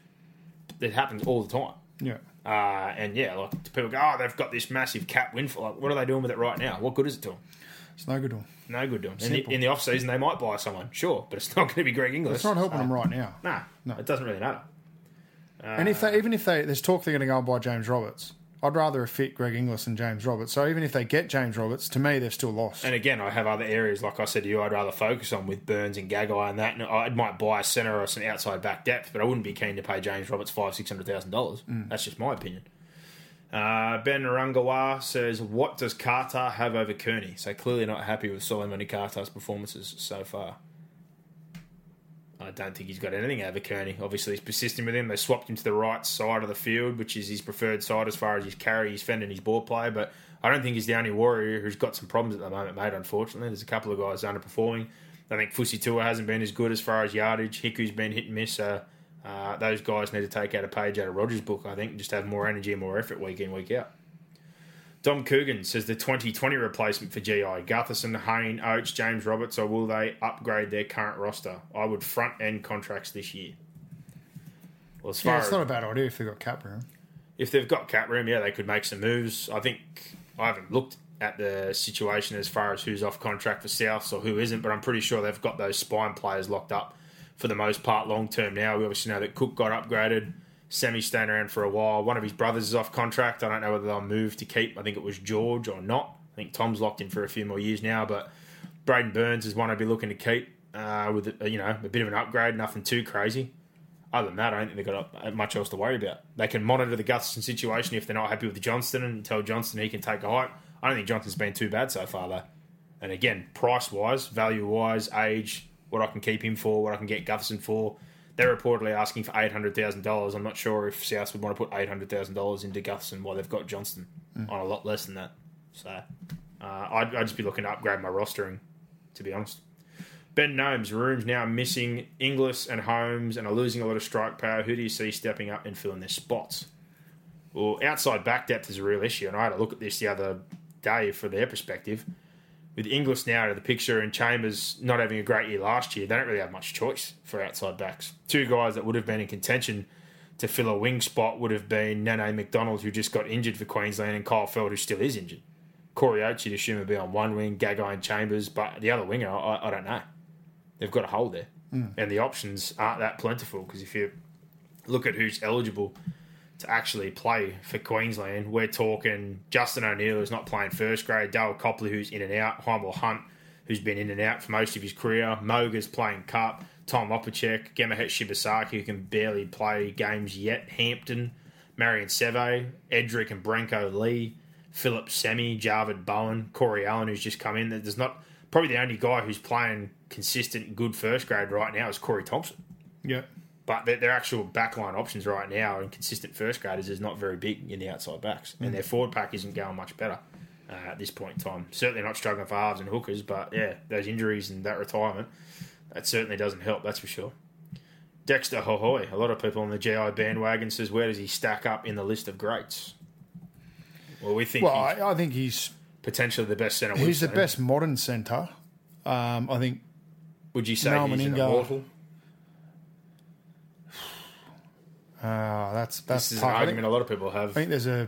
It happens all the time. Yeah. Like people go, oh, they've got this massive cap windfall. Like, what are they doing with it right now? What good is it to them? It's no good to them. No good to them. In the off-season, they might buy someone, sure, but it's not going to be Greg Inglis. It's not helping them right now. No, it doesn't really matter. And if there's talk they're going to go and buy James Roberts. I'd rather fit Greg Inglis and James Roberts. So even if they get James Roberts, to me, they've still lost. And again, I have other areas, like I said to you, I'd rather focus on with Burns and Gagai and that. And I might buy a centre or some outside back depth, but I wouldn't be keen to pay James Roberts $500,000-$600,000. That's just my opinion. Ben Rangawa says, what does Carter have over Kearney? So clearly not happy with Solomon Carter's performances so far. I don't think he's got anything over Kearney. Obviously, he's persisting with him. They swapped him to the right side of the field, which is his preferred side as far as his carry, his fend, and his ball play. But I don't think he's the only warrior who's got some problems at the moment, mate, unfortunately. There's a couple of guys underperforming. I think Fusitua hasn't been as good as far as yardage. Hiku's been hit and miss. Those guys need to take out a page out of Rogers' book, I think, and just have more energy and more effort week in, week out. Dom Coogan says the 2020 replacement for GI, Gutherson, Hayne, Oates, James Roberts, or will they upgrade their current roster? I would front-end contracts this year. Well, it's not a bad idea if they've got cap room. If they've got cap room, yeah, they could make some moves. I think I haven't looked at the situation as far as who's off contract for Souths or who isn't, but I'm pretty sure they've got those spine players locked up for the most part long-term now. We obviously know that Cook got upgraded. Semi's staying around for a while. One of his brothers is off contract. I don't know whether they'll move to keep. I think it was George or not. I think Tom's locked in for a few more years now, but Braden Burns is one I'd be looking to keep with a bit of an upgrade, nothing too crazy. Other than that, I don't think they've got much else to worry about. They can monitor the Gutherson situation if they're not happy with Johnston and tell Johnston he can take a hike. I don't think Johnston's been too bad so far, though. And again, price-wise, value-wise, age, what I can keep him for, what I can get Gutherson for. They're reportedly asking for $800,000. I'm not sure if South would want to put $800,000 into Gutherson while they've got Johnston on a lot less than that. So I'd just be looking to upgrade my rostering, to be honest. Ben Gnomes, Room's now missing Inglis and Holmes and are losing a lot of strike power. Who do you see stepping up and filling their spots? Well, outside back depth is a real issue, and I had a look at this the other day for their perspective. with Inglis now out of the picture and Chambers not having a great year last year, they don't really have much choice for outside backs. Two guys that would have been in contention to fill a wing spot would have been Nene McDonald, who just got injured for Queensland, and Kyle Feld, who still is injured. Corey Oates, you'd assume, would be on one wing, Gagai and Chambers, but the other winger, I don't know. They've got a hole there. Mm. And the options aren't that plentiful, because if you look at who's eligible to actually play for Queensland, we're talking Justin O'Neill, who's not playing first grade, Dale Copley, who's in and out, Heimel Hunt, who's been in and out for most of his career, Moga's playing cup, Tom Opacek, Gemahet Shibasaki, who can barely play games yet, Hampton, Marion Seve, Edric and Branko Lee, Philip Semi, Jarvid Bowen, Corey Allen, who's just come in. There's not probably the only guy who's playing consistent good first grade right now is Corey Thompson. Yeah. But their actual backline options right now and consistent first graders is not very big in the outside backs. Mm. And their forward pack isn't going much better at this point in time. Certainly not struggling for halves and hookers, but yeah, those injuries and that retirement, that certainly doesn't help, that's for sure. Dexter Hohoi, a lot of people on the GI bandwagon, says, where does he stack up in the list of greats? Well, I think he's potentially the best centre. He's the best modern centre. I think. Would you say Mal he's an immortal? That's this is an argument a lot of people have. I think there's a.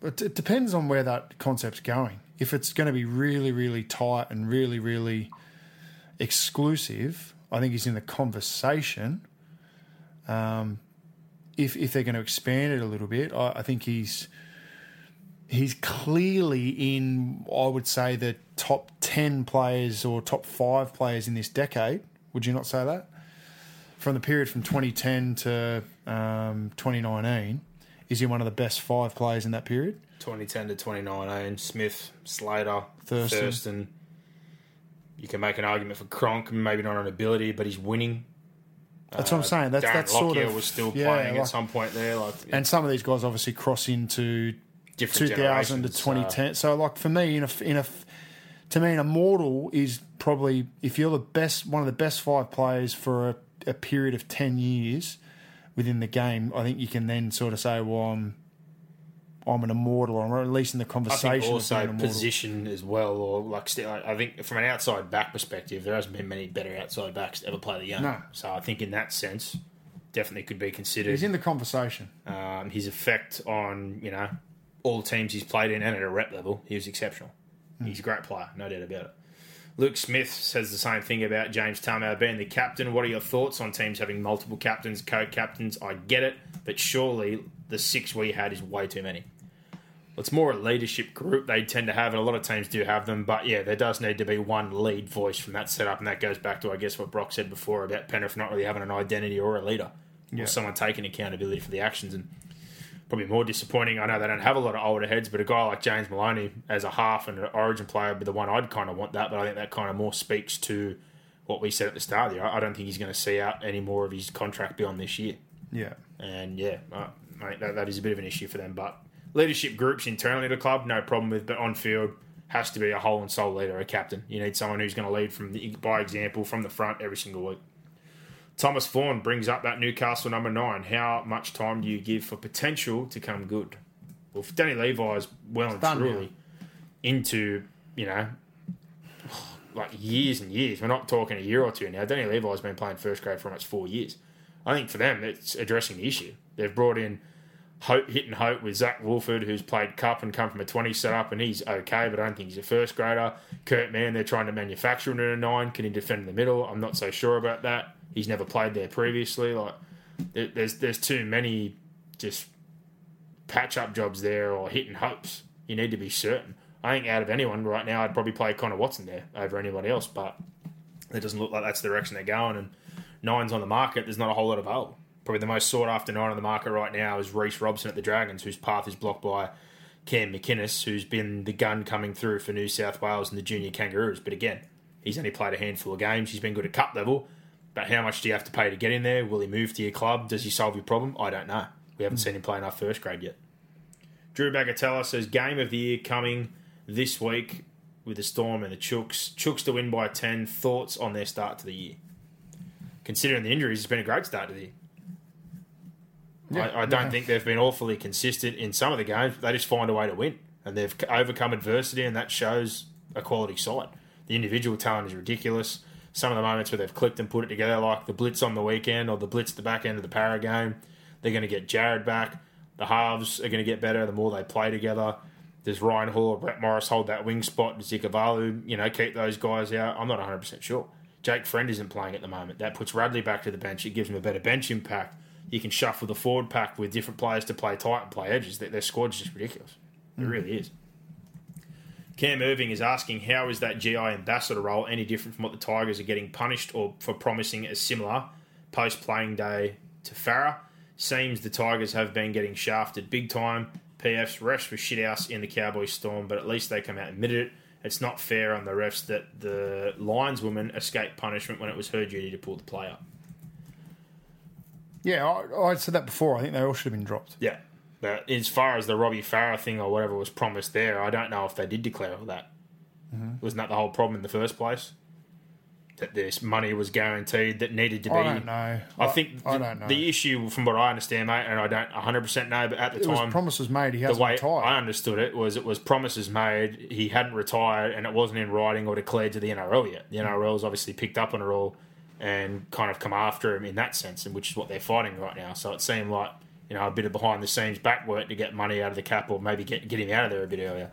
It depends on where that concept's going. If it's going to be really, really tight and really, really exclusive, I think he's in the conversation. If they're going to expand it a little bit, I think he's. He's clearly in, I would say, the top 10 players or top 5 players in this decade. Would you not say that? From the period from 2010 to 2019, is he one of the best 5 players in that period? 2010 to 2019, Smith, Slater, Thurston. You can make an argument for Cronk, maybe not on ability, but he's winning. That's what I'm saying. That's sort of was still playing at some point there. And some of these guys obviously cross into 2000 to 2010. So, like, for me, to me, an immortal is probably, if you're the best, one of the best 5 players for a period of 10 years within the game, I think you can then sort of say, well, I'm an immortal, or at least in the conversation. I think also position as well, or I think from an outside back perspective, there hasn't been many better outside backs to ever play the game. No. So I think in that sense, definitely could be considered. He's in the conversation. His effect on, all the teams he's played in and at a rep level, he was exceptional. Mm. He's a great player, no doubt about it. Luke Smith says the same thing about James Tamau being the captain. What are your thoughts on teams having multiple captains, co-captains? I get it, but surely the 6 we had is way too many. It's more a leadership group they tend to have, and a lot of teams do have them, but yeah, there does need to be one lead voice from that setup, and that goes back to, I guess, what Brock said before about Penrith not really having an identity or a leader, or someone taking accountability for the actions, and probably more disappointing. I know they don't have a lot of older heads, but a guy like James Maloney as a half and an origin player would be the one I'd kind of want that, but I think that kind of more speaks to what we said at the start there. I don't think he's going to see out any more of his contract beyond this year. Yeah. And yeah, mate, that is a bit of an issue for them, but leadership groups internally at the club, no problem with, but on field has to be a whole and sole leader, a captain. You need someone who's going to lead by example from the front every single week. Thomas Vaughan brings up that Newcastle number 9. How much time do you give for potential to come good? Well, if Danny Levi is well and truly into, years and years. We're not talking a year or two now. Danny Levi's been playing first grade for almost 4 years. I think for them, it's addressing the issue. They've brought in Hope with Zach Woolford, who's played cup and come from a 20 setup, and he's okay, but I don't think he's a first grader. Kurt Mann, they're trying to manufacture him in a 9. Can he defend in the middle? I'm not so sure about that. He's never played there previously. There's too many just patch-up jobs there or hit and hopes. You need to be certain. I think out of anyone right now, I'd probably play Connor Watson there over anyone else, but it doesn't look like that's the direction they're going, and 9's on the market. There's not a whole lot of hole. Probably the most sought-after 9 on the market right now is Reece Robson at the Dragons, whose path is blocked by Cam McInnes, who's been the gun coming through for New South Wales and the junior Kangaroos. But again, he's only played a handful of games. He's been good at cup level, but how much do you have to pay to get in there? Will he move to your club? Does he solve your problem? I don't know. We haven't seen him play enough first grade yet. Drew Bagatella says, game of the year coming this week with the Storm and the Chooks. Chooks to win by 10. Thoughts on their start to the year? Considering the injuries, it's been a great start to the year. Yeah, I don't think they've been awfully consistent in some of the games. They just find a way to win. And they've overcome adversity, and that shows a quality side. The individual talent is ridiculous. Some of the moments where they've clicked and put it together, like the blitz on the weekend or the blitz at the back end of the Para game, they're going to get Jared back. The halves are going to get better the more they play together. Does Ryan Hall or Brett Morris hold that wing spot? Does Zikavalu, keep those guys out? I'm not 100% sure. Jake Friend isn't playing at the moment. That puts Radley back to the bench. It gives him a better bench impact. You can shuffle the forward pack with different players to play tight and play edges. Their squad's just ridiculous. It really is. Cam Irving is asking, how is that GI ambassador role any different from what the Tigers are getting punished or for promising a similar post-playing day to Farah? Seems the Tigers have been getting shafted big time. PF's refs were shithouse in the Cowboys Storm, but at least they come out and admitted it. It's not fair on the refs that the lineswoman escaped punishment when it was her duty to pull the play up. Yeah, I said that before. I think they all should have been dropped. Yeah. But as far as the Robbie Farah thing or whatever was promised there, I don't know if they did declare all that. Mm-hmm. Wasn't that the whole problem in the first place? That this money was guaranteed that needed to be... I don't know. I think I don't know. The issue, from what I understand, mate, and I don't 100% know, but at the time... It was promises made, he hasn't retired. The way I understood it was promises made, he hadn't retired, and it wasn't in writing or declared to the NRL yet. The NRL's obviously picked up on it all and kind of come after him in that sense, and which is what they're fighting right now. So it seemed like, a bit of behind-the-scenes backwork to get money out of the cap or maybe get him out of there a bit earlier.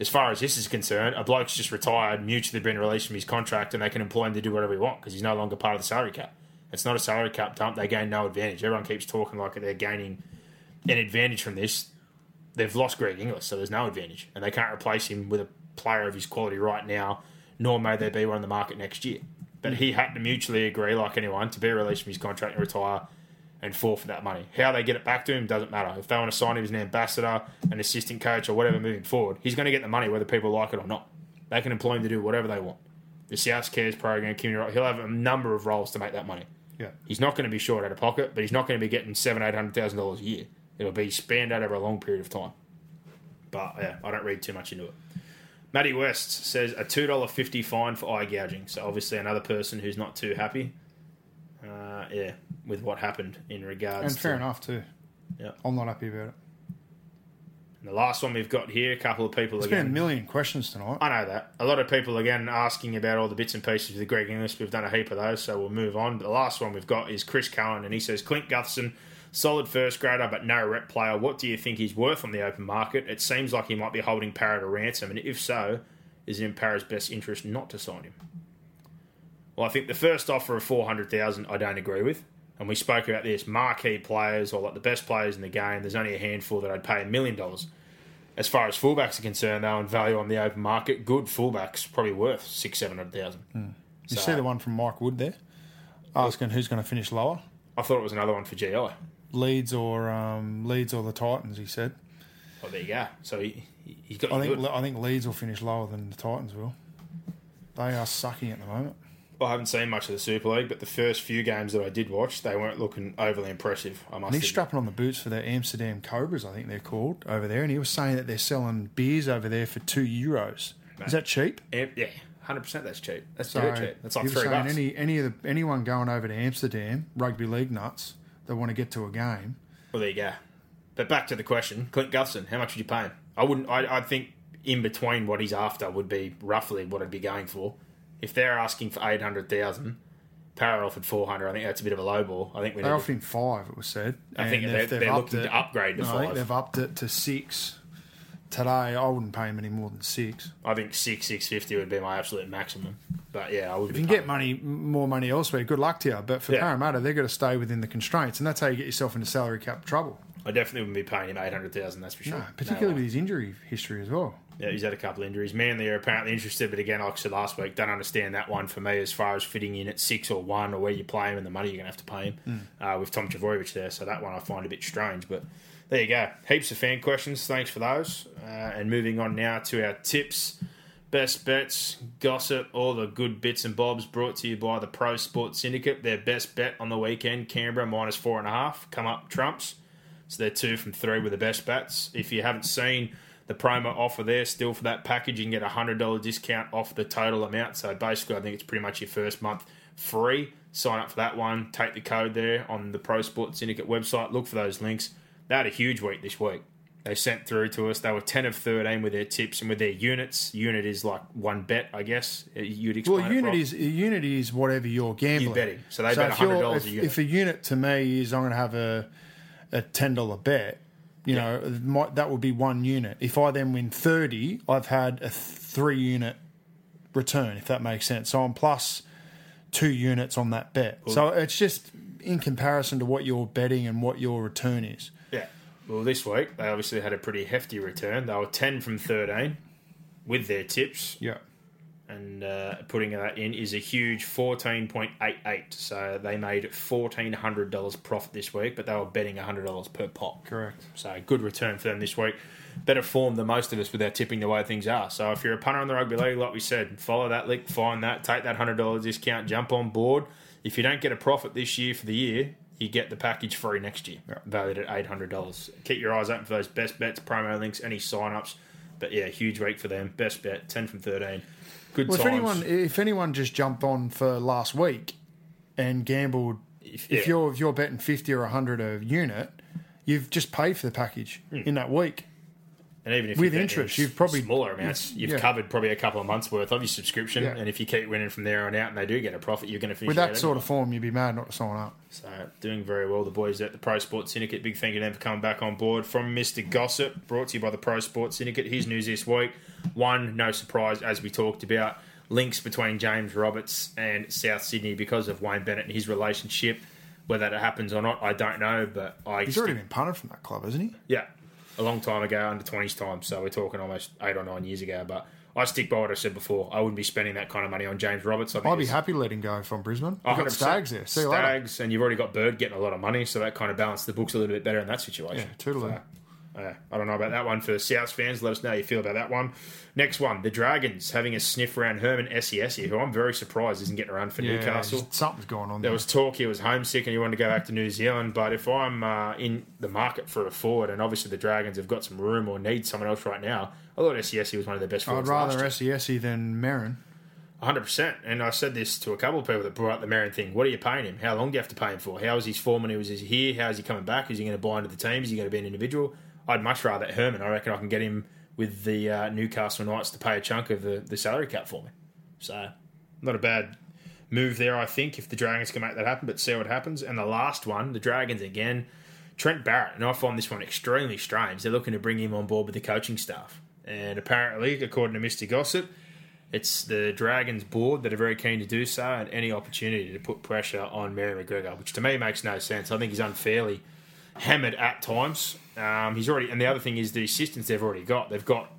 As far as this is concerned, a bloke's just retired, mutually been released from his contract, and they can employ him to do whatever he wants because he's no longer part of the salary cap. It's not a salary cap dump. They gain no advantage. Everyone keeps talking like they're gaining an advantage from this. They've lost Greg Inglis, so there's no advantage, and they can't replace him with a player of his quality right now, nor may there be one on the market next year. But he had to mutually agree, like anyone, to be released from his contract and retire and fall for that money. How they get it back to him doesn't matter. If they want to sign him as an ambassador, an assistant coach, or whatever moving forward, he's going to get the money whether people like it or not. They can employ him to do whatever they want. The Souths Cares program, community, he'll have a number of roles to make that money. Yeah, he's not going to be short out of pocket, but he's not going to be getting $700,000-$800,000 a year. It'll be spanned out over a long period of time. But yeah, I don't read too much into it. Matty West says a $2.50 fine for eye gouging. So obviously another person who's not too happy. Yeah, with what happened in regards to... And fair enough, too. Yeah. I'm not happy about it. And the last one we've got here, a couple of people again... There's been a million questions tonight. I know that. A lot of people, again, asking about all the bits and pieces of the Greg Inglis. We've done a heap of those, so we'll move on. But the last one we've got is Chris Cohen, and he says, Clint Gutherson, solid first grader but no rep player. What do you think he's worth on the open market? It seems like he might be holding Parra to ransom, and if so, is it in Parra's best interest not to sign him? Well, I think the first offer of $400,000 I don't agree with. And we spoke about this. Marquee players or like the best players in the game, there's only a handful that I'd pay $1 million. As far as fullbacks are concerned, though, and value on the open market, good fullbacks probably worth $600,000-$700,000. You see the one from Mike Wood there? Asking who's going to finish lower? I thought it was another one for GI. Leeds or the Titans, he said. Oh, there you go. So he's got... I think Leeds will finish lower than the Titans will. They are sucking at the moment. Well, I haven't seen much of the Super League, but the first few games that I did watch, they weren't looking overly impressive, I must admit. And he's strapping on the boots for the Amsterdam Cobras, I think they're called, over there, and he was saying that they're selling beers over there for €2. Mate. Is that cheap? Yeah, 100% that's cheap. That's so cheap. That's like $3. Anyone going over to Amsterdam, rugby league nuts, they want to get to a game. Well, there you go. But back to the question, Clint Gutherson, how much would you pay him? I think in between what he's after would be roughly what I'd be going for. If they're asking for $800,000, Parra offered $400,000. I think that's a bit of a low ball. I think they offered him $5,000. It was said. I think they're looking to upgrade to $5,000. I think they've upped it to $6,000 today. I wouldn't pay him any more than $6,000. I think $650 would be my absolute maximum. But yeah, I would. If you can get more money elsewhere, good luck to you. But for Parramatta, they've got to stay within the constraints, and that's how you get yourself into salary cap trouble. I definitely wouldn't be paying him $800,000. That's for sure. No, particularly with his injury history as well. Yeah, he's had a couple of injuries. Manly are apparently interested, but again, like I said last week, don't understand that one for me as far as fitting in at 6 or 1 or where you play him and the money you're going to have to pay him with Tom Trbojevic there. So that one I find a bit strange, but there you go. Heaps of fan questions. Thanks for those. And moving on now to our tips, best bets, gossip, all the good bits and bobs brought to you by the Pro Sports Syndicate. Their best bet on the weekend, Canberra -4.5. Come up trumps. So they're 2 from 3 with the best bets. If you haven't seen... the promo offer there still for that package, you can get a $100 discount off the total amount. So basically, I think it's pretty much your first month free. Sign up for that one. Take the code there on the Pro Sports Syndicate website. Look for those links. They had a huge week this week. they sent through to us. They were 10 of 13 with their tips and with their units. Unit is like one bet, I guess. You'd explain it, Rob. Unit is whatever you're gambling. You're betting. So they bet $100 a unit. If a unit to me is I'm going to have a $10 bet, you know, that would be one unit. If I then win 30, I've had a three-unit return, if that makes sense. So I'm plus 2 units on that bet. Well, so it's just in comparison to what you're betting and what your return is. Yeah. Well, this week, they obviously had a pretty hefty return. They were 10 from 13 with their tips. Yeah. And putting that in is a huge 14.88. So they made $1,400 profit this week, but they were betting $100 per pop. Correct. So good return for them this week. Better form than most of us without tipping the way things are. So if you're a punter in the rugby league, like we said, follow that link, find that, take that $100 discount, jump on board. If you don't get a profit this year for the year, you get the package free next year, valued at $800. Keep your eyes open for those best bets, promo links, any sign-ups. But yeah, huge week for them. Best bet, 10 from 13. Good times. If anyone just jumped on for last week and gambled, if you're betting 50 or 100 a unit, you've just paid for the package in that week. And even if with interest, you've probably smaller amounts, you've covered probably a couple of months' worth of your subscription. Yeah. And if you keep winning from there on out, and they do get a profit, you're going to finish with that sort of form. You'd be mad not to sign up. So doing very well, the boys at the Pro Sports Syndicate. Big thank you to them for coming back on board. From Mr. Gossip, brought to you by the Pro Sports Syndicate. His news this week: one, no surprise as we talked about, links between James Roberts and South Sydney because of Wayne Bennett and his relationship. Whether that happens or not, I don't know. But he's already been punted from that club, hasn't he? Yeah. A long time ago, under 20s time, so we're talking almost 8 or 9 years ago. But I stick by what I said before. I wouldn't be spending that kind of money on James Roberts. I'd be happy to let him go from Brisbane. I've got Stags there. See you later. Stags, and you've already got Bird getting a lot of money, so that kind of balanced the books a little bit better in that situation. Yeah, totally. So, I don't know about that one. For Souths fans, let us know how you feel about that one. Next one, the Dragons having a sniff around Herman Esiesi, who I'm very surprised isn't getting a run for Newcastle. Something's going on there. There was talk he was homesick and he wanted to go back to New Zealand, but if I'm in the market for a forward, and obviously the Dragons have got some room or need someone else right now, I thought Esiesi was one of their best forwards. I'd rather Esiesi than Merrin. 100%. And I said this to a couple of people that brought up the Merrin thing. What are you paying him? How long do you have to pay him for? How is his form when he was here? How is he coming back? Is he going to buy into the team? Is he going to be an individual? I'd much rather Herman. I reckon I can get him with the Newcastle Knights to pay a chunk of the salary cap for me. So not a bad move there, I think, if the Dragons can make that happen, but see what happens. And the last one, the Dragons again, Trent Barrett. And I find this one extremely strange. They're looking to bring him on board with the coaching staff. And apparently, according to Mr. Gossip, it's the Dragons board that are very keen to do so, and any opportunity to put pressure on Mary McGregor, which to me makes no sense. I think he's unfairly hammered at times. He's already, and the other thing is the assistants they've already got. They've got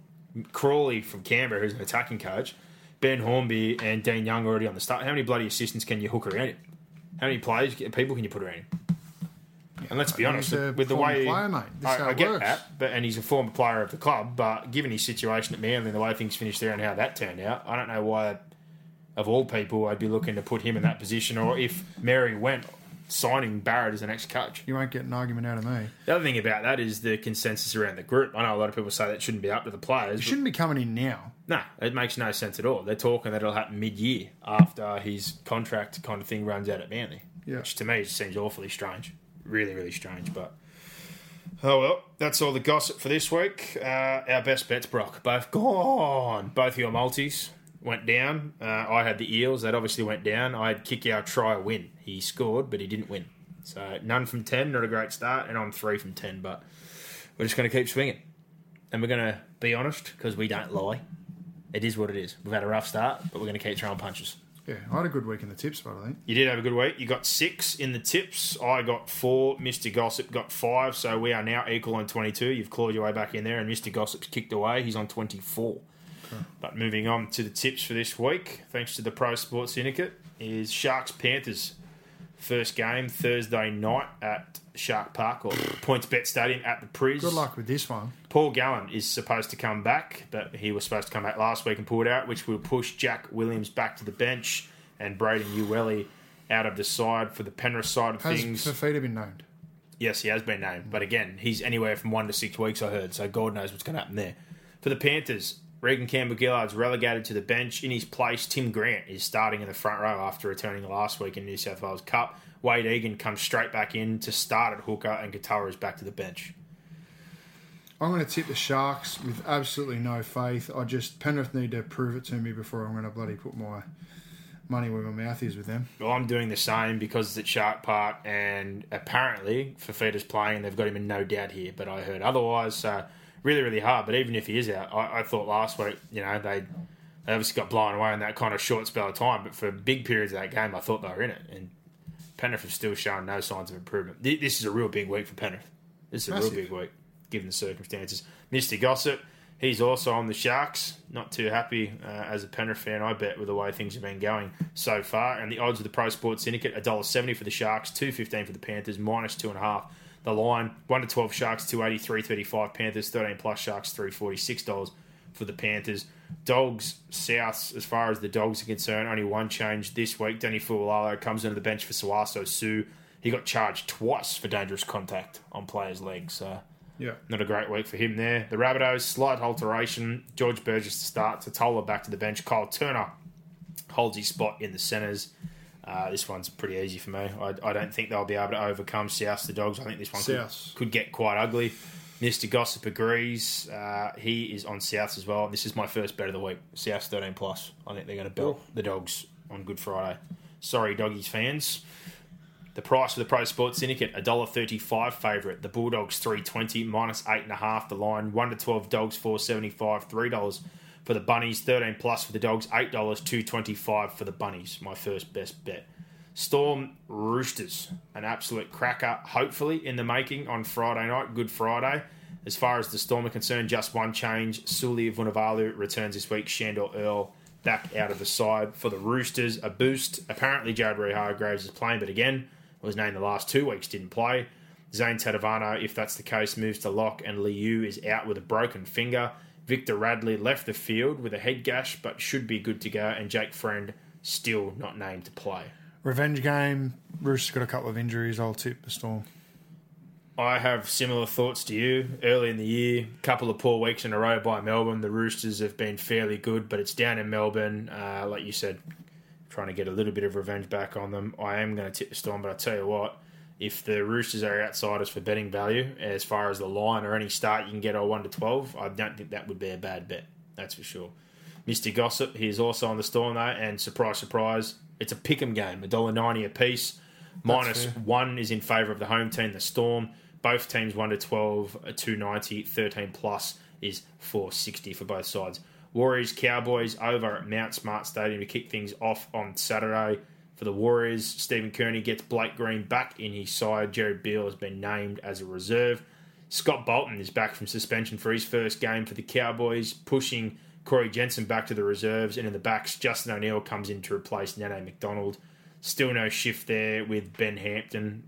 Crawley from Canberra, who's an attacking coach, Ben Hornby and Dean Young already on the start. How many bloody assistants can you hook around him? How many players, people can you put around him? And let's be honest, with the way player, mate. I get that, and he's a former player of the club, but given his situation at Manly and the way things finished there and how that turned out, I don't know why, of all people, I'd be looking to put him in that position, or if Mary went, signing Barrett as an ex-coach. You won't get an argument out of me. The other thing about that is the consensus around the group. I know a lot of people say that shouldn't be up to the players. It shouldn't be coming in now. No, it makes no sense at all. They're talking that it'll happen mid-year after his contract kind of thing runs out at Manly, which to me seems awfully strange. Really, really strange, but oh well. That's all the gossip for this week. Our best bets, Brock, both gone. Both your multis went down. I had the Eels. That obviously went down. I had kick out, try, win. He scored, but he didn't win. So none from 10, not a great start, and I'm 3 from 10, but we're just going to keep swinging. And we're going to be honest, because we don't lie. It is what it is. We've had a rough start, but we're going to keep throwing punches. Yeah, I had a good week in the tips, but I think. You did have a good week. You got 6 in the tips. I got 4. Mr. Gossip got 5. So we are now equal on 22. You've clawed your way back in there, and Mr. Gossip's kicked away. He's on 24. Okay. But moving on to the tips for this week, thanks to the Pro Sports Syndicate, is Sharks-Panthers. First game Thursday night at Shark Park or PointsBet Stadium at the Priz. Good luck with this one. Paul Gallen is supposed to come back, but he was supposed to come back last week and pulled out, which will push Jack Williams back to the bench and Braden Uwelli out of the side for the Penrith side of things. Has Fafita been named? Yes, he has been named. But again, he's anywhere from 1 to 6 weeks, I heard, so God knows what's going to happen there. For the Panthers, Regan Campbell-Gillard's relegated to the bench. In his place, Tim Grant is starting in the front row after returning last week in New South Wales Cup. Wade Egan comes straight back in to start at hooker, and Katara is back to the bench. I'm going to tip the Sharks with absolutely no faith. I just Penrith need to prove it to me before I'm going to bloody put my money where my mouth is with them. Well, I'm doing the same because it's at Shark Park and apparently Fafita's playing. They've got him in no doubt here, but I heard otherwise. So really, really hard. But even if he is out, I thought last week, you know, they obviously got blown away in that kind of short spell of time. But for big periods of that game, I thought they were in it. And Penrith is still showing no signs of improvement. This is a real big week for Penrith. This is a real big week, given the circumstances. Mr. Gossip, he's also on the Sharks. Not too happy as a Penrith fan, I bet, with the way things have been going so far. And the odds of the Pro Sports Syndicate, $1.70 for the Sharks, $2.15 for the Panthers, minus 2.5. The line, 1-12 Sharks, $2.80, $3.35 Panthers, 13+ Sharks, $3.46 for the Panthers. Dogs, Souths, as far as the Dogs are concerned, only one change this week. Danny Fuilalo comes into the bench for Suaso Sue. He got charged twice for dangerous contact on players' legs. So yeah, not a great week for him there. The Rabbitohs, slight alteration. George Burgess to start, Totola back to the bench. Kyle Turner holds his spot in the centres. This one's pretty easy for me. I don't think they'll be able to overcome South the Dogs. I think this one could get quite ugly. Mr. Gossip agrees. He is on Souths as well. This is my first bet of the week. Souths 13+. I think they're going to belt the Dogs on Good Friday. Sorry, Doggies fans. The price for the Pro Sports Syndicate, $1.35 favourite. The Bulldogs, $3.20, minus 8.5 the line. 1-12 Dogs, $4.75, $3 for the Bunnies. 13+ for the Dogs, $8, $2.25 for the Bunnies. My first best bet. Storm Roosters, an absolute cracker, hopefully, in the making on Friday night, Good Friday. As far as the Storm are concerned, just one change. Suli Vunivalu returns this week. Shandor Earl back out of the side for the Roosters. A boost. Apparently, Jadbury Hargraves is playing, but again, was named the last 2 weeks, didn't play. Zane Tadavano, if that's the case, moves to lock, and Liu is out with a broken finger. Victor Radley left the field with a head gash, but should be good to go, and Jake Friend still not named to play. Revenge game. Roosters got a couple of injuries. I'll tip the Storm. I have similar thoughts to you. Early in the year, couple of poor weeks in a row by Melbourne. The Roosters have been fairly good, but it's down in Melbourne. Like you said, trying to get a little bit of revenge back on them. I am going to tip the Storm, but I tell you what, if the Roosters are outsiders for betting value, as far as the line or any start you can get on 1-12, I don't think that would be a bad bet. That's for sure. Mr. Gossip, he is also on the Storm, though, and surprise, surprise, it's a pick'em game, $1.90 a piece. Minus one is in favour of the home team, the Storm. Both teams 1-12, $2.90, 13+ is $4.60 for both sides. Warriors Cowboys over at Mount Smart Stadium to kick things off on Saturday. For the Warriors, Stephen Kearney gets Blake Green back in his side. Jared Beale has been named as a reserve. Scott Bolton is back from suspension for his first game for the Cowboys, pushing Corey Jensen back to the reserves, and in the backs, Justin O'Neill comes in to replace Nene McDonald. Still no shift there with Ben Hampton.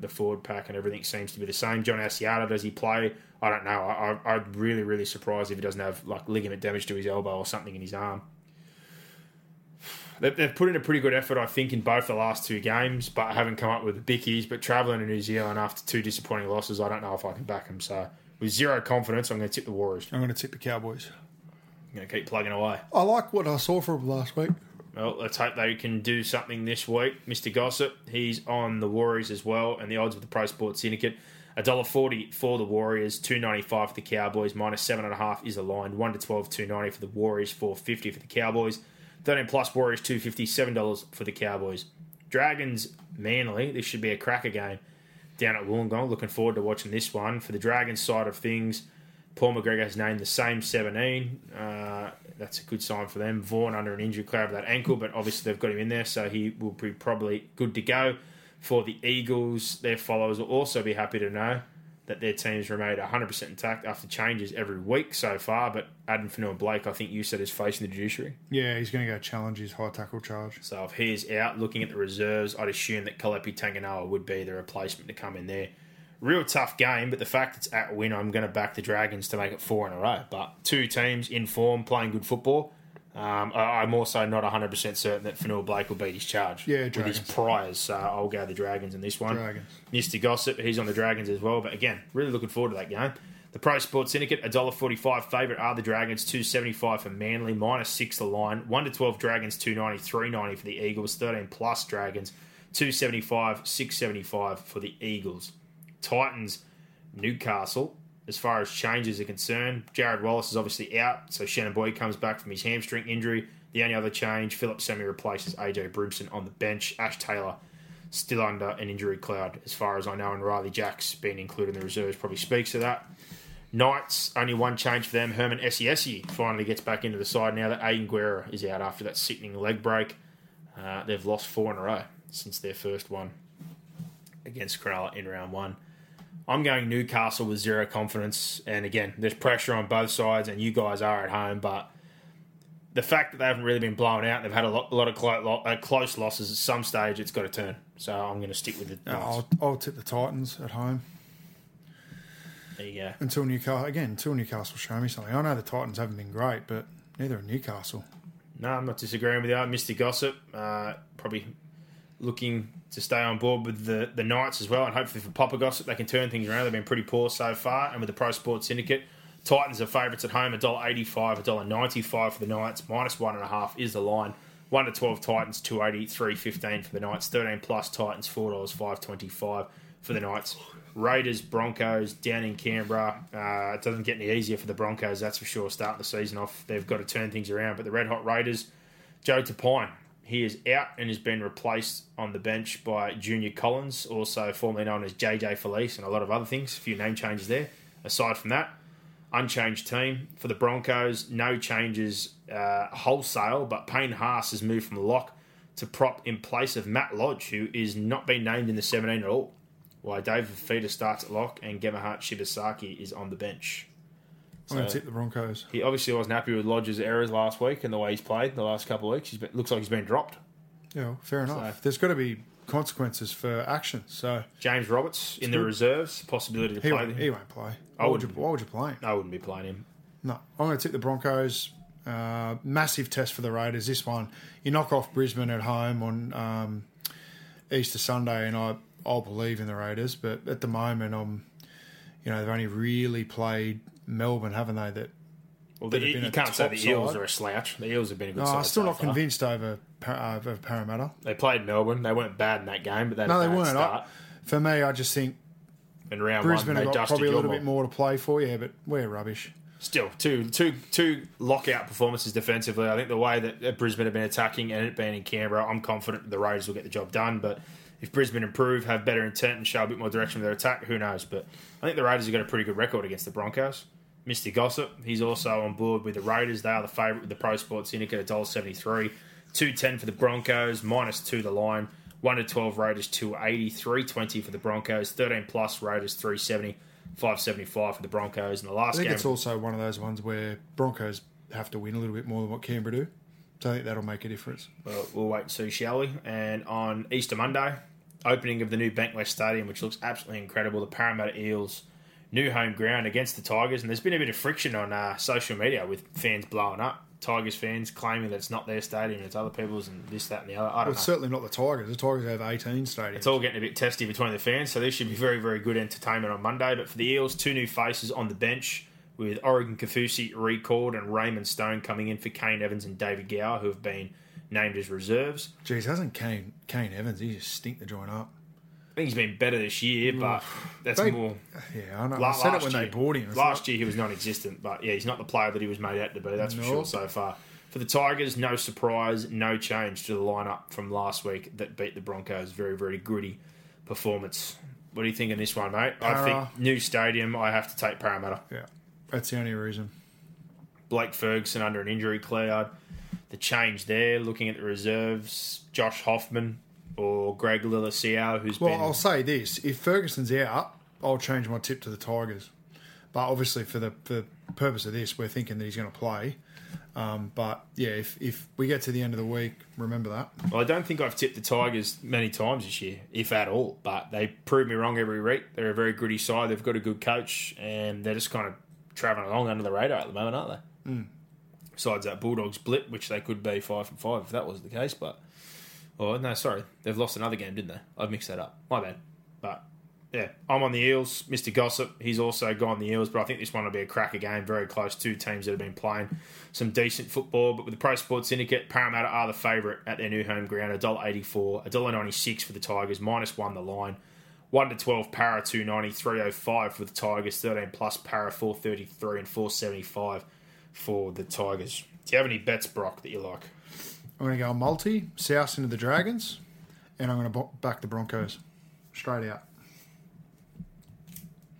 The forward pack and everything seems to be the same. John Asiata, does he play? I don't know. I'd really, really surprised if he doesn't have like ligament damage to his elbow or something in his arm. They've put in a pretty good effort, I think, in both the last two games, but haven't come up with the bickies. But travelling to New Zealand after two disappointing losses, I don't know if I can back them. So with zero confidence, I'm going to tip the Warriors. I'm going to tip the Cowboys. I'm going to keep plugging away. I like what I saw from last week. Well, let's hope they can do something this week. Mr. Gossip, he's on the Warriors as well, and the odds of the Pro Sports Syndicate, $1.40 for the Warriors, $2.95 for the Cowboys, minus 7.5 is aligned, 1-12, $2.90 for the Warriors, $4.50 for the Cowboys, 13+ Warriors, $2.50, $7 for the Cowboys. Dragons, Manly, this should be a cracker game down at Wollongong. Looking forward to watching this one. For the Dragons side of things, Paul McGregor has named the same 17. That's a good sign for them. Vaughan under an injury cloud with that ankle, but obviously they've got him in there, so he will be probably good to go. For the Eagles, their followers will also be happy to know that their teams remain 100% intact after changes every week so far, but Adam Finua-Blake, I think you said, is facing the judiciary. Yeah, he's going to go challenge his high tackle charge. So if he is out, looking at the reserves, I'd assume that Kalepi Tanganawa would be the replacement to come in there. Real tough game, but the fact it's at Wynn, I'm going to back the Dragons to make it four in a row. But two teams in form, playing good football. I'm also not 100% certain that Finua-Blake will beat his charge with his priors. So I'll go the Dragons in this one. Dragons. Mr. Gossip, he's on the Dragons as well. But again, really looking forward to that game. The Pro Sports Syndicate, $1.45 favourite are the Dragons, $2.75 for Manly, minus 6 the line. 1-12 Dragons, $2.90, $3.90 for the Eagles, 13+ Dragons, $2.75, $6.75 for the Eagles. Titans, Newcastle, as far as changes are concerned. Jared Wallace is obviously out, so Shannon Boyd comes back from his hamstring injury. The only other change, Philip Semi replaces AJ Bribson on the bench. Ash Taylor still under an injury cloud, as far as I know, and Riley Jacks being included in the reserves probably speaks to that. Knights, only one change for them. Herman Esiesi finally gets back into the side now that Aiden Guerra is out after that sickening leg break. They've lost four in a row since their first one against Cronulla in round one. I'm going Newcastle with zero confidence. And again, there's pressure on both sides, and you guys are at home, but the fact that they haven't really been blown out, they've had a lot of close losses. At some stage, it's got to turn. So I'm going to stick with it. I'll tip the Titans at home. There you go. Until Newcastle show me something. I know the Titans haven't been great, but neither have Newcastle. No, I'm not disagreeing with you. Mr. Gossip, probably looking to stay on board with the Knights as well, and hopefully for Papa Gossip, they can turn things around. They've been pretty poor so far, and with the Pro Sports Syndicate, Titans are favourites at home, $1.85, $1.95 for the Knights, -1.5 is the line. 1-12 Titans, $2.80, $3.15 for the Knights, 13+ Titans, $4, $5.25 for the Knights. Raiders, Broncos down in Canberra. It doesn't get any easier for the Broncos, that's for sure. Starting the season off, they've got to turn things around. But the Red Hot Raiders, Joe Tapine, he is out and has been replaced on the bench by Junior Collins, also formerly known as JJ Felice and a lot of other things. A few name changes there. Aside from that, unchanged team for the Broncos. No changes wholesale, but Payne Haas has moved from lock to prop in place of Matt Lodge, who is not being named in the 17 at all. While David Fafita starts at lock and Gemahart Shibasaki is on the bench. So I'm going to tip the Broncos. He obviously wasn't happy with Lodge's errors last week and the way he's played the last couple of weeks. It looks like he's been dropped. Yeah, fair enough. So, there's got to be consequences for action. So James Roberts in the reserves, possibility to play him. He won't play. Why would you play him? I wouldn't be playing him. No, I'm going to tip the Broncos. Massive test for the Raiders, this one. You knock off Brisbane at home on Easter Sunday, and I'll believe in the Raiders, but at the moment, they've only really played Melbourne, haven't they? You can't say the Eels are a slouch. The Eels have been a good side. I'm still not convinced over Parramatta. They played Melbourne. They weren't bad in that game, but they weren't. For me, I just think in round Brisbane have got probably a little bit more to play for. Yeah, but we're rubbish. Still, two lockout performances defensively. I think the way that Brisbane have been attacking and it being in Canberra, I'm confident the Raiders will get the job done, but if Brisbane improve, have better intent and show a bit more direction with their attack, who knows? But I think the Raiders have got a pretty good record against the Broncos. Mr. Gossip, he's also on board with the Raiders. They are the favourite with the Pro Sports Syndicate at $1.73. $2.10 for the Broncos, -2 the line. 1-12 Raiders, $2.80. $3.20 for the Broncos. 13+ Raiders, $3.70. $5.75 for the Broncos. In the last game, I think it's also one of those ones where Broncos have to win a little bit more than what Canberra do. So I think that'll make a difference. Well, we'll wait and see, shall we? And on Easter Monday, opening of the new Bankwest Stadium, which looks absolutely incredible. The Parramatta Eels, new home ground against the Tigers. And there's been a bit of friction on social media with fans blowing up. Tigers fans claiming that it's not their stadium, it's other people's and this, that and the other. I don't know. It's certainly not the Tigers. The Tigers have 18 stadiums. It's all getting a bit testy between the fans, so this should be very, very good entertainment on Monday. But for the Eels, two new faces on the bench, with Oregon Kaufusi recalled and Raymond Stone coming in for Kane Evans and David Gower, who have been named as reserves. Jeez, hasn't Kane Evans, he just stink the joint up. I think he's been better this year, but that's more... Yeah, I know. I said it when they bought him. Last year he was non-existent, but yeah, he's not the player that he was made out to be, that's for sure so far. For the Tigers, no surprise, no change to the lineup from last week that beat the Broncos. Very, very gritty performance. What do you think of this one, mate? I think new stadium, I have to take Parramatta. Yeah. That's the only reason. Blake Ferguson under an injury cloud. The change there, looking at the reserves, Josh Hoffman or Greg Lillesio, Well, I'll say this. If Ferguson's out, I'll change my tip to the Tigers. But obviously, for the purpose of this, we're thinking that he's going to play. But, yeah, if we get to the end of the week, remember that. Well, I don't think I've tipped the Tigers many times this year, if at all. But they prove me wrong every week. They're a very gritty side. They've got a good coach. And they're just kind of travelling along under the radar at the moment, aren't they? Mm. Besides that Bulldogs blip, which they could be 5-5 if that was the case, but... Oh, no, sorry. They've lost another game, didn't they? I've mixed that up. My bad. But, yeah, I'm on the Eels. Mr. Gossip, he's also gone the Eels, but I think this one will be a cracker game. Very close. Two teams that have been playing some decent football, but with the Pro Sports Syndicate, Parramatta are the favourite at their new home ground. $1.84, $1.96 for the Tigers, -1 the line. 1-12 Para 290, 305 for the Tigers, 13 plus Para 433 and 475 for the Tigers. Do you have any bets, Brock, that you like? I'm going to go multi, South into the Dragons, and I'm going to back the Broncos straight out.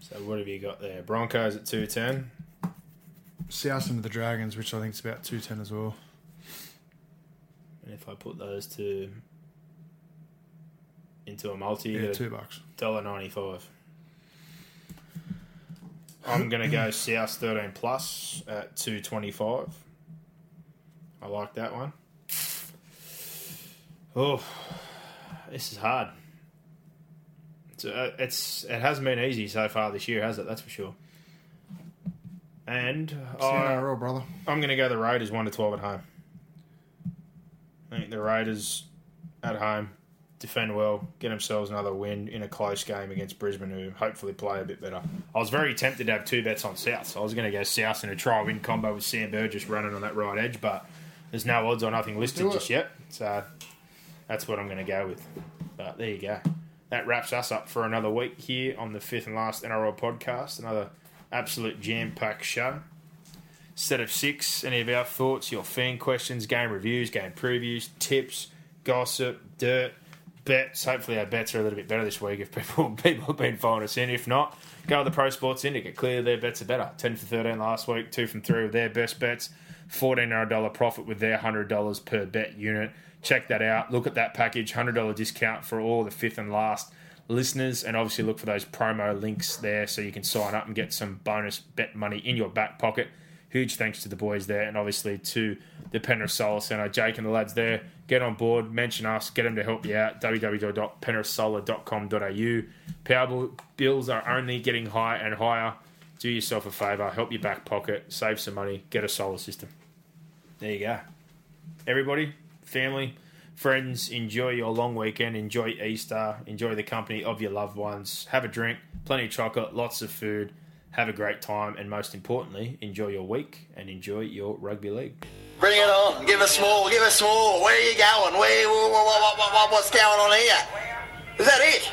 So what have you got there? Broncos at 210. South into the Dragons, which I think is about 210 as well. And if I put those two into a multi, yeah, $2. $1.95. I'm going to go South 13 plus at 225. I like that one. Oh, this is hard. It hasn't been easy so far this year, has it? That's for sure. And I'm going to go the Raiders 1-12 at home. I think the Raiders at home defend well, get themselves another win in a close game against Brisbane, who hopefully play a bit better. I was very tempted to have two bets on South, so I was going to go South in a try-win combo with Sam Burgess running on that right edge, but there's no odds or nothing listed just yet, so that's what I'm going to go with. But there you go. That wraps us up for another week here on the fifth and last NRL podcast, another absolute jam-packed show. Set of six, any of our thoughts, your fan questions, game reviews, game previews, tips, gossip, dirt, bets. Hopefully our bets are a little bit better this week if people have been following us in. If not, go to the Pro Sports Syndicate. Clearly their bets are better. 10 for 13 last week, 2 from 3 with their best bets, $1,400 profit with their $100 per bet unit. Check that out. Look at that package. $100 discount for all the fifth and last listeners. And obviously look for those promo links there so you can sign up and get some bonus bet money in your back pocket. Huge thanks to the boys there and obviously to the Penrith Solar Centre. Jake and the lads there. Get on board. Mention us. Get them to help you out. www.penrithsolar.com.au. Power bills are only getting higher and higher. Do yourself a favour. Help your back pocket. Save some money. Get a solar system. There you go. Everybody, family, friends, enjoy your long weekend, enjoy Easter, enjoy the company of your loved ones, have a drink, plenty of chocolate, lots of food, have a great time, and most importantly, enjoy your week and enjoy your rugby league. Bring it on, give us more, where are you going, what's going on here? Is that it?